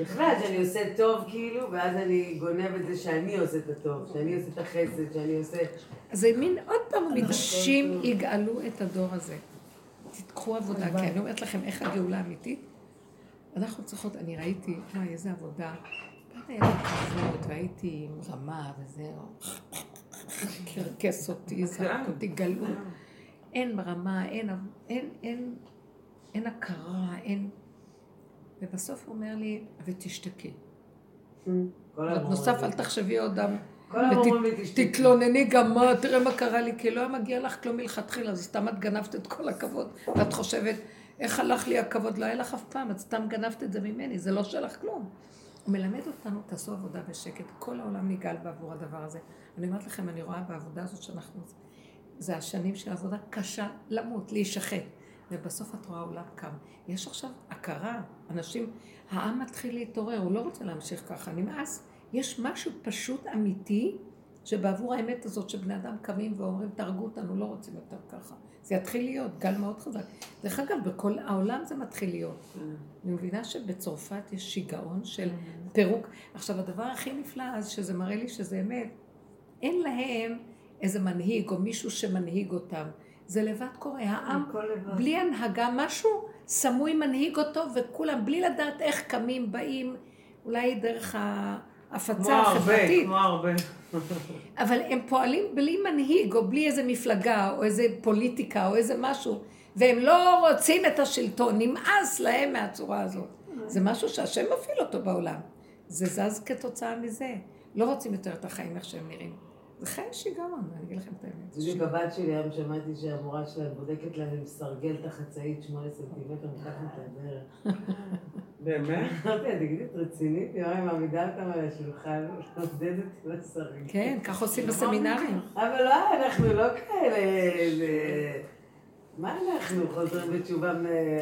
בכלל, שאני עושה טוב כאילו, ואז אני גונב את זה שאני עושה את הטוב, שאני עושה את החסד, שאני עושה... אז מין עוד פעם מתגשים יגאלו את הדור הזה. תתקחו עבודה, כי אני אומרת לכם איך הגאולה האמיתית. אנחנו צריכות, אני ראיתי, וואי, איזה עבודה. פעם היה לי כזאת, והייתי עם רמה וזהו. קרקס אותי, זרק אותי, גלו. אין ברמה, אין... אין הכרה, אין... ובסוף הוא אומר לי, ותשתקי. נוסף, אל תחשבי עוד דם, ותתלונני גם מה, תראה מה קרה לי, כי לא היה מגיע לך כלום מלכתחילה, אז סתם את גנבת את כל הכבוד, ואת חושבת, איך הלך לי הכבוד, לא היה לך אף פעם, את סתם גנבת את זה ממני, זה לא שלך כלום. הוא מלמד אותנו, תעשו עבודה בשקט, כל העולם ניגל בעבור הדבר הזה. אני אומרת לכם, אני רואה בעבודה הזאת שאנחנו... זה השנים של עבודה קשה למות, להישחט. ובסוף את רואה העולם קם. יש עכשיו הכרה, אנשים, העם מתחיל להתעורר, הוא לא רוצה להמשיך ככה, נמאס. יש משהו פשוט אמיתי, שבעבור האמת הזאת שבני אדם קמים ואומרים, תרגו אותנו, לא רוצים יותר ככה. זה יתחיל להיות, גל מאוד חזק. דרך אגב, בכל העולם זה מתחיל להיות. אני מבינה שבצרפת יש שיגעון של פירוק. עכשיו, הדבר הכי נפלא אז, שזה מראה לי שזה אמת, אין להם איזה מנהיג או מישהו שמנהיג אותם. זה לבד קורה, העם, בלי הנהגה, משהו סמוי מנהיג אותו, וכולם בלי לדעת איך קמים, באים, אולי דרך ההפצה החברתית. כמו הרבה, כמו הרבה. אבל הם פועלים בלי מנהיג, או בלי איזה מפלגה, או איזה פוליטיקה, או איזה משהו, והם לא רוצים את השלטון, נמאס להם מהצורה הזאת. זה משהו שהשם מפעיל אותו בעולם. זה זז כתוצאה מזה. לא רוצים יותר את החיים איך שהם נראים. זה חיים שיגעון, אני אגיד לכם את האמת. בדיוק הבת שלי, היום שמעתי שהמורה שלה בודקת לה ומסרגל את החצאית שמונה סנטימטר מתחת לדרך. באמת? אמרתי, הדגדית רצינית, יוראי מעמידה אותם על השולחן, עודדת לסרגל. כן, כך עושים בסמינרים. אבל לא, אנחנו לא כאלה... מה אנחנו חוזרים בתשובה...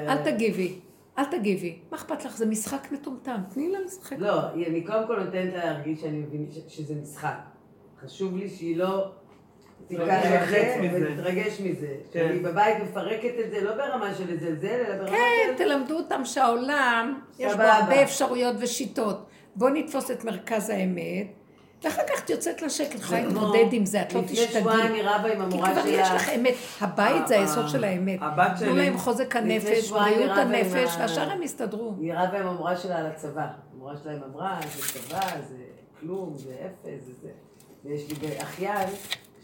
אל תגיבי. אל תגיבי, מה אכפת לך? זה משחק מטומטם, תני לה לשחק. לא, אני קודם כל נותנת לה להרגיש שאני מבינה שזה משחק. חשוב לי שהיא לא תיקח את זה ותתרגש מזה. שאני בבית מפרקת את זה, לא ברמה של לזלזל, אלא ברמה של... כן, תלמדו אותם שהעולם, יש בו הרבה אפשרויות ושיטות. בואו נתפוס את מרכז האמת, ואחר כך תיוצאת לשקט, חי תמודד עם זה, את לא תשתגעי. לפני שבועה אני רבה עם המורה שלה. כי כבר יש לך אמת, הבית זה היסוד של האמת. תנו להם חוזק הנפש, בריאות הנפש, והשאר הם יסתדרו. היא רבה עם המורה שלה על הצבא. המורה שלהם אמרה, זה צבא, זה כלום, זה אפס, זה זה. ויש לי אחיין,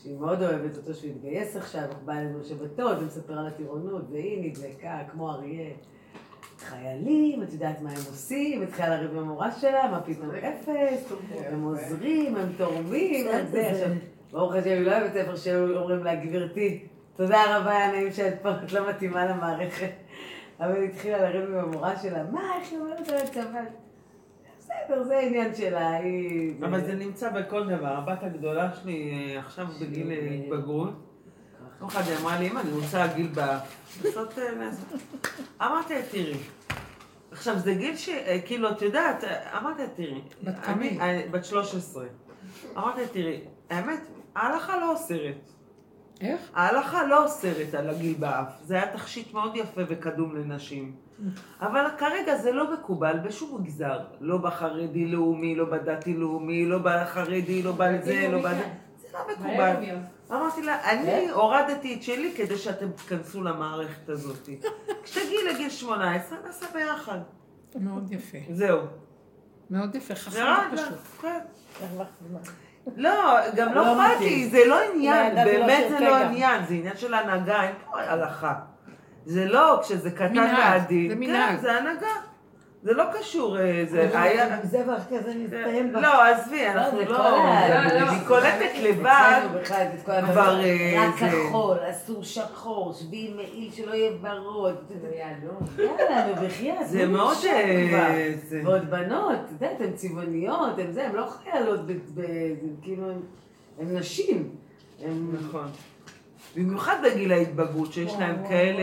שהיא מאוד אוהבת אותו, שהוא התגייס עכשיו, הוא בא אלינו שבתות, ומספר על הטירונות, והיא נדלקה כמו אריה. חיילים, את יודעת מה הם עושים, התחילה לריב במורה שלה, מה פתאום אפס, הם עוזרים, הם תורמים, את זה. עכשיו, ברוך השם, לא אוהבת ספר שאומרים לה, גברתי, תודה רבה, הנעים שאת פה, את לא מתאימה למערכת. אבל היא התחילה לריב במורה שלה, מה, איך היא אומרת על הצבא? בסדר, זה העניין שלה, היא... אבל זה נמצא בכל דבר, הבת הגדולה שלי עכשיו בגיל התבגרות, יום אחד אמרה לי, אמא, אני רוצה הגיל באה. אמרתי, תראי. עכשיו, זה גיל שכאילו, את יודעת, אמרתי, תראי. בת כמי? בת שלוש עשרה. אמרתי, תראי, האמת, ההלכה לא אוסרת. איך? ההלכה לא אוסרת על הגיל באף. זה היה תכשיט מאוד יפה וקדום לנשים. אבל כרגע זה לא מקובל בשום מגזר. לא בחרדי לאומי, לא בדתי לאומי, לא בחרדי, לא בזה, לא בזה. זה לא מקובל. אמרתי לה, אני הורדתי את שלי כדי שאתם תכנסו למערכת הזאת. כשתגיעי לגיל שמונה עשרה, נעשה ביחד. מאוד יפה. זהו. מאוד יפה, חכם פשוט. כן. לא, גם לא חכמתי, זה לא עניין, באמת זה לא עניין, זה עניין של הנהגה, אין פה הלכה. זה לא, כשזה קטן ועדין, כן, זה הנהגה. זה לא קשור, זה היה... זה ואחר כזה נסתיים... לא, עזבי, אנחנו לא... אני קולטת לבד, כבר... רק כחול, אסור שחור, שבי מעיל שלא יהיה ברוד. יאללה, ובחייה, זה מאוד כבר. ועוד בנות, אתה יודעת, הן צבעוניות, הן זה, הן לא חיילות, כאילו, הן נשים. נכון. במיוחד בגיל ההתבגרות, שיש להם כאלה...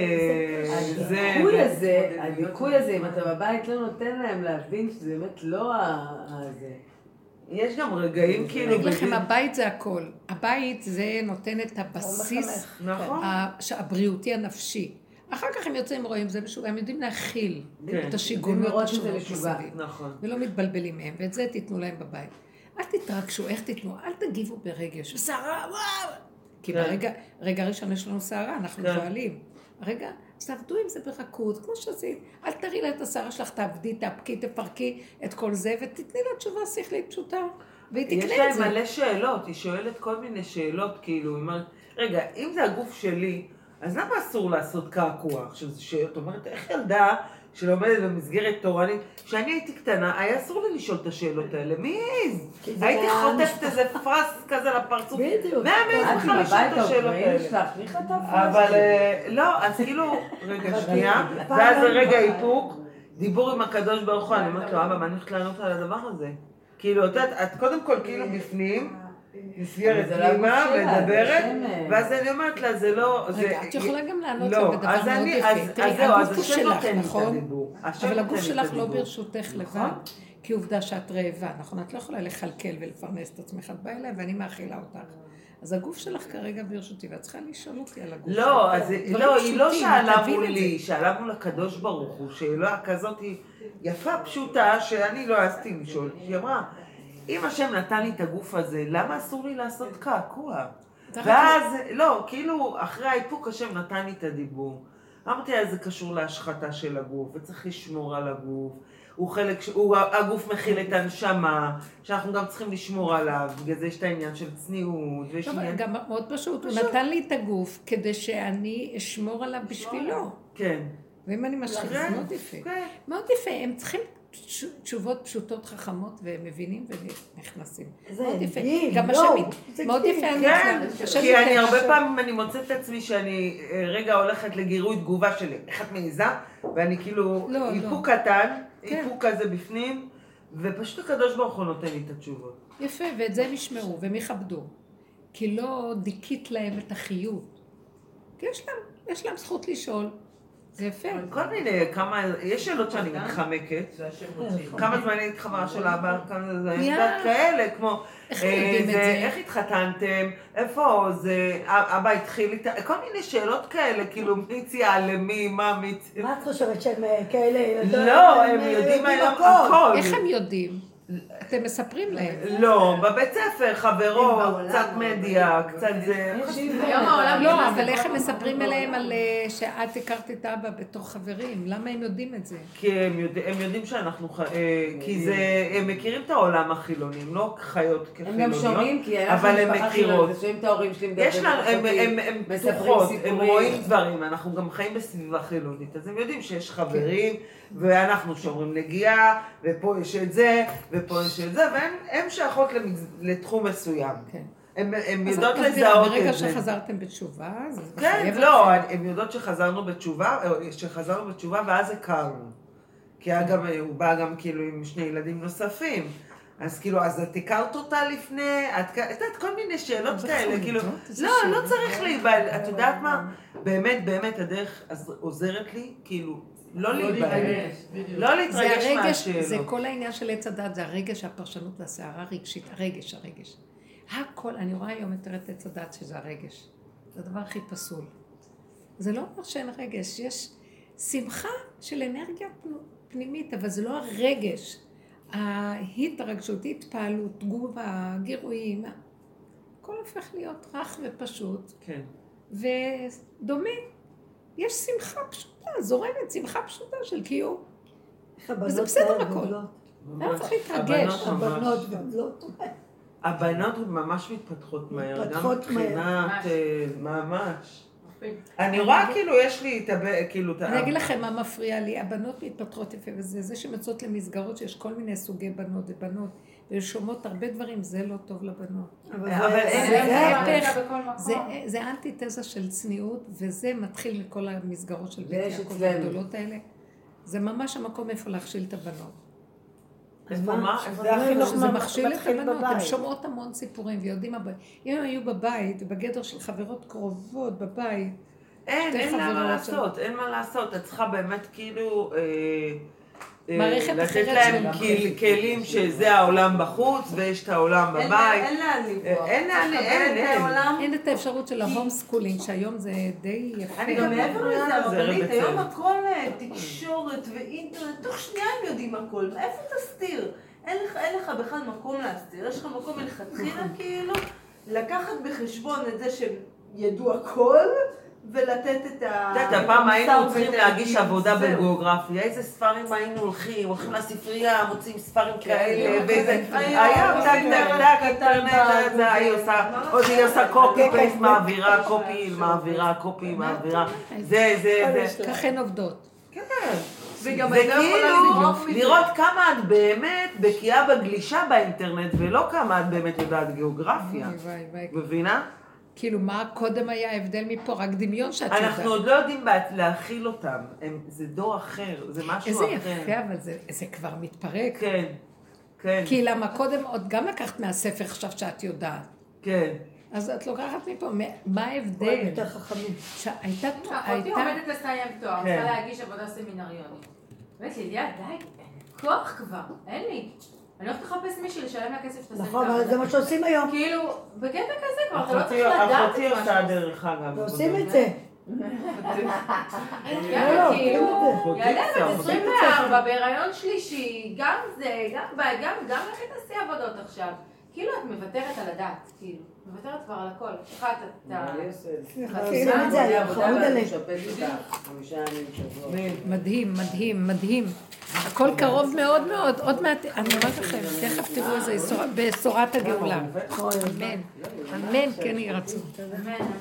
הדיכוי הזה, הדיכוי הזה, אם אתה בבית לא נותן להם להבין שזה באמת לא הזה. יש גם רגעים כאילו... אני אגיד לכם, הבית זה הכל. הבית זה נותן את הבסיס הבריאותי הנפשי. אחר כך הם יוצאים רואים זה משוגע, הם יודעים להכיל את השיגוניות השונות מסביב. ולא מתבלבלים מהם, ואת זה תיתנו להם בבית. אל תתרגשו, איך תיתנו, אל תגיבו ברגש. שרה, וואו! כי ברגע, רגע ראשון יש לנו שערה, אנחנו שואלים. רגע, תעבדו עם זה ברכות, כמו שעשית. אל תראי לה את השערה שלך, תעבדי, תאפקי, תפרקי את כל זה, ותתני לה תשובה שכלית פשוטה, והיא תקנה את זה. יש להם מלא שאלות, היא שואלת כל מיני שאלות, כאילו, רגע, אם זה הגוף שלי, אז למה אסור לעשות קעקוע? עכשיו, זאת אומרת, איך ילדה שלומדת במסגרת תורנית, כשאני הייתי קטנה, היה אסור לי לשאול את השאלות האלה, מי איז? הייתי חוטפת איזה פרס כזה לפרצוף, מה מי איז בכלל לשאול את השאלות האלה? אבל לא, אז כאילו, רגע שנייה, ואז רגע איפוק, דיבור עם הקדוש ברוך הוא, אני אומרת לו, אבא, מה אני הולכת לענות על הדבר הזה? כאילו, את קודם כל כאילו בפנים, מסגרת פנימה, מדברת, ואז אני אומרת לה, זה לא... רגע, את יכולה גם לענות לה בדבר מאוד יפה. תראי, הגוף הוא שלך, נכון? אבל הגוף שלך לא ברשותך לבד, כי עובדה שאת רעבה, נכון? את לא יכולה לחלקל ולפרנס את עצמך, את באה אליי ואני מאכילה אותך. אז הגוף שלך כרגע ברשותי, ואת צריכה לשאול אותי על הגוף. לא, היא לא שאלה מולי, שאלה מול הקדוש ברוך הוא, שאלה כזאת יפה פשוטה, שאני לא עשיתי לשאול, היא אמרה, אם השם נתן לי את הגוף הזה, למה אסור לי לעשות קעקוע? ואז, לא, כאילו, אחרי האיפוק השם נתן לי את הדיבור. אמרתי, אז זה קשור להשחתה של הגוף, וצריך לשמור על הגוף. הוא חלק, הוא, הגוף מכיל את הנשמה, שאנחנו גם צריכים לשמור עליו, בגלל זה יש את העניין של צניעות. טוב, עניין... גם מאוד פשוט, פשוט, הוא נתן לי את הגוף כדי שאני אשמור עליו בשבילו. כן. ואם אני משחיל, זה מאוד יפה. כן. מאוד יפה, הם צריכים... תשובות פשוטות חכמות והם מבינים ונכנסים. זה גיל, לא. מאוד יפה אני נכנס. כי אני הרבה פעמים אני מוצאת את עצמי שאני רגע הולכת לגירוי תגובה שלי. איך את מעיזה? ואני כאילו איפוק קטן, איפוק כזה בפנים, ופשוט הקדוש ברוך הוא נותן לי את התשובות. יפה, ואת זה הם ישמעו והם יכבדו. כי לא דיכית להם את החיות. כי יש להם זכות לשאול. זה יפה. כל מיני, כמה, יש שאלות שאני מתחמקת, כמה זמן היא התחברה של אבא, כמה זה עמדת כאלה, כמו, איך התחתנתם, איפה זה, אבא התחיל איתה, כל מיני שאלות כאלה, כאילו מי הציעה למי, מה מי... מה את חושבת שהם כאלה? לא, הם יודעים הכל. איך הם יודעים? אתם מספרים להם. לא, בבית ספר, חברות, קצת מדיה, קצת זה... לא, אבל איך הם מספרים אליהם על שאת הכרת את אבא בתור חברים? למה הם יודעים את זה? כי הם יודעים שאנחנו... כי הם מכירים את העולם החילוני, הם לא חיות כחילוניות. הם גם שומעים, כי היה משפחה חילונית, זה שומעים את ההורים שלהם. יש להם, הם פתוחות, הם רואים דברים, אנחנו גם חיים בסביבה חילונית, אז הם יודעים שיש חברים, ואנחנו שומרים נגיעה, ופה יש את זה, ופה יש את זה, והן שייכות לתחום מסוים. הן יודעות לזהות את זה. ברגע שחזרתם בתשובה, זה חייב... כן, לא, הן יודעות שחזרנו בתשובה, שחזרנו בתשובה ואז הכרנו. כי אגב, הוא בא גם כאילו עם שני ילדים נוספים. אז כאילו, אז את הכרת אותה לפני, את יודעת כל מיני שאלות כאלה, כאילו, לא, לא צריך לי, את יודעת מה? באמת, באמת, הדרך עוזרת לי, כאילו, לא להתרגש, לא להתרגש מהשאלות. זה כל העניין של עץ הדת, זה הרגש, הפרשנות והשערה הרגשית, הרגש, הרגש. הכל, אני רואה היום יותר את עץ הדת שזה הרגש. זה הדבר הכי פסול. זה לא אומר שאין רגש, יש שמחה של אנרגיה פנימית, אבל זה לא הרגש. ההתרגשות, התפעלות, תגובה, גירויים, הכל הופך להיות רך ופשוט. כן. ודומה. יש שמחה פשוטה, זורמת, שמחה פשוטה של קיום. וזה בסדר הכל. היה צריך להתרגש. הבנות גדלות. הבנות ממש מתפתחות מהר, גם מבחינת ממש. אני רואה כאילו יש לי כאילו את האב. אני אגיד לכם מה מפריע לי, הבנות מתפתחות יפה, וזה זה שמצאות למסגרות שיש כל מיני סוגי בנות ובנות, ושומעות הרבה דברים, זה לא טוב לבנות. אבל זה אנטיתזה של צניעות, וזה מתחיל מכל המסגרות של בית יעקב הגדולות האלה. זה ממש המקום איפה להכשיל את הבנות. זה מכשיל את הבנות, הן שומעות המון סיפורים ויודעים הבית. אם הם היו בבית, בגדר של חברות קרובות בבית, אין מה לעשות, אין מה לעשות, את צריכה באמת כאילו... לתת להם כלים שזה העולם בחוץ ויש את העולם בבית. אין להניבו. אין להניבו. אין את האפשרות של ההום סקולינג שהיום זה די יפה. אני גם מעבר לזה הרבנית, היום הכל תקשורת ואינטרנט, תוך שנייה הם יודעים הכל. איפה תסתיר? אין לך בכלל מקום להסתיר, יש לך מקום מלכתחילה כאילו לקחת בחשבון את זה שהם ידעו הכל. ולתת את ה... את יודעת, הפעם היינו צריכים להגיש עבודה בגיאוגרפיה, איזה ספרים היינו הולכים, הולכים לספרייה, מוצאים ספרים כאלה, ואיזה... היה, דק, דק, דק, אינטרנט, היא עושה... עוד היא עושה קופי פייס, מעבירה, קופי, מעבירה, קופי, מעבירה, זה, זה, זה... ככן עובדות. כן. וכאילו, לראות כמה את באמת בקיאה בגלישה באינטרנט, ולא כמה את באמת יודעת גיאוגרפיה. מבינה? כאילו, מה קודם היה ההבדל מפה? רק דמיון שאת יודעת. אנחנו עוד לא יודעים להכיל אותם. זה דור אחר, זה משהו אחר. איזה יפה, אבל זה כבר מתפרק. כן, כן. כי למה קודם, עוד גם לקחת מהספר עכשיו שאת יודעת. כן. אז את לוקחת מפה, מה ההבדל? אולי יותר חכמים. הייתה... אחותי עומדת לסיים תואר, רוצה להגיש עבודה סמינריונית. באמת, לידיעה, די, כוח כבר, אין לי. אני הולכת לחפש מישהי לשלם לה כסף שתעשה את העבודה. נכון, אבל זה מה שעושים היום. כאילו, בקטע כזה כבר, אתה לא צריך לדעת את מה. אחותי עושה דרך אגב. ועושים את זה. ילדה עשרים וארבע בהיריון שלישי, גם זה, גם איך היא תעשי עבודות עכשיו. כאילו את מוותרת על הדת, כאילו, מוותרת כבר על הכל. אחת, אתה... חמישה אני משפט אותך, חמישה אני משפט. מדהים, מדהים, מדהים. הכל קרוב מאוד מאוד, עוד מעט, אני אומרת לכם, תכף תראו איזה בשורת הגאולה. אמן, אמן, כן יהי רצון.